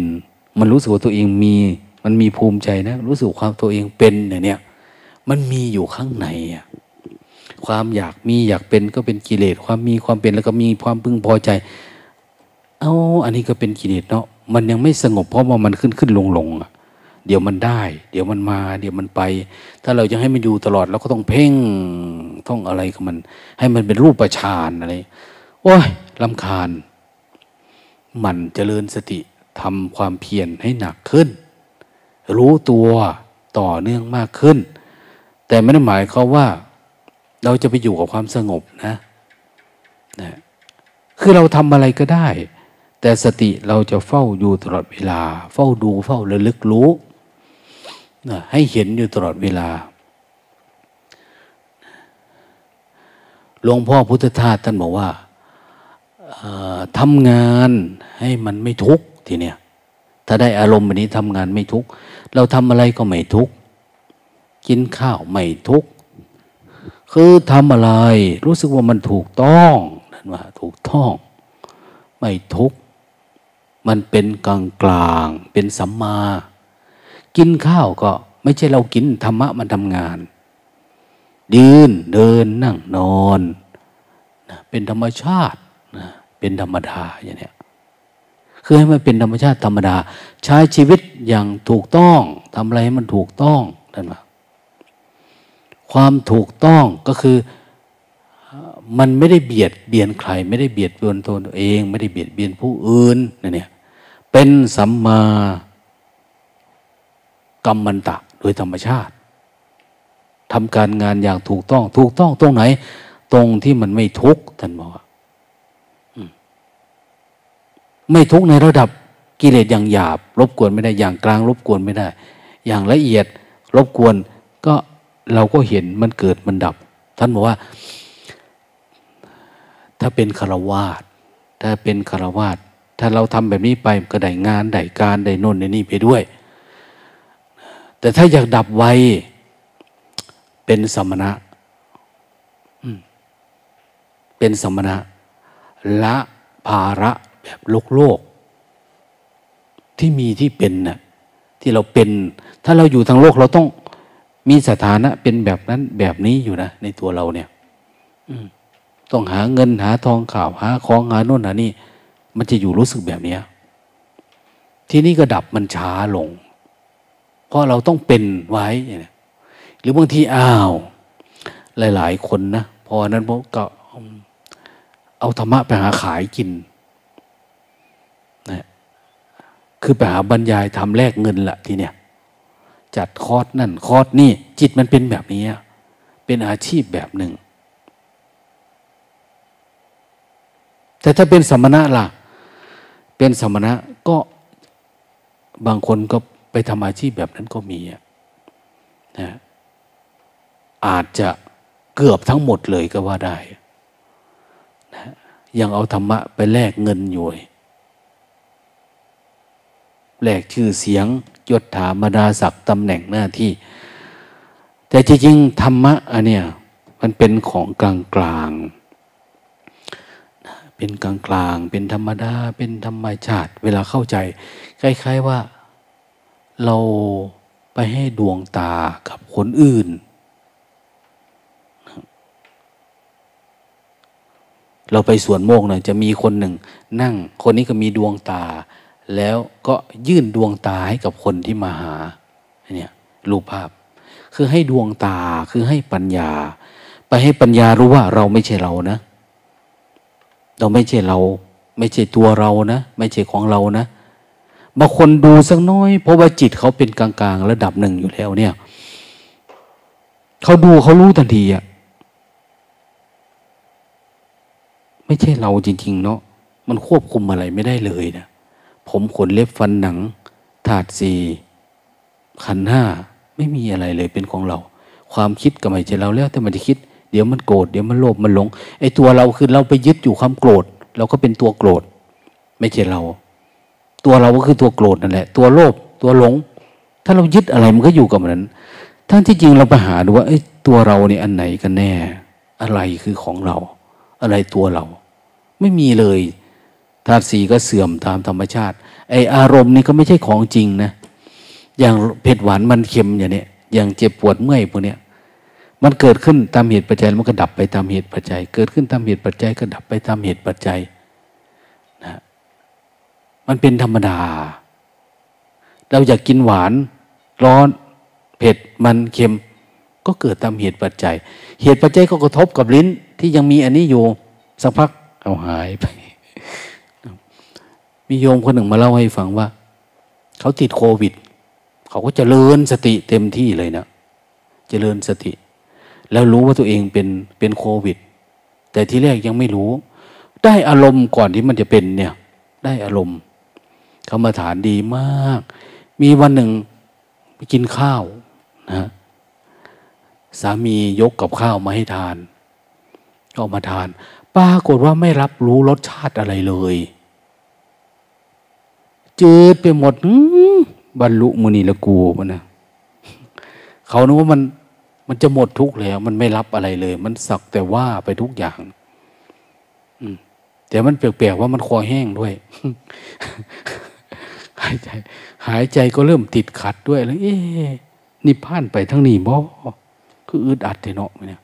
มันรู้สึกว่าตัวเองมีมันมีภูมิใจนะรู้สึกความตัวเองเป็นเนี่ยมันมีอยู่ข้างในอ่ะความอยากมีอยากเป็นก็เป็นกิเลสความมีความเป็นแล้วก็มีความพึงพอใจเอาอันนี้ก็เป็นกิเลสเนาะมันยังไม่สงบเพราะว่ามันขึ้นลงอ่ะเดี๋ยวมันได้เดี๋ยวมันมาเดี๋ยวมันไปถ้าเราจะให้มันอยู่ตลอดเราก็ต้องเพ่งต้องอะไรกับมันให้มันเป็นรูปฌานอะไรโอ้ยรำคาญมันเจริญสติทำความเพียรให้หนักขึ้นรู้ตัวต่อเนื่องมากขึ้นแต่ไม่ได้หมายเขาว่าเราจะไปอยู่กับความสงบนะคือเราทำอะไรก็ได้แต่สติเราจะเฝ้าอยู่ตลอดเวลาเฝ้าดูเฝ้าระลึกรู้นะให้เห็นอยู่ตลอดเวลาหลวงพ่อพุทธทาสท่านบอกว่าทำงานให้มันไม่ทุกข์ทีเนี้ยถ้าได้อารมณ์แบบนี้ทำงานไม่ทุกข์เราทำอะไรก็ไม่ทุกข์กินข้าวไม่ทุกข์คือทำอะไรรู้สึกว่ามันถูกต้องนั่นว่าถูกต้องไม่ทุกข์มันเป็นกลางเป็นสัมมากินข้าวก็ไม่ใช่เรากินธรรมะมันทำงานยืนเดินนั่งนอนนะเป็นธรรมชาตินะเป็นธรรมดาอย่างเนี้ยคือให้มันเป็นธรรมชาติธรรมดาใช้ชีวิตอย่างถูกต้องทำอะไรให้มันถูกต้องนั่นว่าความถูกต้องก็คือมันไม่ได้เบียดใครไม่ได้เบียดเบียนตัวเองไม่ได้เบียดเบียนผู้อื่นนั่นเนี่ยเป็นสัมมากัมมันตะโดยธรรมชาติทำการงานอย่างถูกต้องตรงไหนตรงที่มันไม่ทุกข์ท่านบอกไม่ทุกข์ในระดับกิเลสอย่างหยาบรบกวนไม่ได้อย่างกลางรบกวนไม่ได้อย่างละเอียดรบกวนก็เราก็เห็นมันเกิดมันดับท่านบอกว่าถ้าเป็นฆราวาสถ้าเราทำแบบนี้ไปก็ได้งานได้การได้โน่นได้นี่ไปด้วยแต่ถ้าอยากดับไวเป็นสมณะละภาระแบบโลกที่มีที่เป็นน่ะที่เราเป็นถ้าเราอยู่ทางโลกเราต้องมีสถานะเป็นแบบนั้นแบบนี้อยู่นะในตัวเราเนี่ยต้องหาเงินหาทองข่าวหาของหาโน่นหานี่มันจะอยู่รู้สึกแบบเนี้ยทีนี้ก็ดับมันช้าลง เพราะเราต้องเป็นไว้หรือบางทีอ้าวหลายๆคนนะพอนั้นพวกก็เอาธรรมะไปหาขายกินนะคือไปหาบรรยายทำแลกเงินละทีเนี้ยจัดคอร์สนั่นคอร์สนี่จิตมันเป็นแบบนี้เป็นอาชีพแบบหนึ่งแต่ถ้าเป็นสมณะล่ะเป็นสมณะก็บางคนก็ไปทำอาชีพแบบนั้นก็มีนะอาจจะเกือบทั้งหมดเลยก็ว่าได้นะยังเอาธรรมะไปแลกเงินอยู่แลกชื่อเสียงยศถาบรรดาศักดิ์ตำแหน่งหน้าที่แต่จริงๆธรรมะอันเนี้ยมันเป็นของกลางกลางเป็นกลางกลางเป็นธรรมดาเป็นธรรมชาติเวลาเข้าใจคล้ายๆว่าเราไปให้ดวงตากับคนอื่นเราไปสวนโมกข์น่ะจะมีคนหนึ่งนั่งคนนี้ก็มีดวงตาแล้วก็ยื่นดวงตาให้กับคนที่มาหาเนี่ยรูปภาพคือให้ดวงตาคือให้ปัญญาไปให้ปัญญารู้ว่าเราไม่ใช่เรานะเราไม่ใช่เราไม่ใช่ตัวเรานะไม่ใช่ของเรานะบางคนดูสักน้อยเพราะว่าจิตเขาเป็นกลางๆระดับหนึ่งอยู่แล้วเนี่ยเขาดูเขารู้ทันทีอ่ะไม่ใช่เราจริงๆเนาะมันควบคุมอะไรไม่ได้เลยนะผมขนเล็บฟันหนังธาตุสี่ขันธ์ห้าไม่มีอะไรเลยเป็นของเราความคิดก็ไม่ใช่เราแล้วแต่มันจะคิดเดี๋ยวมันโกรธเดี๋ยวมันโลภมันหลงไอ้ตัวเราคือเราไปยึดอยู่ความโกรธเราก็เป็นตัวโกรธไม่ใช่เราตัวเราก็คือตัวโกรธนั่นแหละตัวโลภตัวหลงถ้าเรายึดอะไรมันก็อยู่กับมันนั้นทั้งที่จริงเราไปหาดูว่าไอ้ตัวเราเนี่ยอันไหนกันแน่อะไรคือของเราอะไรตัวเราไม่มีเลยธาตุสี่ก็เสื่อมตามธรรมชาติไอ้อารมณ์นี่ก็ไม่ใช่ของจริงนะอย่างเผ็ดหวานมันเค็มอย่างเนี้ยอย่างเจ็บปวดเมื่อยพวกเนี้ยมันเกิดขึ้นตามเหตุปัจจัยมันก็ดับไปตามเหตุปัจจัยเกิดขึ้นตามเหตุปัจจัยก็ดับไปตามเหตุปัจจัยนะมันเป็นธรรมดาเราอยากกินหวานร้อนเผ็ดมันเค็มก็เกิดตามเหตุปัจจัยเหตุปัจจัยก็กระทบกับลิ้นที่ยังมีอันนี้อยู่สักพักเอาหายไปมีโยมคนหนึ่งมาเล่าให้ฟังว่าเขาติดโควิดเขาก็เจริญสติเต็มที่เลยนะเจริญสติแล้วรู้ว่าตัวเองเป็นโควิดแต่ทีแรกยังไม่รู้ได้อารมณ์ก่อนที่มันจะเป็นเนี่ยได้อารมณ์กรรมฐานดีมากมีวันหนึ่งไปกินข้าวนะสามียกกับข้าวมาให้ทานก็มาทานปรากฏว่าไม่รับรู้รสชาติอะไรเลยจืดไปหมดบรรลุมุนีละกูมันนะเขานึกว่ามันจะหมดทุกข์แล้วมันไม่รับอะไรเลยมันสักแต่ว่าไปทุกอย่างแต่มันแปลกๆว่ามันคอแห้งด้วย หายใจก็เริ่มติดขัดด้วยแล้วเอ๊ะนิพพานไปทั้งนี้บ่คืออึดอัดเนาะเนี่ย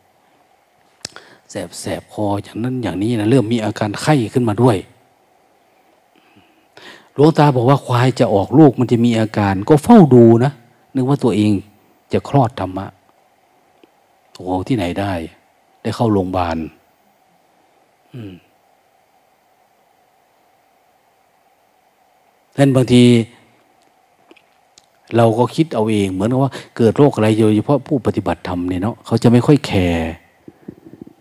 แสบคออย่างนั้นอย่างนี้นะเริ่มมีอาการไข้ขึ้นมาด้วยหลวงตาบอกว่าควายจะออกลูกมันจะมีอาการก็เฝ้าดูนะนึกว่าตัวเองจะคลอดธรรมะโอ้โหที่ไหนได้เข้าโรงพยาบาลนั่นบางทีเราก็คิดเอาเองเหมือนกับว่าเกิดโรคอะไรโดยเฉพาะผู้ปฏิบัติธรรมเนี่ยเนาะเขาจะไม่ค่อยแคร์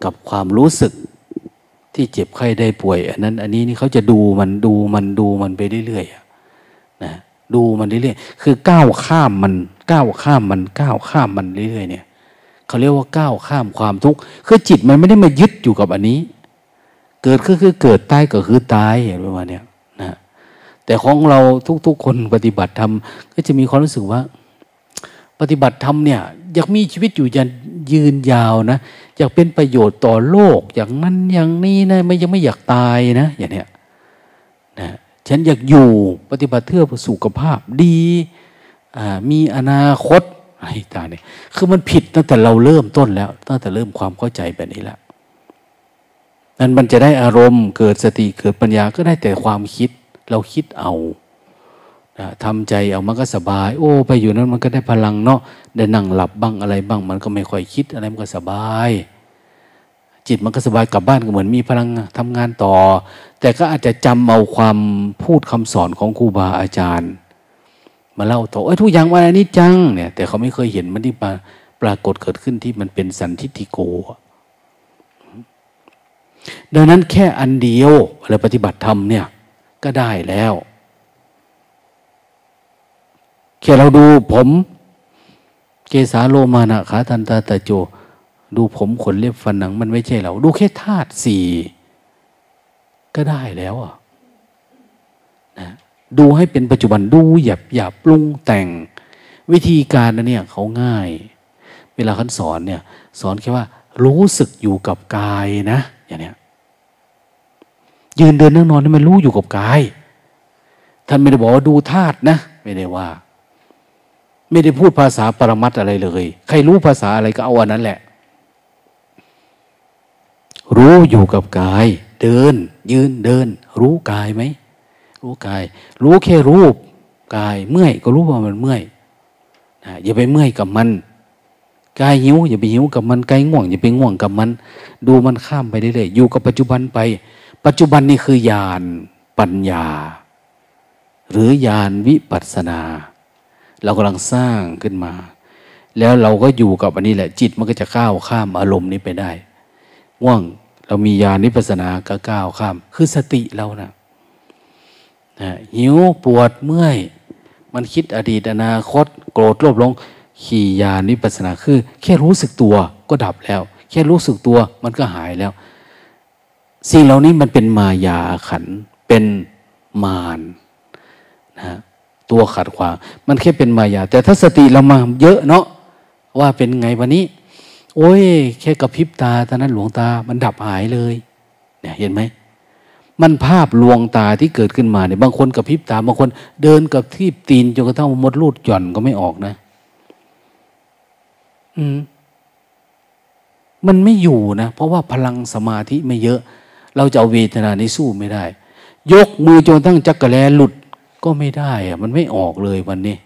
กับความรู้สึกที่เจ็บไข้ได้ป่วยอันนั้นอันนี้นี่เขาจะดูมันไปเรื่อยๆนะดูมันเรื่อยๆคือก้าวข้ามมันเรื่อยๆเนี่ยเขาเรียกว่าก้าวข้ามความทุกข์คือจิตมันไม่ได้มายึดอยู่กับอันนี้เกิดก็คือเกิดตายก็คือตายอย่างประมาณเนี้ยนะแต่ของเราทุกๆคนปฏิบัติธรรมก็จะมีความรู้สึกว่าปฏิบัติธรรมเนี่ยอยากมีชีวิตอยู่ยืนยาวนะอยากเป็นประโยชน์ต่อโลกอย่างนั้นอย่างนี้นะยังไม่อยากตายนะอย่างเนี้ยนะฉันอยากอยู่ปฏิบัติเพื่อสุขภาพดีมีอนาคตไอ้ตาเนี่ยคือมันผิดตั้งแต่เราเริ่มต้นแล้วตั้งแต่เริ่มความเข้าใจแบบนี้แล้วนั่นมันจะได้อารมณ์เกิดสติเกิดปัญญาก็ได้แต่ความคิดเราคิดเอา ทำใจเอามันก็สบายโอ้ไปอยู่นั้นมันก็ได้พลังเนาะได้นั่งหลับบ้างอะไรบ้างมันก็ไม่ค่อยคิดอะไรมันก็สบายจิตมันก็สบายกลับบ้านก็เหมือนมีพลังทำงานต่อแต่ก็อาจจะจำเอาความพูดคำสอนของครูบาอาจารย์มาเล่าต่อทุกอย่างว่าอันนี้จังเนี่ยแต่เขาไม่เคยเห็นมันที่ปรากฏเกิดขึ้นที่มันเป็นสันทิฏฐิโกดังนั้นแค่อันเดียวอะไรปฏิบัติธรรมเนี่ยก็ได้แล้วแค่เราดูผมเกสาโลมานะขาทันตาตะโจดูผมขนเล็บฟันหนังมันไม่ใช่เราดูแค่ธาตุสี่ก็ได้แล้วอ่ะนะดูให้เป็นปัจจุบันดูหยับหยับปรุงแต่งวิธีการนะเนี่ยเขาง่ายเวลาเขาสอนเนี่ยสอนแค่ว่ารู้สึกอยู่กับกายนะอย่างเนี้ยยืนเดินนั่งนอนนี่มันรู้อยู่กับกายท่านไม่ได้บอกว่าดูธาตุนะไม่ได้ว่าไม่ได้พูดภาษาปรมัตถ์อะไรเลยใครรู้ภาษาอะไรก็เอาอันนั้นแหละรู้อยู่กับกายเดินยืนเดินรู้กายไหมรู้กายรู้แค่รูปกายเมื่อยก็รู้ว่ามันเมื่อยนะอย่าไปเมื่อยกับมันกายหิวอย่าไปหิวกับมันกายง่วงอย่าไปง่วงกับมันดูมันข้ามไปเรื่อยๆอยู่กับปัจจุบันไปปัจจุบันนี่คือญาณปัญญาหรือญาณวิปัสสนาเรากำลังสร้างขึ้นมาแล้วเราก็อยู่กับอันนี้แหละจิตมันก็จะก้าวข้ามอารมณ์นี้ไปได้ว่างเรามีญาณวิปัสสนาก็ก้าวข้ามคือสติเรานะหิวปวดเมื่อยมันคิดอดีตอนาคตโกรธโลภหลงขี่ญาณวิปัสสนาคือแค่รู้สึกตัวก็ดับแล้วแค่รู้สึกตัวมันก็หายแล้วสิ่งเหล่านี้มันเป็นมายาขันธ์เป็นมารนะตัวขัดขวางมันแค่เป็นมายาแต่ถ้าสติเรามาเยอะเนาะว่าเป็นไงวันนี้โอ้ยแค่กระพริบตาตอนนั้นหลวงตามันดับหายเลยเนี่ยเห็นไหมมันภาพลวงตาที่เกิดขึ้นมาเนี่ยบางคนกระพริบตาบางคนเดินกับที่ตีนจนกระทั่งมดลูดหย่อนก็ไม่ออกนะมันไม่อยู่นะเพราะว่าพลังสมาธิไม่เยอะเราจะเอาเวทนานี้สู้ไม่ได้ยกมือจนทั้งจักรแลหลุดก็ไม่ได้อะมันไม่ออกเลยวันนี้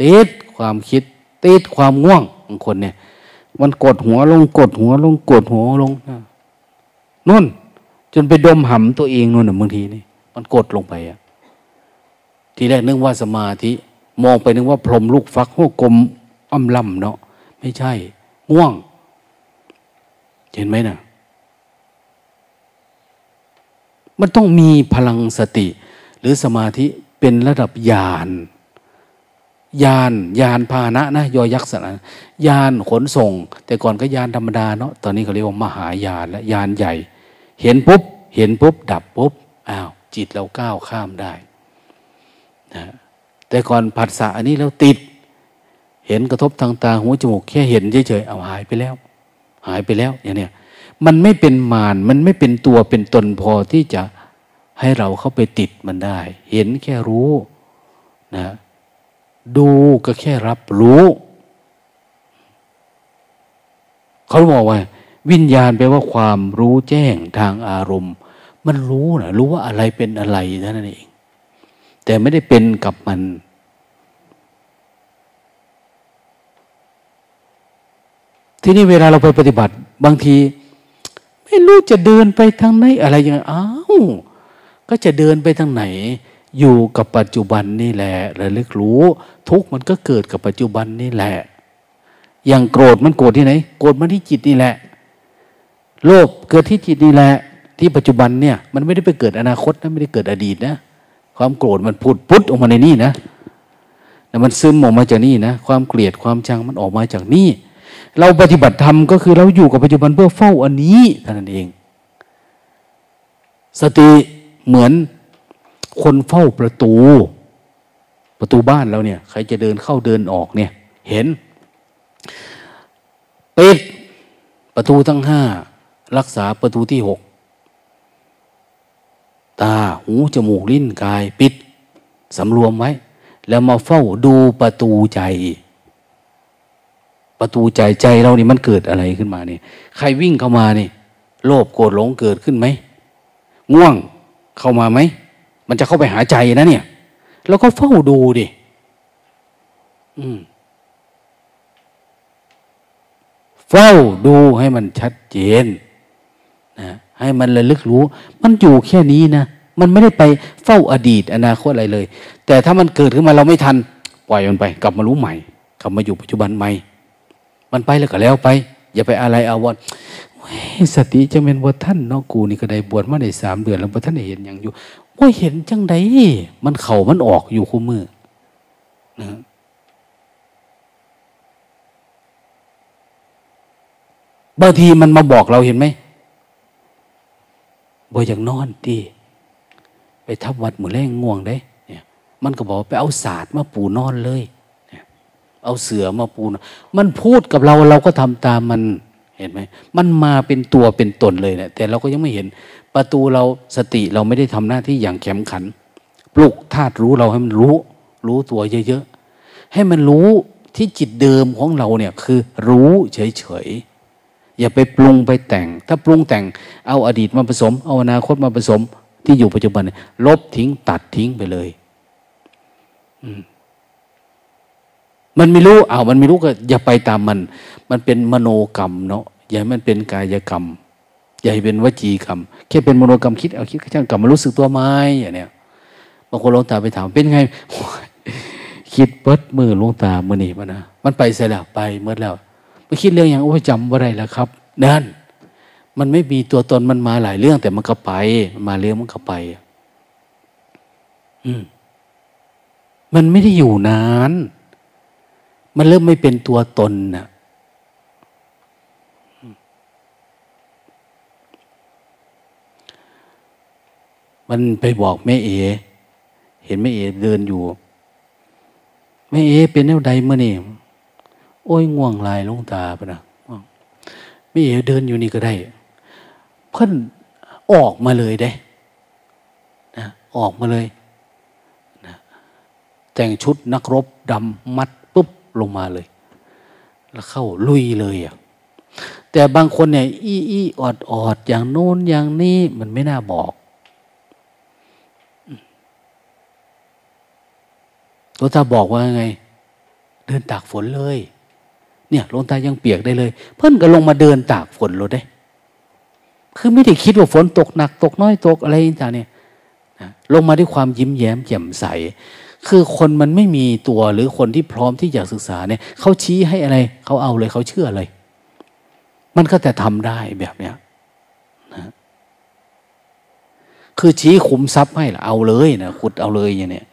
ติดความคิดติดความง่วงบางคนเนี่ยมันกดหัวลงกดหัวลงกดหัวลงนู่นจนไปดมหำตัวเองนู่นน่ะบางทีนี่มันกดลงไปอ่ะทีแรกนึกว่าสมาธิมองไปนึกว่าพรหมลูกฟักโหกลมอ้ำล่ำเนาะไม่ใช่ง่วงเห็นไหมนะมันต้องมีพลังสติหรือสมาธิเป็นระดับญาณพาหนะนะยอยักษ์สนะญาณขนส่งแต่ก่อนก็ญาณธรรมดาเนาะตอนนี้เขาเรียกว่ามหายานและญาณใหญ่เห็นปุ๊บดับปุ๊บอ้าวจิตเราก้าวข้ามได้นะแต่ก่อนผัสสะอันนี้เราติดเห็นกระทบทางตาหูจมูกแค่เห็นเฉยๆเอาหายไปแล้วอย่างเนี้ยมันไม่เป็นมารมันไม่เป็นตัวเป็นตนพอที่จะให้เราเข้าไปติดมันได้เห็นแค่รู้นะดูก็แค่รับรู้เขาบอกว่าวิญญาณแปลว่าความรู้แจ้งทางอารมณ์มันรู้นะรู้ว่าอะไรเป็นอะไรนั่นเองแต่ไม่ได้เป็นกับมันทีนี้เวลาเราไปปฏิบัติบางทีไม่รู้จะเดินไปทางไหนอะไรอย่างนั้นอ้าวก็จะเดินไปทางไหนอยู่กับปัจจุบันนี่แหละระลึกรู้ทุกข์มันก็เกิดกับปัจจุบันนี่แหละอย่างโกรธมันโกรธที่ไหนโกรธมันที่จิตนี่แหละโลภเกิดที่จิตนี่แหละที่ปัจจุบันเนี่ยมันไม่ได้ไปเกิดอนาคตนะไม่ได้เกิดอดีตนะความโกรธมันพูดปุ๊ดออกมาในนี่นะแต่มันซึมออกมาจากนี่นะความเกลียดความชังมันออกมาจากนี่เราปฏิบัติธรรมก็คือเราอยู่กับปัจจุบันเพื่อเฝ้าอันนี้เท่านั้นเองสติเหมือนคนเฝ้าประตูบ้านเราเนี่ยใครจะเดินเข้าเดินออกเนี่ยเห็นปิดประตูทั้งห้ารักษาประตูที่หกตาหูจมูกลิ้นกายปิดสำรวมไว้แล้วมาเฝ้าดูประตูใจใจเรานี่มันเกิดอะไรขึ้นมานี่ใครวิ่งเข้ามานี่โลภโกรธหลงเกิดขึ้นไหมง่วงเข้ามาไหมมันจะเข้าไปหาใจนะเนี่ย แล้วก็เฝ้าดูดิเฝ้าดูให้มันชัดเจนนะให้มันระลึกรู้มันอยู่แค่นี้นะมันไม่ได้ไปเฝ้าอดีตอนาคตอะไรเลยแต่ถ้ามันเกิดขึ้นมาเราไม่ทันปล่อยมันไปกลับมารู้ใหม่กลับมาอยู่ปัจจุบันใหม่มันไปแล้วก็แล้วไปอย่าไปอะไรอาวรสติจะเป็นว่าท่านเนาะกูนี่ก็ได้บวชมาได้3 เดือนแล้วว่าท่านเห็นอย่างอยู่ว่าเห็นจังไดมันเข่ามันออกอยู่คู่มือนะบางทีมันมาบอกเราเห็นไหมบ่อย่างนอนตีไปทับวัดมือแรงง่วงได้เนี่ยมันก็บอกไปเอาศาสตร์มาปูนอนเลยเอาเสือมาปูนมันพูดกับเราเราก็ทำตามมันเห็นไหมมันมาเป็นตัวเป็นตนเลยเนี่ยแต่เราก็ยังไม่เห็นประตูเราสติเราไม่ได้ทำหน้าที่อย่างเข้มขันปลุกธาตุรู้เราให้มันรู้ตัวเยอะๆให้มันรู้ที่จิตเดิมของเราเนี่ยคือรู้เฉยๆอย่าไปปรุงไปแต่งถ้าปรุงแต่งเอาอดีตมาผสมเอาอนาคตมาผสมที่อยู่ปัจจุบันลบทิ้งตัดทิ้งไปเลยมันไม่รู้มันไม่รู้ก็อย่าไปตามมันมันเป็นมโนกรรมเนาะอย่าให้มันเป็นกายกรรมอย่าให้เป็นวจีกรรมแค่เป็นมโนกรรมคิดเอาคิดก็ช่างกรรมมารู้สึกตัวไหมอย่างเนี้ยบางคนหลวงตาไปถามเป็นไงคิดเปิดมือหลวงตามือนี่มันนะมันไปเสียแล้วไปเมื่อแล้วไปคิดเรื่องอย่างโอ้ยจำว่าไรแล้วครับนั่นมันไม่มีตัวตนมันมาหลายเรื่องแต่มันก็ไปมันมาเรื่องมันก็ไปมันไม่ได้อยู่นานมันเริ่มไม่เป็นตัวตนน่ะมันไปบอกแม่เอเห็นแม่เอเดินอยู่แม่เอเป็นแนวใดเมื่อนี่โอ้ยง่วงลายลงตาปะนะแม่เอเดินอยู่นี่ก็ได้เพิ่นออกมาเลยได้นะออกมาเลยนะแต่งชุดนักรบดำมัดลงมาเลยแล้วเข้าลุยเลยอ่ะแต่บางคนเนี่ยอี้ออดออดอย่างโน้นอย่างนี้มันไม่น่าบอกหลวงตาบอกว่าไงเดินตากฝนเลยเนี่ยหลวงตายังเปียกได้เลยเพิ่นก็ลงมาเดินตากฝนเลยได้คือไม่ได้คิดว่าฝนตกหนักตกน้อยตกอะไรต่างเนี่ยลงมาด้วยความยิ้มแย้มแจ่มใสคือคนมันไม่มีตัวหรือคนที่พร้อมที่อยากศึกษาเนี่ยเขาชี้ให้อะไรเขาเอาเลยเขาเชื่อเลยมันก็แต่ทำได้แบบเนี้ยนะคือชี้ขุมทรัพย์ให้ล่ะเอาเลยนะขุดเอาเลยอย่างเนี้ย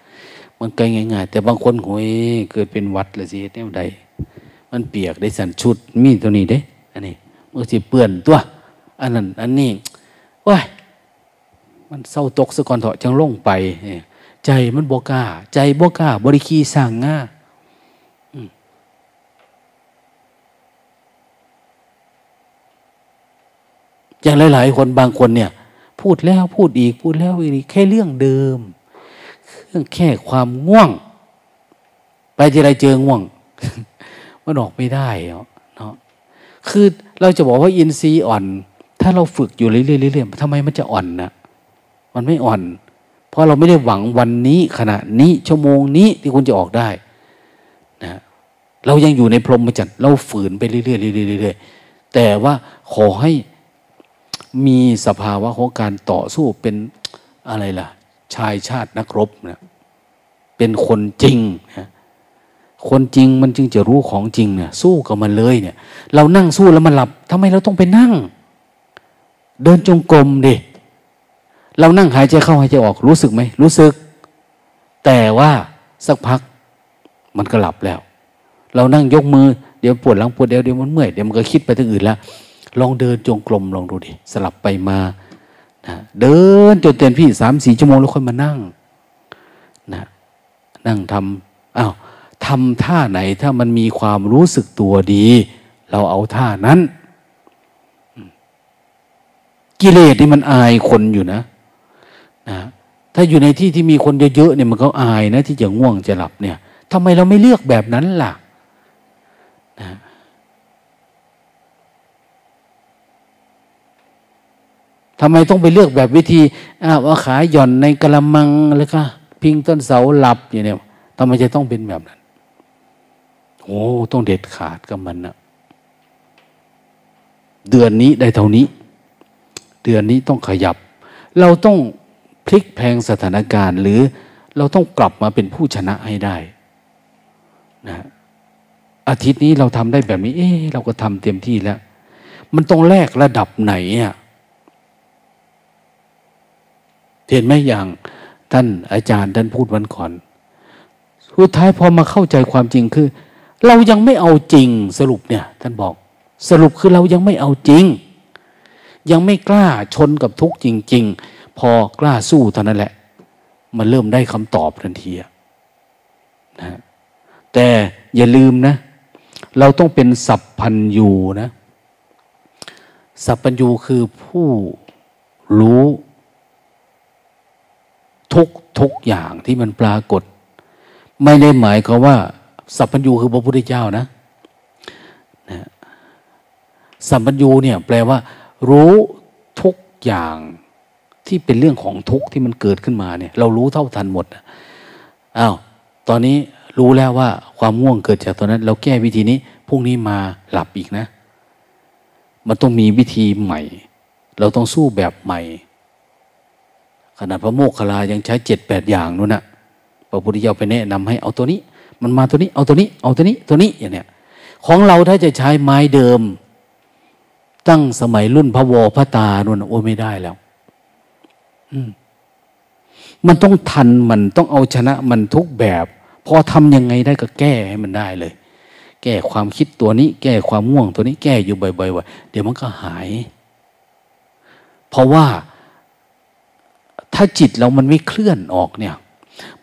มันก็ง่ายๆแต่บางคนโหยเกิดเป็นวัดเลยสิแนวใดมันเปียกได้สั่นชุดมีตัวนี้เด้อันนี้มือที่เปื้อนตัวอันนั้นอันนี้ว้ายมันเศร้าตกซะก่อนเถอะจังลงไปใจมันบ่กล้าใจบ่กล้าบริคีสร้างง่าอย่างหลายๆคนบางคนเนี่ยพูดแล้วพูดอีกพูดแล้วอีกแค่เรื่องเดิมแค่ความง่วงไปที่ไรเจอง่วง มันออกไม่ได้เนาะคือเราจะบอกว่าอินทรีย์อ่อนถ้าเราฝึกอยู่เรื่อยๆทำไมมันจะอ่อนนะมันไม่อ่อนเพราะเราไม่ได้หวังวันนี้ขณะนี้ชั่วโมงนี้ที่คุณจะออกได้นะเรายังอยู่ในพรหมจรรย์เราฝืนไปเรื่อยๆเรื่อยๆแต่ว่าขอให้มีสภาวะของการต่อสู้เป็นอะไรล่ะชายชาตินักรบนะเป็นคนจริงนะคนจริงมันจึงจะรู้ของจริงนะสู้กับมันเลยเนี่ยเรานั่งสู้แล้วมันหลับทำไมเราต้องไปนั่งเดินจงกรมดิเรานั่งหายใจเข้าหายใจออกรู้สึกไหมรู้สึกแต่ว่าสักพักมันก็หลับแล้วเรานั่งยกมือเดี๋ยวปวดหลังปวดเดี๋ยวมันเมื่อยเดี๋ยวมันก็คิดไปถึงอื่นแล้วลองเดินจงกรมลองดูดิสลับไปมานะเดินจนเต็มที่ 3-4 ชั่วโมงแล้วค่อยมานั่งนะนั่งทำทำท่าไหนถ้ามันมีความรู้สึกตัวดีเราเอาท่านั้นกิเลสนี่มันอายคนอยู่นะถ้าอยู่ในที่ที่มีคนเยอะๆเนี่ยมันก็อายนะที่จะง่วงจะหลับเนี่ยทำไมเราไม่เลือกแบบนั้นล่ะนะทำไมต้องไปเลือกแบบวิธีเอาขาหย่อนในกะละมังแล้วก็พ พิงต้นเสาหลับอย่างนี้ทำไมจะต้องเป็นแบบนั้นโอ้ต้องเด็ดขาดกับมันนะเดือนนี้ได้เท่านี้เดือนนี้ต้องขยับเราต้องพลิกแพงสถานการณ์หรือเราต้องกลับมาเป็นผู้ชนะให้ได้นะอาทิตย์นี้เราทำได้แบบนี้เราก็ทำเต็มที่แล้วมันต้องแลกระดับไหนอ่ะเห็นไหมอย่างท่านอาจารย์ท่านพูดวันก่อนสุดท้ายพอมาเข้าใจความจริงคือเรายังไม่เอาจริงสรุปเนี่ยท่านบอกสรุปคือเรายังไม่เอาจริงยังไม่กล้าชนกับทุกข์จริงๆพอกล้าสู้เท่านั้นแหละมันเริ่มได้คำตอบทันทีนะแต่อย่าลืมนะเราต้องเป็นสัพพัญญูนะสัพพัญญูคือผู้รู้ทุกอย่างที่มันปรากฏไม่ได้หมายความว่าสัพพัญญูคือพระพุทธเจ้านะสัพพัญญูเนี่ยแปลว่ารู้ทุกอย่างที่เป็นเรื่องของทุกข์ที่มันเกิดขึ้นมาเนี่ยเรารู้เท่าทันหมดอ้าวตอนนี้รู้แล้วว่าความง่วงเกิดจากตอนนั้นเราแก้วิธีนี้พรุ่งนี้มาหลับอีกนะมันต้องมีวิธีใหม่เราต้องสู้แบบใหม่ขนาดพระโมคคัลลายังใช้ 7-8 อย่างนู่นน่ะพระพุทธเจ้าไปแนะนำให้เอาตัวนี้มันมาตัวนี้เอาตัวนี้เอาตัวนี้ตัวนี้อย่างเนี้ยของเราถ้าจะใช้ไม้เดิมตั้งสมัยรุ่นพระวอพระตานู่นโอ้ไม่ได้แล้วมันต้องทันมันต้องเอาชนะมันทุกแบบพอทำยังไงได้ก็แก้ให้มันได้เลยแก้ความคิดตัวนี้แก้ความง่วงตัวนี้แก้อยู่บ่อยๆว่ะเดี๋ยวมันก็หายเพราะว่าถ้าจิตเรามันไม่เคลื่อนออกเนี่ย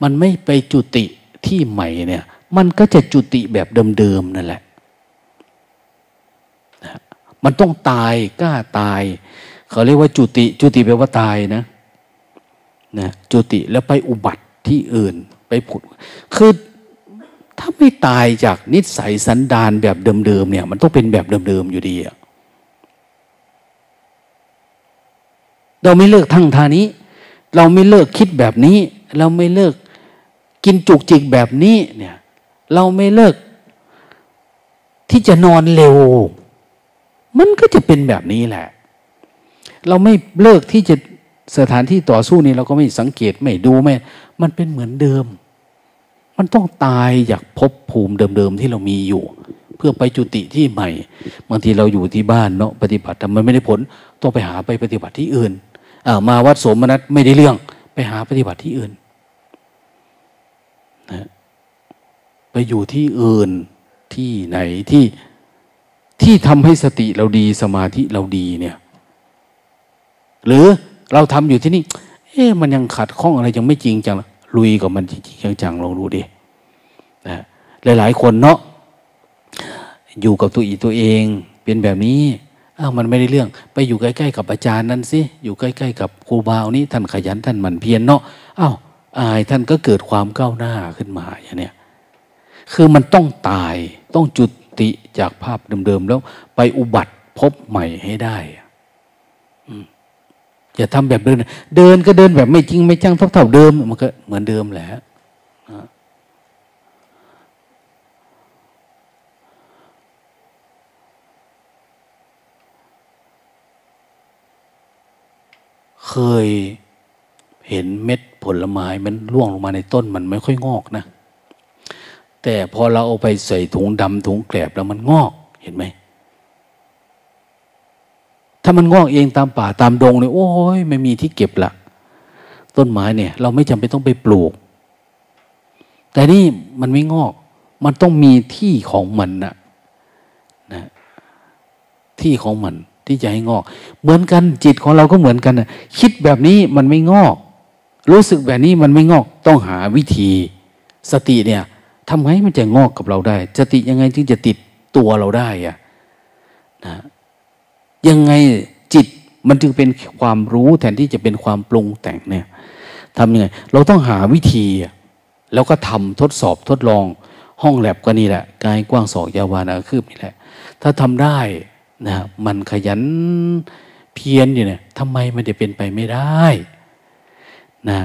มันไม่ไปจุติที่ใหม่เนี่ยมันก็จะจุติแบบเดิมๆนั่นแหละมันต้องตายกล้าตายเขาเรียกว่าจุติจุติแปลว่าตายนะจุติแล้วไปอุบัติที่อื่นไปผุดคือถ้าไม่ตายจากนิสัยสันดานแบบเดิมๆเนี่ยมันต้องเป็นแบบเดิมๆอยู่ดีอะเราไม่เลิกทั้งทานี้เราไม่เลิกคิดแบบนี้เราไม่เลิกกินจุกจิกแบบนี้เนี่ยเราไม่เลิกที่จะนอนเร็วมันก็จะเป็นแบบนี้แหละเราไม่เลิกที่จะสถานที่ต่อสู้นี้เราก็ไม่สังเกตไม่ดูไม่มันเป็นเหมือนเดิมมันต้องตายอยากภพภูมิเดิมๆที่เรามีอยู่เพื่อไปจุติที่ใหม่บางทีเราอยู่ที่บ้านเนาะปฏิบัติแต่มันไม่ได้ผลต้องไปหาไปปฏิบัติที่อื่นมาวัดโสมนัสไม่ได้เรื่องไปหาปฏิบัติที่อื่นนะไปอยู่ที่อื่นที่ไหนที่ทำให้สติเราดีสมาธิเราดีเนี่ยหรือเราทำอยู่ที่นี่มันยังขัดข้องอะไรยังไม่จริงจังลุยกับมันจริงจังลองดูดินะหลายๆคนเนาะอยู่กับตัวเองเป็นแบบนี้มันไม่ได้เรื่องไปอยู่ใกล้ๆกับอาจารย์นั้นสิอยู่ใกล้ๆกับครูบาอันนี้ท่านขยันท่านหมั่นเพียรเนาะท่านก็เกิดความก้าวหน้าขึ้นมาอย่างเนี้ยคือมันต้องตายต้องจุติจากภาพเดิมๆแล้วไปอุบัติพบใหม่ให้ได้อย่าทำแบบเดินก็เดินแบบไม่จริงไม่จังเท่าๆเดิมมันก็เหมือนเดิมแหละเคยเห็นเม็ดผลไม้มันร่วงลงมาในต้นมันไม่ค่อยงอกนะแต่พอเราเอาไปใส่ถุงดำถุงแกลบแล้วมันงอกเห็นไหมถ้ามันงอกเองตามป่าตามดงเนี่ยโอ้ยไม่มีที่เก็บละต้นไม้เนี่ยเราไม่จำเป็นต้องไปปลูกแต่นี่มันไม่งอกมันต้องมีที่ของมันนะที่ของมันที่จะให้งอกเหมือนกันจิตของเราก็เหมือนกันนะคิดแบบนี้มันไม่งอกรู้สึกแบบนี้มันไม่งอกต้องหาวิธีสติเนี่ยทำไงมันจะงอกกับเราได้สติยังไงถึงจะติดตัวเราได้อะนะยังไงจิตมันจึงเป็นความรู้แทนที่จะเป็นความปรุงแต่งเนี่ยทำยังไงเราต้องหาวิธีแล้วก็ทำทดสอบทดลองห้องแลบก็นี่แหละกายกว้างศอกยาววานาคืบนี่แหละถ้าทำได้นะมันขยันเพียรอยู่เนี่ยทำไมมันจะเป็นไปไม่ได้นะ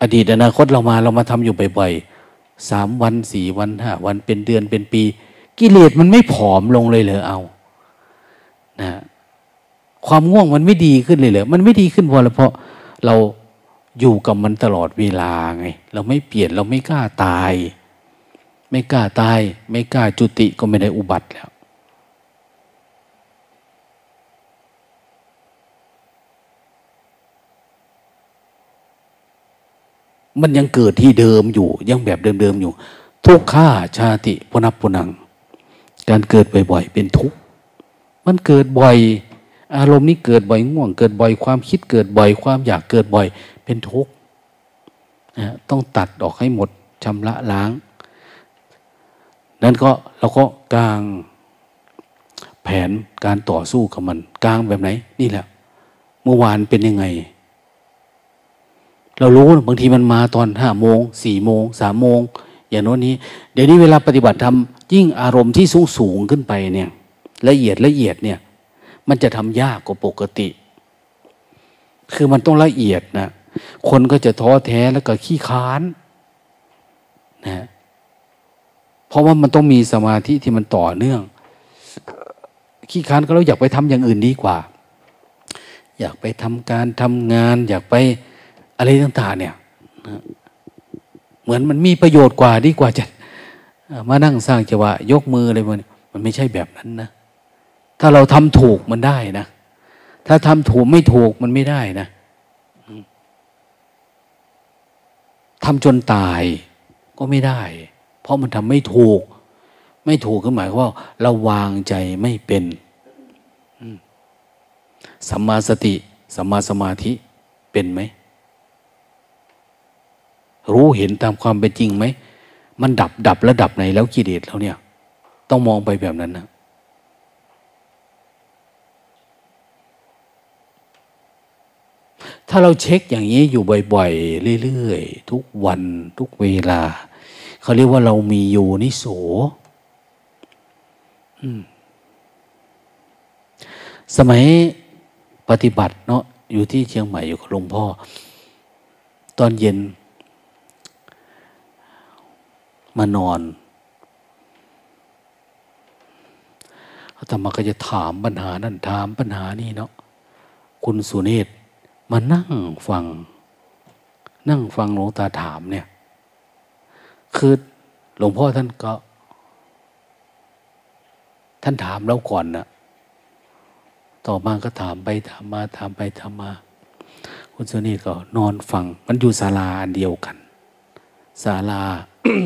อดีตอนาคตเรามาทำอยู่บ่อยๆ3 วัน4 วัน5 วันเป็นเดือนเป็นปีกิเลสมันไม่ผอมลงเลยเหรอเอานะความง่วงมันไม่ดีขึ้นเลยเหรอมันไม่ดีขึ้นเพราะเราอยู่กับมันตลอดเวลาไงเราไม่เปลี่ยนเราไม่กล้าตายไม่กล้าจุติก็ไม่ได้อุบัติแล้วมันยังเกิดที่เดิมอยู่ยังแบบเดิมๆอยู่ทุกข้าชาติพนับพนังการเกิดบ่อยๆเป็นทุกข์มันเกิดบ่อยอารมณ์นี้เกิดบ่อยง่วงเกิดบ่อยความคิดเกิดบ่อยความอยากเกิดบ่อยเป็นทุกข์นะต้องตัดออกให้หมดชำระล้างนั่นก็เราก็กางแผนการต่อสู้กับมันกางแบบไหนนี่แหละเมื่อวานเป็นยังไงเรารู้บางทีมันมาตอน5 โมง4 โมง3 โมงอย่างโน้นนี้เดี๋ยวนี้เวลาปฏิบัติธรรมยิ่งอารมณ์ที่สูงขึ้นไปเนี่ยละเอียดเนี่ยมันจะทำยากกว่าปกติคือมันต้องละเอียดนะคนก็จะท้อแท้แล้วก็ขี้ค้านนะเพราะว่ามันต้องมีสมาธิที่มันต่อเนื่องขี้ค้านก็เราอยากไปทำอย่างอื่นดีกว่าอยากไปทำการทำงานอยากไปอะไรต่างๆเนี่ยนะเหมือนมันมีประโยชน์กว่าดีกว่าจะมานั่งสร้างจังหวะยกมืออะไรมันไม่ใช่แบบนั้นนะถ้าเราทำถูกมันได้นะถ้าทำถูกไม่ถูกมันไม่ได้นะทำจนตายก็ไม่ได้เพราะมันทำไม่ถูกก็หมายว่าเราวางใจไม่เป็นสัมมาสติสัมมาสมาธิเป็นไหมรู้เห็นตามความเป็นจริงไหมมันดับระดับไหนแล้วกิเลสเราเนี่ยต้องมองไปแบบนั้นนะถ้าเราเช็คอย่างนี้อยู่บ่อยๆเรื่อยๆทุกวันทุกเวลาเขาเรียกว่าเรามีโยนิโสสมัยปฏิบัติเนาะอยู่ที่เชียงใหม่อยู่กับหลวงพ่อตอนเย็นมานอนอาตมาก็จะถามปัญหานั่นถามปัญหานี่เนาะคุณสุเนศมานั่งฟังหลวงตาถามเนี่ยคือหลวงพ่อท่านถามเราก่อนนะต่อมาก็ถามไปถามมาถามไปถามมาคุณสุเนศก็นอนฟังมันอยู่ศาลาอันเดียวกันศาลา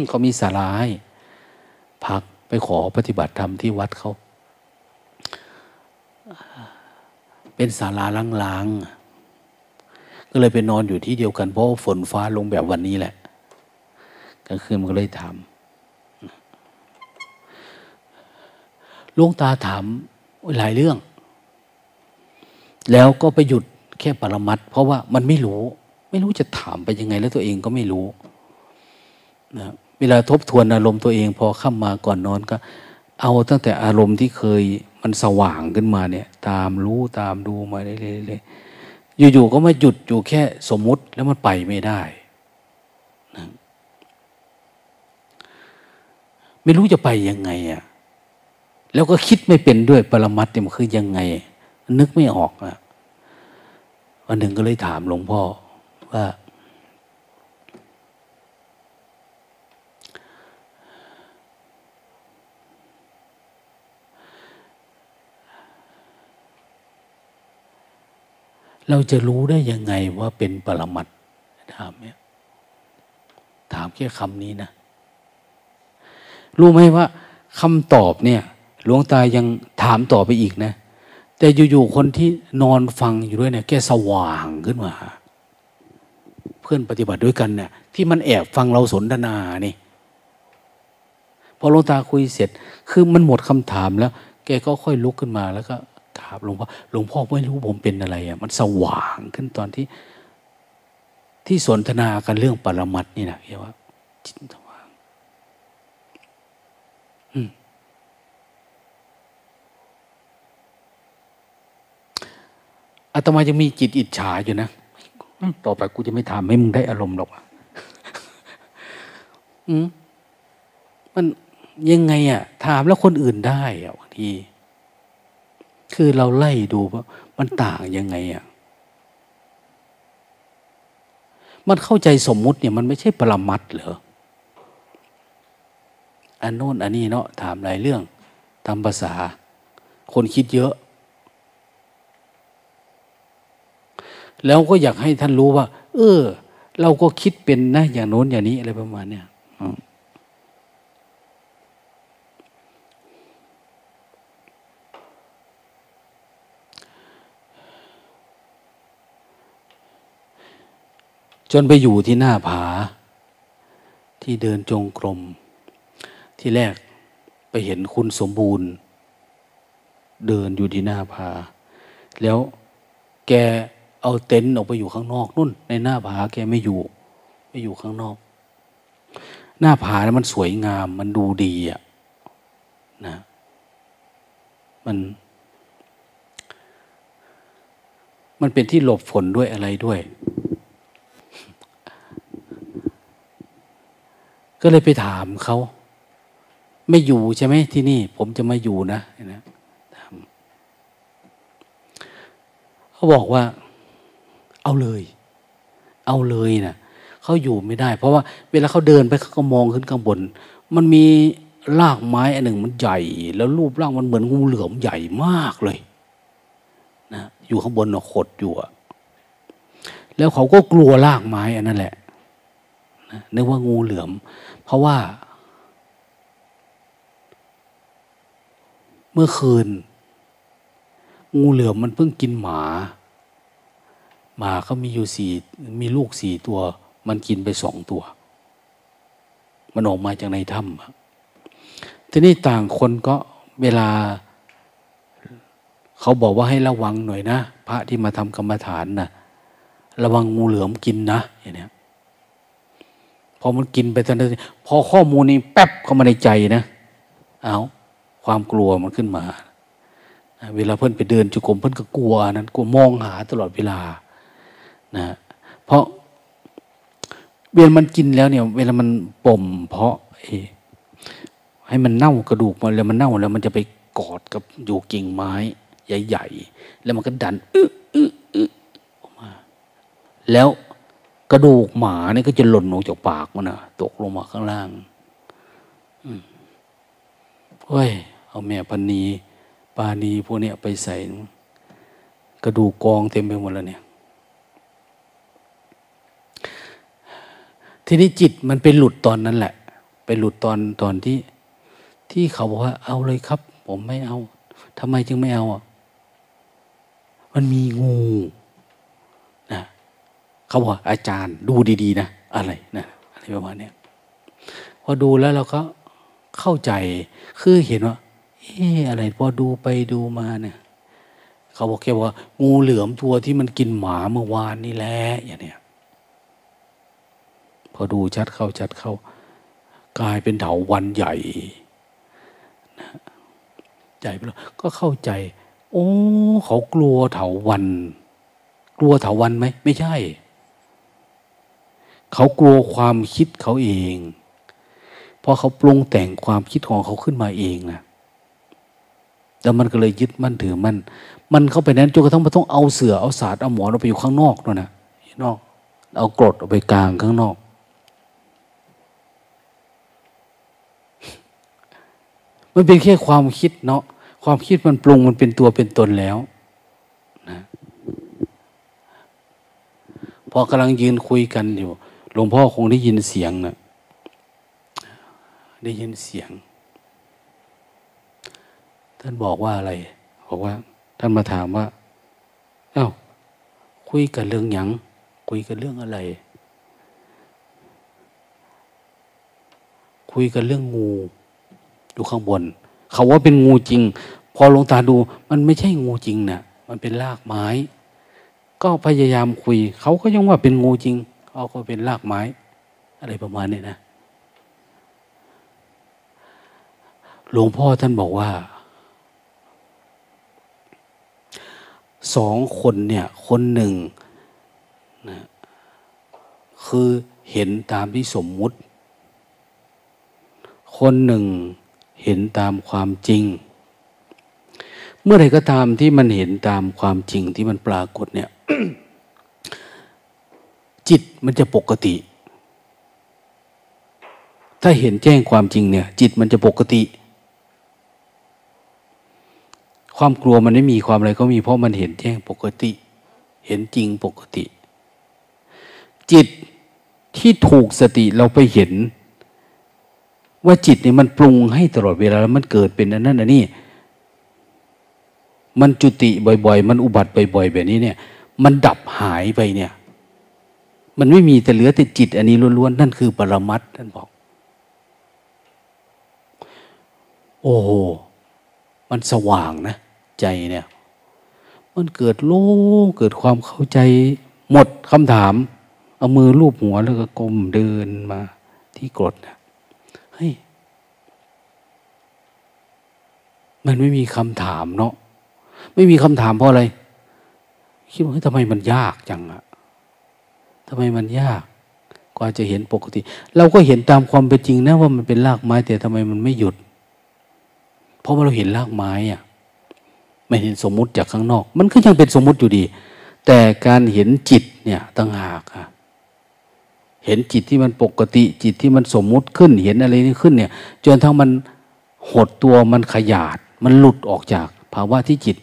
เขามีศาลาให้พักไปขอปฏิบัติธรรมที่วัดเขาเป็นศาลาล้างๆก็เลยไปนอนอยู่ที่เดียวกันเพราะฝนฟ้าลงแบบวันนี้แหละกลางคืนมันก็เลยถามหลวงตาถามหลายเรื่องแล้วก็ไปหยุดแค่ปรมัตถ์เพราะว่ามันไม่รู้จะถามไปยังไงแล้วตัวเองก็ไม่รู้นะเวลาทบทวนอารมณ์ตัวเองพอค่ำมาก่อนนอนก็เอาตั้งแต่อารมณ์ที่เคยมันสว่างขึ้นมาเนี่ยตามดูมาเรื่อยๆอยู่ๆก็มาหยุดอยู่แค่สมมุติแล้วมันไปไม่ได้นะไม่รู้จะไปยังไงอ่ะแล้วก็คิดไม่เป็นด้วยปรมัตถ์เนี่ยมันคือยังไงนึกไม่ออกนะวันหนึ่งก็เลยถามหลวงพ่อว่าเราจะรู้ได้ยังไงว่าเป็นปรมัตถ์ถามแค่คำนี้นะรู้ไหมว่าคำตอบเนี่ยหลวงตายังถามต่อไปอีกนะแต่อยู่ๆคนที่นอนฟังอยู่ด้วยเนี่ยแกสว่างขึ้นมาเพื่อนปฏิบัติด้วยกันเนี่ยที่มันแอบฟังเราสนทนานี่พอหลวงตาคุยเสร็จคือมันหมดคำถามแล้วแกก็ค่อยลุกขึ้นมาแล้วก็ถามหลวงพ่อไม่รู้ผมเป็นอะไรอ่ะมันสว่างขึ้นตอนที่สนทนากันเรื่องปรมัตถ์นี่นะเรียกว่าจิตสว่างอาตมายังมีจิตอิจฉาอยู่นะ ต่อไปกูจะไม่ถามให้มึงได้อารมณ์หรอกมันยังไงอ่ะถามแล้วคนอื่นได้อ่ะบางทีคือเราไล่ดูว่ามันต่างยังไงอ่ะมันเข้าใจสมมุติเนี่ยมันไม่ใช่ปรมัตถ์เหรออันโน้นอันนี้เนาะถามหลายเรื่องตามภาษาคนคิดเยอะแล้วก็อยากให้ท่านรู้ว่าเราก็คิดเป็นนะอย่างโน้นอย่างนี้อะไรประมาณเนี่ยจนไปอยู่ที่หน้าผาที่เดินจงกรมที่แรกไปเห็นคุณสมบูรณ์เดินอยู่ที่หน้าผาแล้วแกเอาเต็นท์ออกไปอยู่ข้างนอกนู่นในหน้าผาแกไม่อยู่ข้างนอกหน้าผาเนี่ยมันสวยงามมันดูดีอ่ะนะมันเป็นที่หลบฝนด้วยอะไรด้วยก็เลยไปถามเขาไม่อยู่ใช่ไหมที่นี่ผมจะมาอยู่นะเขาบอกว่าเอาเลยนะเขาอยู่ไม่ได้เพราะว่าเวลาเขาเดินไปเขาก็มองขึ้นข้างบนมันมีรากไม้อันหนึ่งมันใหญ่แล้วรูปร่างมันเหมือนงูเหลือมใหญ่มากเลยนะอยู่ข้างบนขดอยู่แล้วเขาก็กลัวรากไม้อันนั้นแหละนึกว่างูเหลือมเพราะว่าเมื่อคืนงูเหลือมมันเพิ่งกินหมาเขามีอยู่มีลูก4 ตัวมันกินไป2 ตัวมันออกมาจากในถ้ำทีนี้ต่างคนก็เวลาเขาบอกว่าให้ระวังหน่อยนะพระที่มาทำกรรมฐานนะระวังงูเหลือมกินนะอย่างนี้พอมันกินไปตอนนั้นพอข้อมูลนี้แป๊บเข้ามาในใจนะเอาความกลัวมันขึ้นมาเวลาเพื่อนไปเดินจุกมเพื่อนก็กลัวนั้นกลัวมองหาตลอดเวลานะเพราะเวลามันกินแล้วเนี่ยเวลามันป่มเพราะให้มันเน่ากระดูกมันแล้วมันเน่าแล้วมันจะไปกอดกับอยู่กิ่งไม้ใหญ่ๆแล้วมันก็ดันออกมาแล้วกระดูกหมาเนี่ยก็จะหล่นลงจากปากมันนะตกลงมาข้างล่างเฮ้ยเอาแม่พันนีปานีพวกเนี้ยไปใส่กระดูกกองเต็มไปหมดแล้วเนี่ยทีนี้จิตมันไปหลุดตอนนั้นแหละไปหลุดตอนที่เขาบอกว่าเอาเลยครับผมไม่เอาทำไมจึงไม่เอาอ่ะมันมีงูเขาบอกอาจารย์ดูดีๆนะอะไรนะอะไรประมาณนี้พอดูแล้วเราก็เข้าใจคือเห็นว่าอะไรพอดูไปดูมาเนี่ยเขาบอกแกว่างูเหลือมตัวที่มันกินหมาเมื่อวานนี่แหละอย่างเนี้ยพอดูชัดเข้ากลายเป็นเถาวัลย์ใหญ่นะใจไปแล้วก็เข้าใจโอ้เขากลัวเถาวัลย์กลัวเถาวัลย์ไหมไม่ใช่เขากลัวความคิดเขาเองเพราะเขาปรุงแต่งความคิดของเขาขึ้นมาเองนะแล้วมันก็เลยยึดมั่นถือมันเข้าไปนั้นจนกระทั่งมันต้องเอาเสือเอาสาดเอาหมอนออกไปอยู่ข้างนอกนู่นนะนอกเอากรดออกไปกลางข้างนอกมันเป็นแค่ความคิดเนาะความคิดมันปรุงมันเป็นตัวเป็นตนแล้วนะพอกำลังยืนคุยกันอยู่หลวงพ่อคงได้ยินเสียงนะได้ยินเสียงท่านบอกว่าอะไรบอกว่าท่านมาถามว่าเอ้าคุยกันเรื่องหยังคุยกันเรื่องอะไรคุยกันเรื่องงูอยู่ข้างบนเขาว่าเป็นงูจริงพอหลวงตาดูมันไม่ใช่งูจริงนะมันเป็นรากไม้ก็พยายามคุยเขาก็ยังว่าเป็นงูจริงเขาก็เป็นรากไม้อะไรประมาณนี้นะหลวงพ่อท่านบอกว่า2 คนเนี่ยคนหนึ่งนะ คือเห็นตามที่สมมุติคนหนึ่งเห็นตามความจริงเมื่อใดก็ตามที่มันเห็นตามความจริงที่มันปรากฏเนี่ย จิตมันจะปกติถ้าเห็นแจ้งความจริงเนี่ยจิตมันจะปกติความกลัวมันไม่มีความอะไรก็มีเพราะมันเห็นแจ้งปกติเห็นจริงปกติจิตที่ถูกสติเราไปเห็นว่าจิตเนี่ยมันปรุงให้ตลอดเวลาแล้วมันเกิดเป็นอันนั้นอันนี้มันจุติบ่อยๆมันอุบัติบ่อยๆแบบนี้เนี่ยมันดับหายไปเนี่ยมันไม่มีแต่เหลือแต่จิตอันนี้ล้วนๆนั่นคือปรมัตถ์ท่านบอกโอ้โหมันสว่างนะใจเนี่ยมันเกิดโล่เกิดความเข้าใจหมดคำถามเอามือลูบหัวแล้วก็ก้มเดินมาที่กรดนะเฮ้ยมันไม่มีคำถามเนาะไม่มีคำถามเพราะอะไรคิดว่าทำไมมันยากจังอะทำไมมันยากกว่าจะเห็นปกติเราก็เห็นตามความเป็นจริงนะว่ามันเป็นรากไม้แต่ทำไมมันไม่หยุดเพราะว่าเราเห็นรากไม้อะไม่เห็นสมมุติจากข้างนอกมันก็ยังเป็นสมมุติอยู่ดีแต่การเห็นจิตเนี่ยต่างหากค่ะเห็นจิตที่มันปกติจิตที่มันสมมุติขึ้นเห็นอะไรนี่ขึ้นเนี่ยจนทั้งมันหดตัวมันขยาดมันหลุดออกจากภาวะที่จิต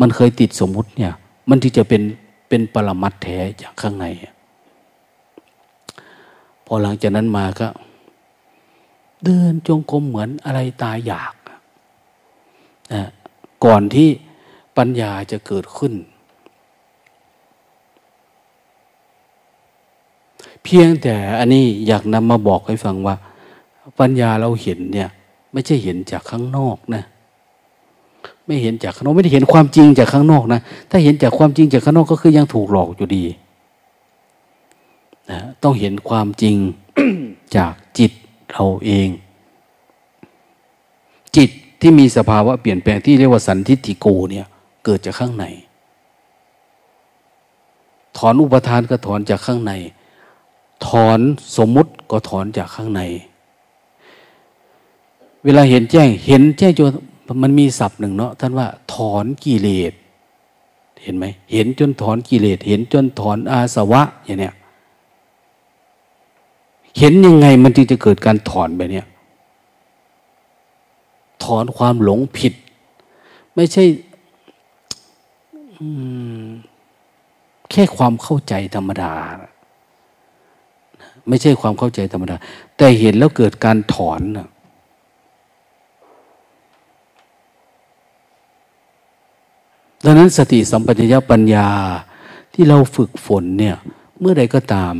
มันเคยติดสมมุติเนี่ยมันที่จะเป็นปรมัตถ์แท้จากข้างในพอหลังจากนั้นมาก็เดินจงกรมเหมือนอะไรตายอยากก่อนที่ปัญญาจะเกิดขึ้นเพียงแต่อันนี้อยากนำมาบอกให้ฟังว่าปัญญาเราเห็นเนี่ยไม่ใช่เห็นจากข้างนอกนะไม่เห็นจากข้างนอกไม่ได้เห็นความจริงจากข้างนอกนะถ้าเห็นจากความจริงจากข้างนอกก็คือยังถูกหลอกอยู่ดีนะต้องเห็นความจริง จากจิตเราเองจิตที่มีสภาวะเปลี่ยนแปลงที่เรียกว่าสันทิฏฐิโกเนี่ยเกิดจากข้างในถอนอุปทานก็ถอนจากข้างในถอนสมมุติก็ถอนจากข้างในเวลาเห็นแจ้งเห็นแจ้งจนมันมีศัพท์หนึ่งเนาะท่านว่าถอนกิเลสเห็นไหมเห็นจนถอนกิเลสเห็นจนถอนอาสวะอย่างเนี้ยเห็นยังไงมันจึงจะเกิดการถอนไปเนี่ยถอนความหลงผิดไม่ใช่แค่ความเข้าใจธรรมดาไม่ใช่ความเข้าใจธรรมดาแต่เห็นแล้วเกิดการถอนดังนั้นสติสัมปชัญญะปัญญาที่เราฝึกฝนเนี่ยเมื่อใดก็ตาม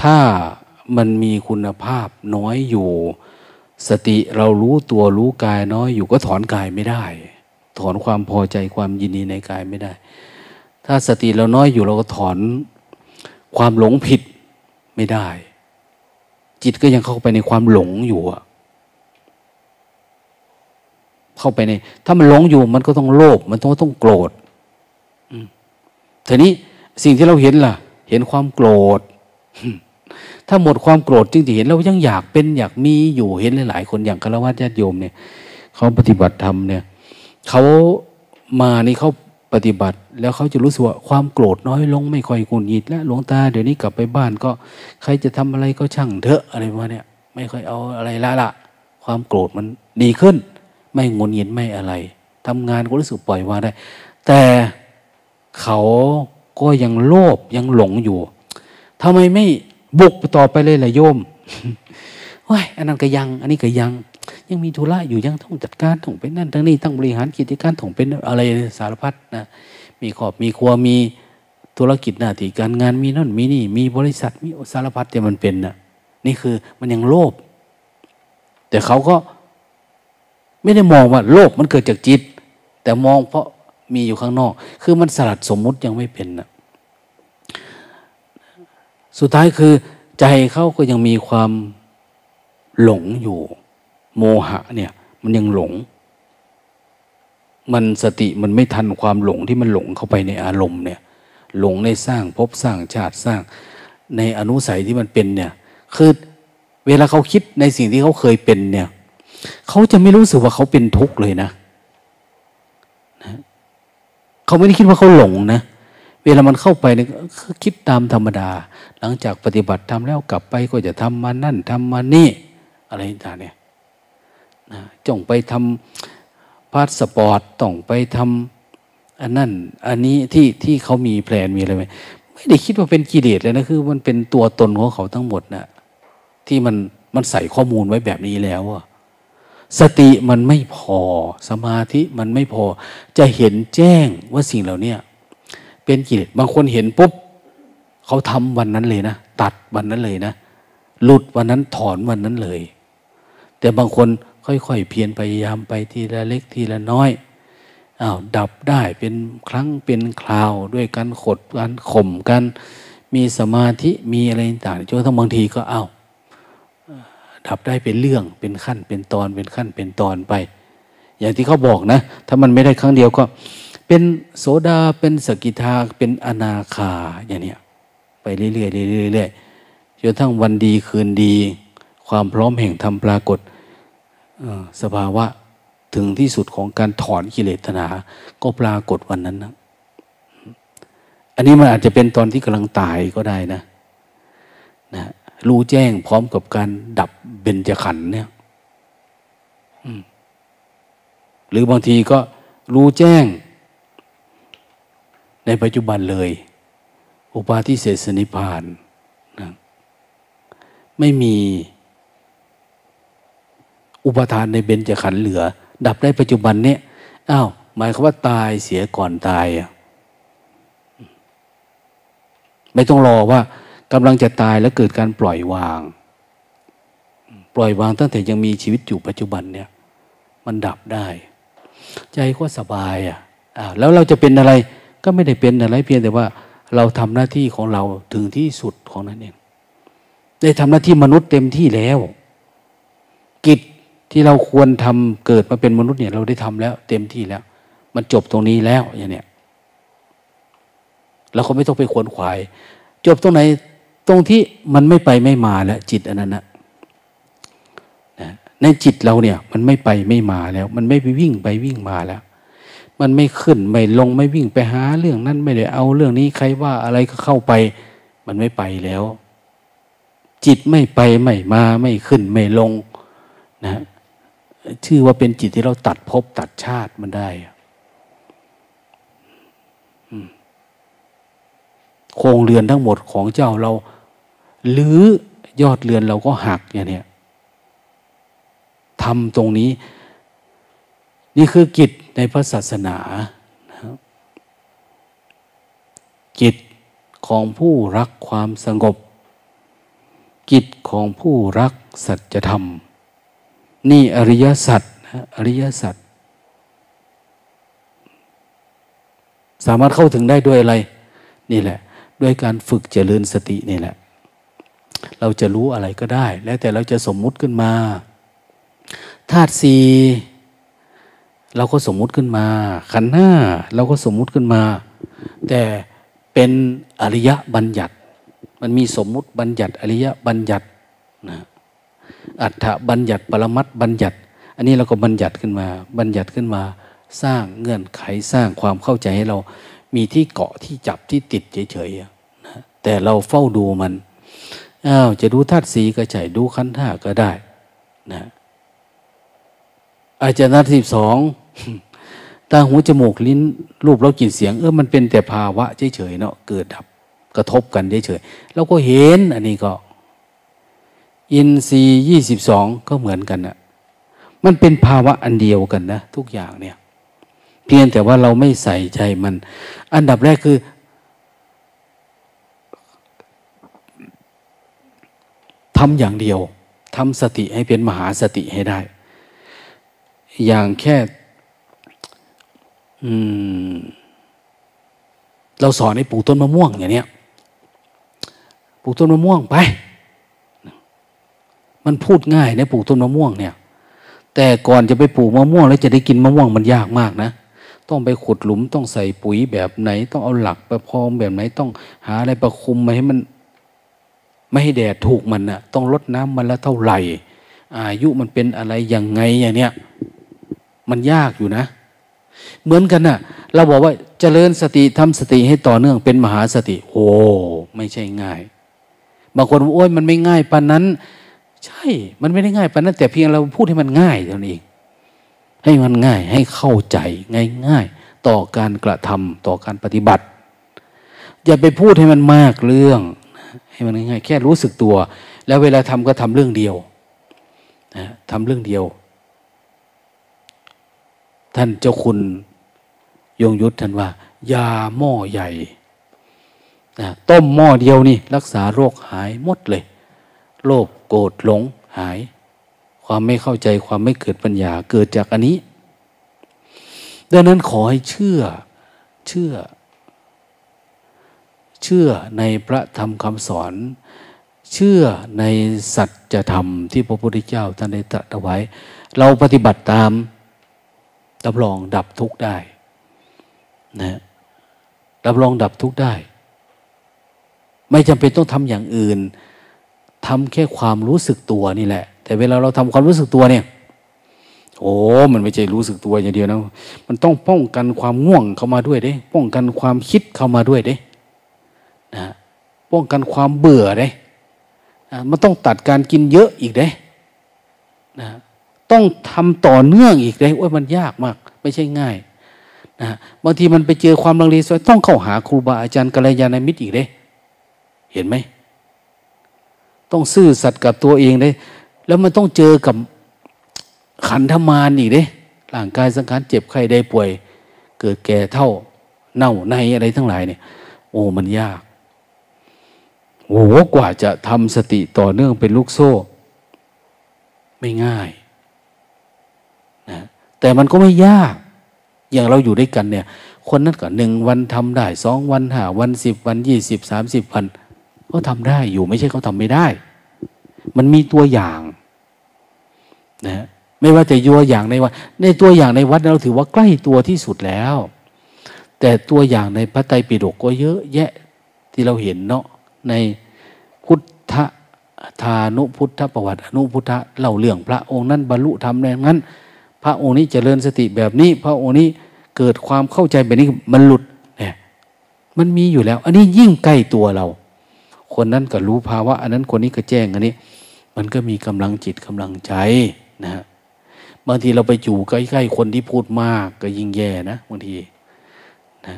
ถ้ามันมีคุณภาพน้อยอยู่สติเรารู้ตัวรู้กายน้อยอยู่ก็ถอนกายไม่ได้ถอนความพอใจความยินดีในกายไม่ได้ถ้าสติเราน้อยอยู่เราก็ถอนความหลงผิดไม่ได้จิตก็ยังเข้าไปในความหลงอยู่เข้าไปในถ้ามันหลงอยู่มันก็ต้องโลภมันต้องโกรธทีนี้สิ่งที่เราเห็นล่ะเห็นความโกรธถ้าหมดความโกรธจริงๆเห็นเรายังอยากเป็นอยากมีอยู่เห็นหลายๆคนอย่างฆราวาสญาติโยมเนี่ยเขาปฏิบัติธรรมเนี่ยเขามานี่เขาปฏิบัติแล้วเขาจะรู้สึกว่าความโกรธน้อยลงไม่ค่อยหงุดหงิดแล้วหลวงตาเดี๋ยวนี้กลับไปบ้านก็ใครจะทำอะไรก็ช่างเถอะอะไรประมาณเนี้ยไม่ค่อยเอาอะไรละความโกรธมันดีขึ้นไม่หงุดหงิดไม่อะไรทำงานก็รู้สึกปล่อยวางได้แต่เขาก็ยังโลภยังหลงอยู่ทำไมไม่บุกต่อไปเลยล่ะโยมว้ายอันนั้นก็ยังอันนี้ก็ยังมีธุระอยู่ยังต้องจัดการต้องเป็นนั่นทั้งนี้ต้องบริหารกิจการต้องเป็นอะไรสารพัดนะมีครอบมีครัวมีธุรกิจหน้าที่การงานมีนั่นมีนี่มีบริษัทมีสารพัดที่มันเป็นนะนี่คือมันยังโลภแต่เขาก็ไม่ได้มองว่าโลภมันเกิดจากจิตแต่มองเพราะมีอยู่ข้างนอกคือมันสลัดสมมุติยังไม่เป็นนะสุดท้ายคือใจเขาก็ยังมีความหลงอยู่โมหะเนี่ยมันยังหลงมันสติมันไม่ทันความหลงที่มันหลงเข้าไปในอารมณ์เนี่ย หลงในสร้างภพสร้างชาติสร้างในอนุสัยที่มันเป็นเนี่ยคือเวลาเขาคิดในสิ่งที่เขาเคยเป็นเนี่ยเขาจะไม่รู้สึกว่าเขาเป็นทุกข์เลยนะเขาไม่ได้คิดว่าเขาหลงนะเวลามันเข้าไปเนี่ยคิดตามธรรมดาหลังจากปฏิบัติทำแล้วกลับไปก็จะทำมานั่นทำมานี่อะไรต่างเนี่ยนะจ้องไปทำพาสปอร์ตต้องไปทำอันนั้นอันนี้ที่เขามีแพลนมีอะไรไหมไม่ได้คิดว่าเป็นกิเลสเลยนะคือมันเป็นตัวตนของเขาทั้งหมดนะที่มันใส่ข้อมูลไว้แบบนี้แล้วอะสติมันไม่พอสมาธิมันไม่พอจะเห็นแจ้งว่าสิ่งเหล่านี้เป็นกิเลสบางคนเห็นปุ๊บเขาทำวันนั้นเลยนะตัดวันนั้นเลยนะหลุดวันนั้นถอนวันนั้นเลยแต่บางคนค่อยๆเพียรพยายามไปทีละเล็กทีละน้อยอ้าวดับได้เป็นครั้งเป็นคราวด้วยการขดการข่มกันมีสมาธิมีอะไรต่างๆจนกระทั่งบางทีก็อ้าวดับได้เป็นเรื่องเป็นขั้นเป็นตอนเป็นขั้นเป็นตอนไปอย่างที่เขาบอกนะถ้ามันไม่ได้ครั้งเดียวก็เป็นโสดาเป็นสกิทาเป็นอนาคาอย่างเนี้ยไปเรื่อยๆเรื่อยๆจนทั้งวันดีคืนดีความพร้อมแห่งธรรมปรากฏสภาวะถึงที่สุดของการถอนกิเลสตัณหาก็ปรากฏวันนั้นนะอันนี้มันอาจจะเป็นตอนที่กำลังตายก็ได้นะรู้แจ้งพร้อมกับการดับเบญจขันธ์เนี่ยหรือบางทีก็รู้แจ้งในปัจจุบันเลยอุปาทิเสสนิพพานนะไม่มีอุปทานในเบญจขันธ์เหลือดับได้ปัจจุบันเนี่ยอ้าวหมายความว่าตายเสียก่อนตายอ่ะไม่ต้องรอว่ากำลังจะตายแล้วเกิดการปล่อยวางตั้งแต่ยังมีชีวิตอยู่ปัจจุบันเนี่ยมันดับได้ใจก็สบายอ่ะแล้วเราจะเป็นอะไรก็ไม่ได้เป็นอะไรเพียงแต่ว่าเราทำหน้าที่ของเราถึงที่สุดของนั้นเองได้ทำหน้าที่มนุษย์เต็มที่แล้วกิจที่เราควรทำเกิดมาเป็นมนุษย์เนี่ยเราได้ทำแล้วเต็มที่แล้วมันจบตรงนี้แล้วอย่างเนี้ยเราก็ไม่ต้องไปขวนขวายจบตรงไหนตรงที่มันไม่ไปไม่มาแล้วจิตอันนั้นนะในจิตเราเนี่ยมันไม่ไปไม่มาแล้วมันไม่ไปวิ่งไปวิ่งมาแล้วมันไม่ขึ้นไม่ลงไม่วิ่งไปหาเรื่องนั้นไม่ได้เอาเรื่องนี้ใครว่าอะไรก็เข้าไปมันไม่ไปแล้วจิตไม่ไปไม่มาไม่ขึ้นไม่ลงนะชื่อว่าเป็นจิตที่เราตัดภพตัดชาติมันได้โครงเรือนทั้งหมดของเจ้าเราหรือยอดเรือนเราก็หักอย่างเนี้ยทำตรงนี้นี่คือกิจในพระศาสนานะครับกิจของผู้รักความสงบกิจของผู้รักสัจธรรมนี่อริยสัจนะอริยสัจสามารถเข้าถึงได้ด้วยอะไรนี่แหละด้วยการฝึกเจริญสตินี่แหละเราจะรู้อะไรก็ได้แล้วแต่เราจะสมมุติขึ้นมาธาตุสี่เราก็สมมุติขึ้นมาขันธ์ห้าเราก็สมมุติขึ้นมาแต่เป็นอริยบัญญัติมันมีสมมุติบัญญัติอริยบัญญัตินะอัฏฐบัญญัติปรมัตถบัญญัติอันนี้เราก็บัญญัติขึ้นมาสร้างเงื่อนไขสร้างความเข้าใจให้เรามีที่เกาะที่จับที่ติดเฉยๆนะแต่เราเฝ้าดูมันอ้าวจะดูธาตุสี่ก็ใช่ดูขันธ์ห้าก็ได้นะอาจารย์นัด12ตาหูจมูกลิ้นรูปรสกลิ่นเสียงมันเป็นแต่ภาวะเฉยๆเนาะเกิดดับกระทบกันเฉยๆเราก็เห็นอันนี้ก็อินทรีย์22ก็เหมือนกันน่ะมันเป็นภาวะอันเดียวกันนะทุกอย่างเนี่ยเพียงแต่ว่าเราไม่ใส่ใจมันอันดับแรกคือทำอย่างเดียวทำสติให้เป็นมหาสติให้ได้อย่างแค่เราสอนให้ปลูกต้นมะม่วงอย่างเนี้ยปลูกต้นมะม่วงไปมันพูดง่ายนะปลูกต้นมะม่วงเนี่ยแต่ก่อนจะไปปลูกมะม่วงแล้วจะได้กินมะม่วงมันยากมากนะ ต้องไปขุดหลุมต้องใส่ปุ๋ยแบบไหนต้องเอาหลักประพองแบบไหนต้องหาอะไรประคุมมาให้มันไม่ให้แดดถูกมันนะต้องลดน้ำมันละเท่าไหร่อายุมันเป็นอะไรยังไงอย่างเนี้ยมันยากอยู่นะเหมือนกันนะเราบอกว่าเจริญสติทำสติให้ต่อเนื่องเป็นมหาสติโอ้ไม่ใช่ง่ายบางคนโอ้ยมันไม่ง่ายปานนั้นใช่มันไม่ได้ง่ายปานนั้นแต่เพียงเราพูดให้มันง่ายเท่านั้นเองให้มันง่ายให้เข้าใจง่ายๆต่อการกระทำต่อการปฏิบัติอย่าไปพูดให้มันมากเรื่องให้มันง่ายๆแค่รู้สึกตัวแล้วเวลาทำก็ทำเรื่องเดียวนะทำเรื่องเดียวท่านเจ้าคุณยงยุทธท่านว่ายาหม้อใหญ่นะต้มหม้อเดียวนี่รักษาโรคหายหมดเลยโลภโกรธหลงหายความไม่เข้าใจความไม่เกิดปัญญาเกิดจากอันนี้ดังนั้นขอให้เชื่อในพระธรรมคำสอนเชื่อในสัจธรรมที่พระพุทธเจ้าท่านได้ตรัสเอาไว้เราปฏิบัติตามรับรองดับทุกข์ได้นะรับรองดับทุกข์ได้ไม่จำเป็นต้องทำอย่างอื่นทำแค่ความรู้สึกตัวนี่แหละแต่เวลาเราทำความรู้สึกตัวเนี่ยโอ้มันไม่ใช่รู้สึกตัวอย่างเดียวนะมันต้องป้องกันความง่วงเข้ามาด้วยเด้ป้องกันความคิดเข้ามาด้วยเด้นะป้องกันความเบื่อเด้มันต้องตัดการกินเยอะอีกเด้นะต้องทำต่อเนื่องอีกเด้โอ้ยมันยากมากไม่ใช่ง่ายนะบางทีมันไปเจอความลังเลซะต้องเข้าหาครูบาอาจารย์กัลยาณมิตรอีกเด้เห็นไหมต้องซื่อสัตย์กับตัวเองเด้แล้วมันต้องเจอกับขันธมารอีกเด้ร่างกายสังขารเจ็บไข้ได้ป่วยเกิดแก่เฒ่าเน่าในอะไรทั้งหลายเนี่ยโอ้มันยากโอ้กว่าจะทำสติต่อเนื่องเป็นลูกโซ่ไม่ง่ายนะแต่มันก็ไม่ยากอย่างเราอยู่ด้วยกันเนี่ยคนนั้นก็1วันทำได้2วัน5วัน10วัน20 30วันก็ทำได้อยู่ไม่ใช่เขาทำไม่ได้มันมีตัวอย่างนะไม่ว่าจะยัวอย่างในวัดในตัวอย่างในวัดเราถือว่าใกล้ตัวที่สุดแล้วแต่ตัวอย่างในพระไตรปิฎกก็เยอะแยะที่เราเห็นเนาะในพุทธทานุพุทธประวัติอนุพุทธะเล่าเรื่องพระองค์นั้นบรรลุธรรมในนั้นพระองค์นี้เจริญสติแบบนี้พระองค์นี้เกิดความเข้าใจแบบนี้มันหลุดเนี่ยมันมีอยู่แล้วอันนี้ยิ่งใกล้ตัวเราคนนั้นก็รู้ภาวะอันนั้นคนนี้ก็แจ้งอันนี้มันก็มีกำลังจิตกำลังใจนะฮะบางทีเราไปอยู่ใกล้ๆคนที่พูดมากก็ยิ่งแย่นะบางทีนะ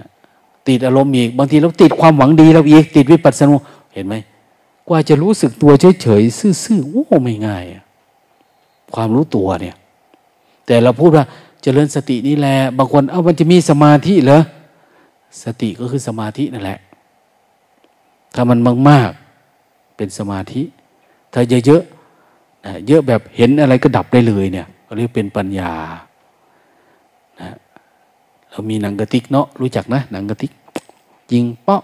ติดอารมณ์อีกบางทีเราติดความหวังดีเราอีกติดวิปัสสนาเห็นไหมกว่าจะรู้สึกตัวเฉยๆซื่อๆโอ้ไม่ง่ายความรู้ตัวเนี่ยแต่เราพูดว่าเจริญสตินี่แหละบางคนเอ้ามันจะมีสมาธิเหรอสติก็คือสมาธินั่นแหละถ้ามันมากๆเป็นสมาธิถ้าเยอะๆนะเยอะแบบเห็นอะไรก็ดับได้เลยเนี่ยเรียกเป็นปัญญานะเรามีหนังกระติกเนาะรู้จักนะหนังกระติกยิงเปาะ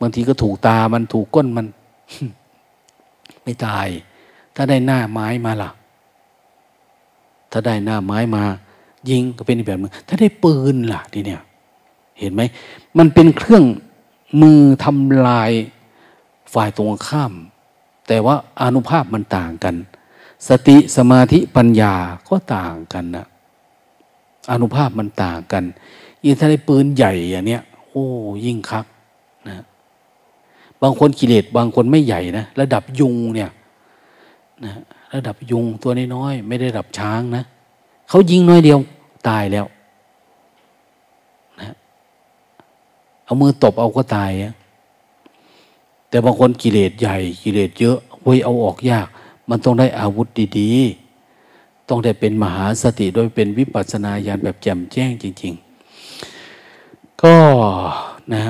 บางทีก็ถูกตามันถูกก้นมัน ไม่ตายถ้าได้หน้าไม้มาล่ะถ้าได้หน้าไม้มายิงก็เป็นแบบนึงถ้าได้ปืนล่ะทีเนี่ยเห็นไหมมันเป็นเครื่องมือทำลายฝ่ายตรงข้ามแต่ว่าอานุภาพมันต่างกันสติสมาธิปัญญาก็ต่างกันนะอานุภาพมันต่างกันยิ่งถ้าได้ปืนใหญ่อย่างเนี้ยโอ้ยิ่งคักนะบางคนกิเลสบางคนไม่ใหญ่นะระดับยุงเนี่ยนะระดับยุงตัวน้อยๆไม่ได้ระดับช้างนะเขายิงน้อยเดียวตายแล้วเอามือตบเอาก็ตายแต่บางคนกิเลสใหญ่กิเลสเยอะเว้ยเอาออกยากมันต้องได้อาวุธดีๆต้องได้เป็นมหาสติโดยเป็นวิปัสสนาญาณแบบแจ่มแจ้งจริงๆก็นะ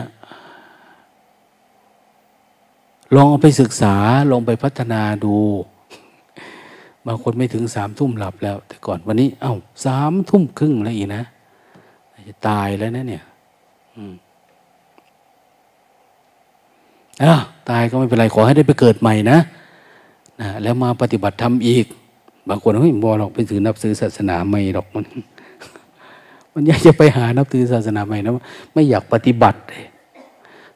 ลองเอาไปศึกษาลองไปพัฒนาดูบางคนไม่ถึงสามทุ่มหลับแล้วแต่ก่อนวันนี้อ้าวสามทุ่มครึ่งแล้วอีกนะจะตายแล้วนะเนี่ยตายก็ไม่เป็นไรขอให้ได้ไปเกิดใหม่นะนะแล้วมาปฏิบัติธรรมอีกบางคนเฮ้ยบ่หรอกไปถือนับถือศาสนาไม่หรอกมัน มันอยากจะไปหานับถือศาสนาใหม่นะไม่อยากปฏิบัติเลย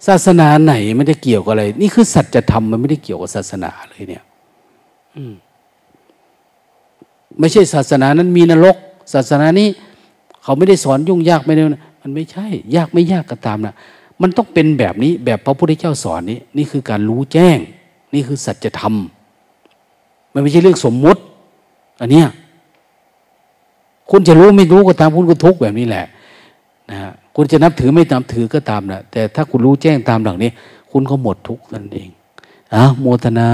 ศาสนาไหนไม่ได้เกี่ยวกับอะไรนี่คือสัจธรรมมันไม่ได้เกี่ยวกับศาสนาเลยเนี่ยไม่ใช่ศาสนานั้นมีนรกศาสนานี้เขาไม่ได้สอนยุ่งยากไม่ได้มันไม่ใช่ยากไม่ยากก็ตามนะมันต้องเป็นแบบนี้แบบพระพุทธเจ้าสอนนี้นี่คือการรู้แจ้งนี่คือสัจธรรมมันไม่ใช่เรื่องสมมุติอันเนี้ยคุณจะรู้ไม่รู้ก็ตามคุณก็ทุกข์แบบนี้แหละนะฮะคุณจะนับถือไม่นับถือก็ตามนะแต่ถ้าคุณรู้แจ้งตามหลักนี้คุณก็หมดทุกข์นั่นเองโมทนา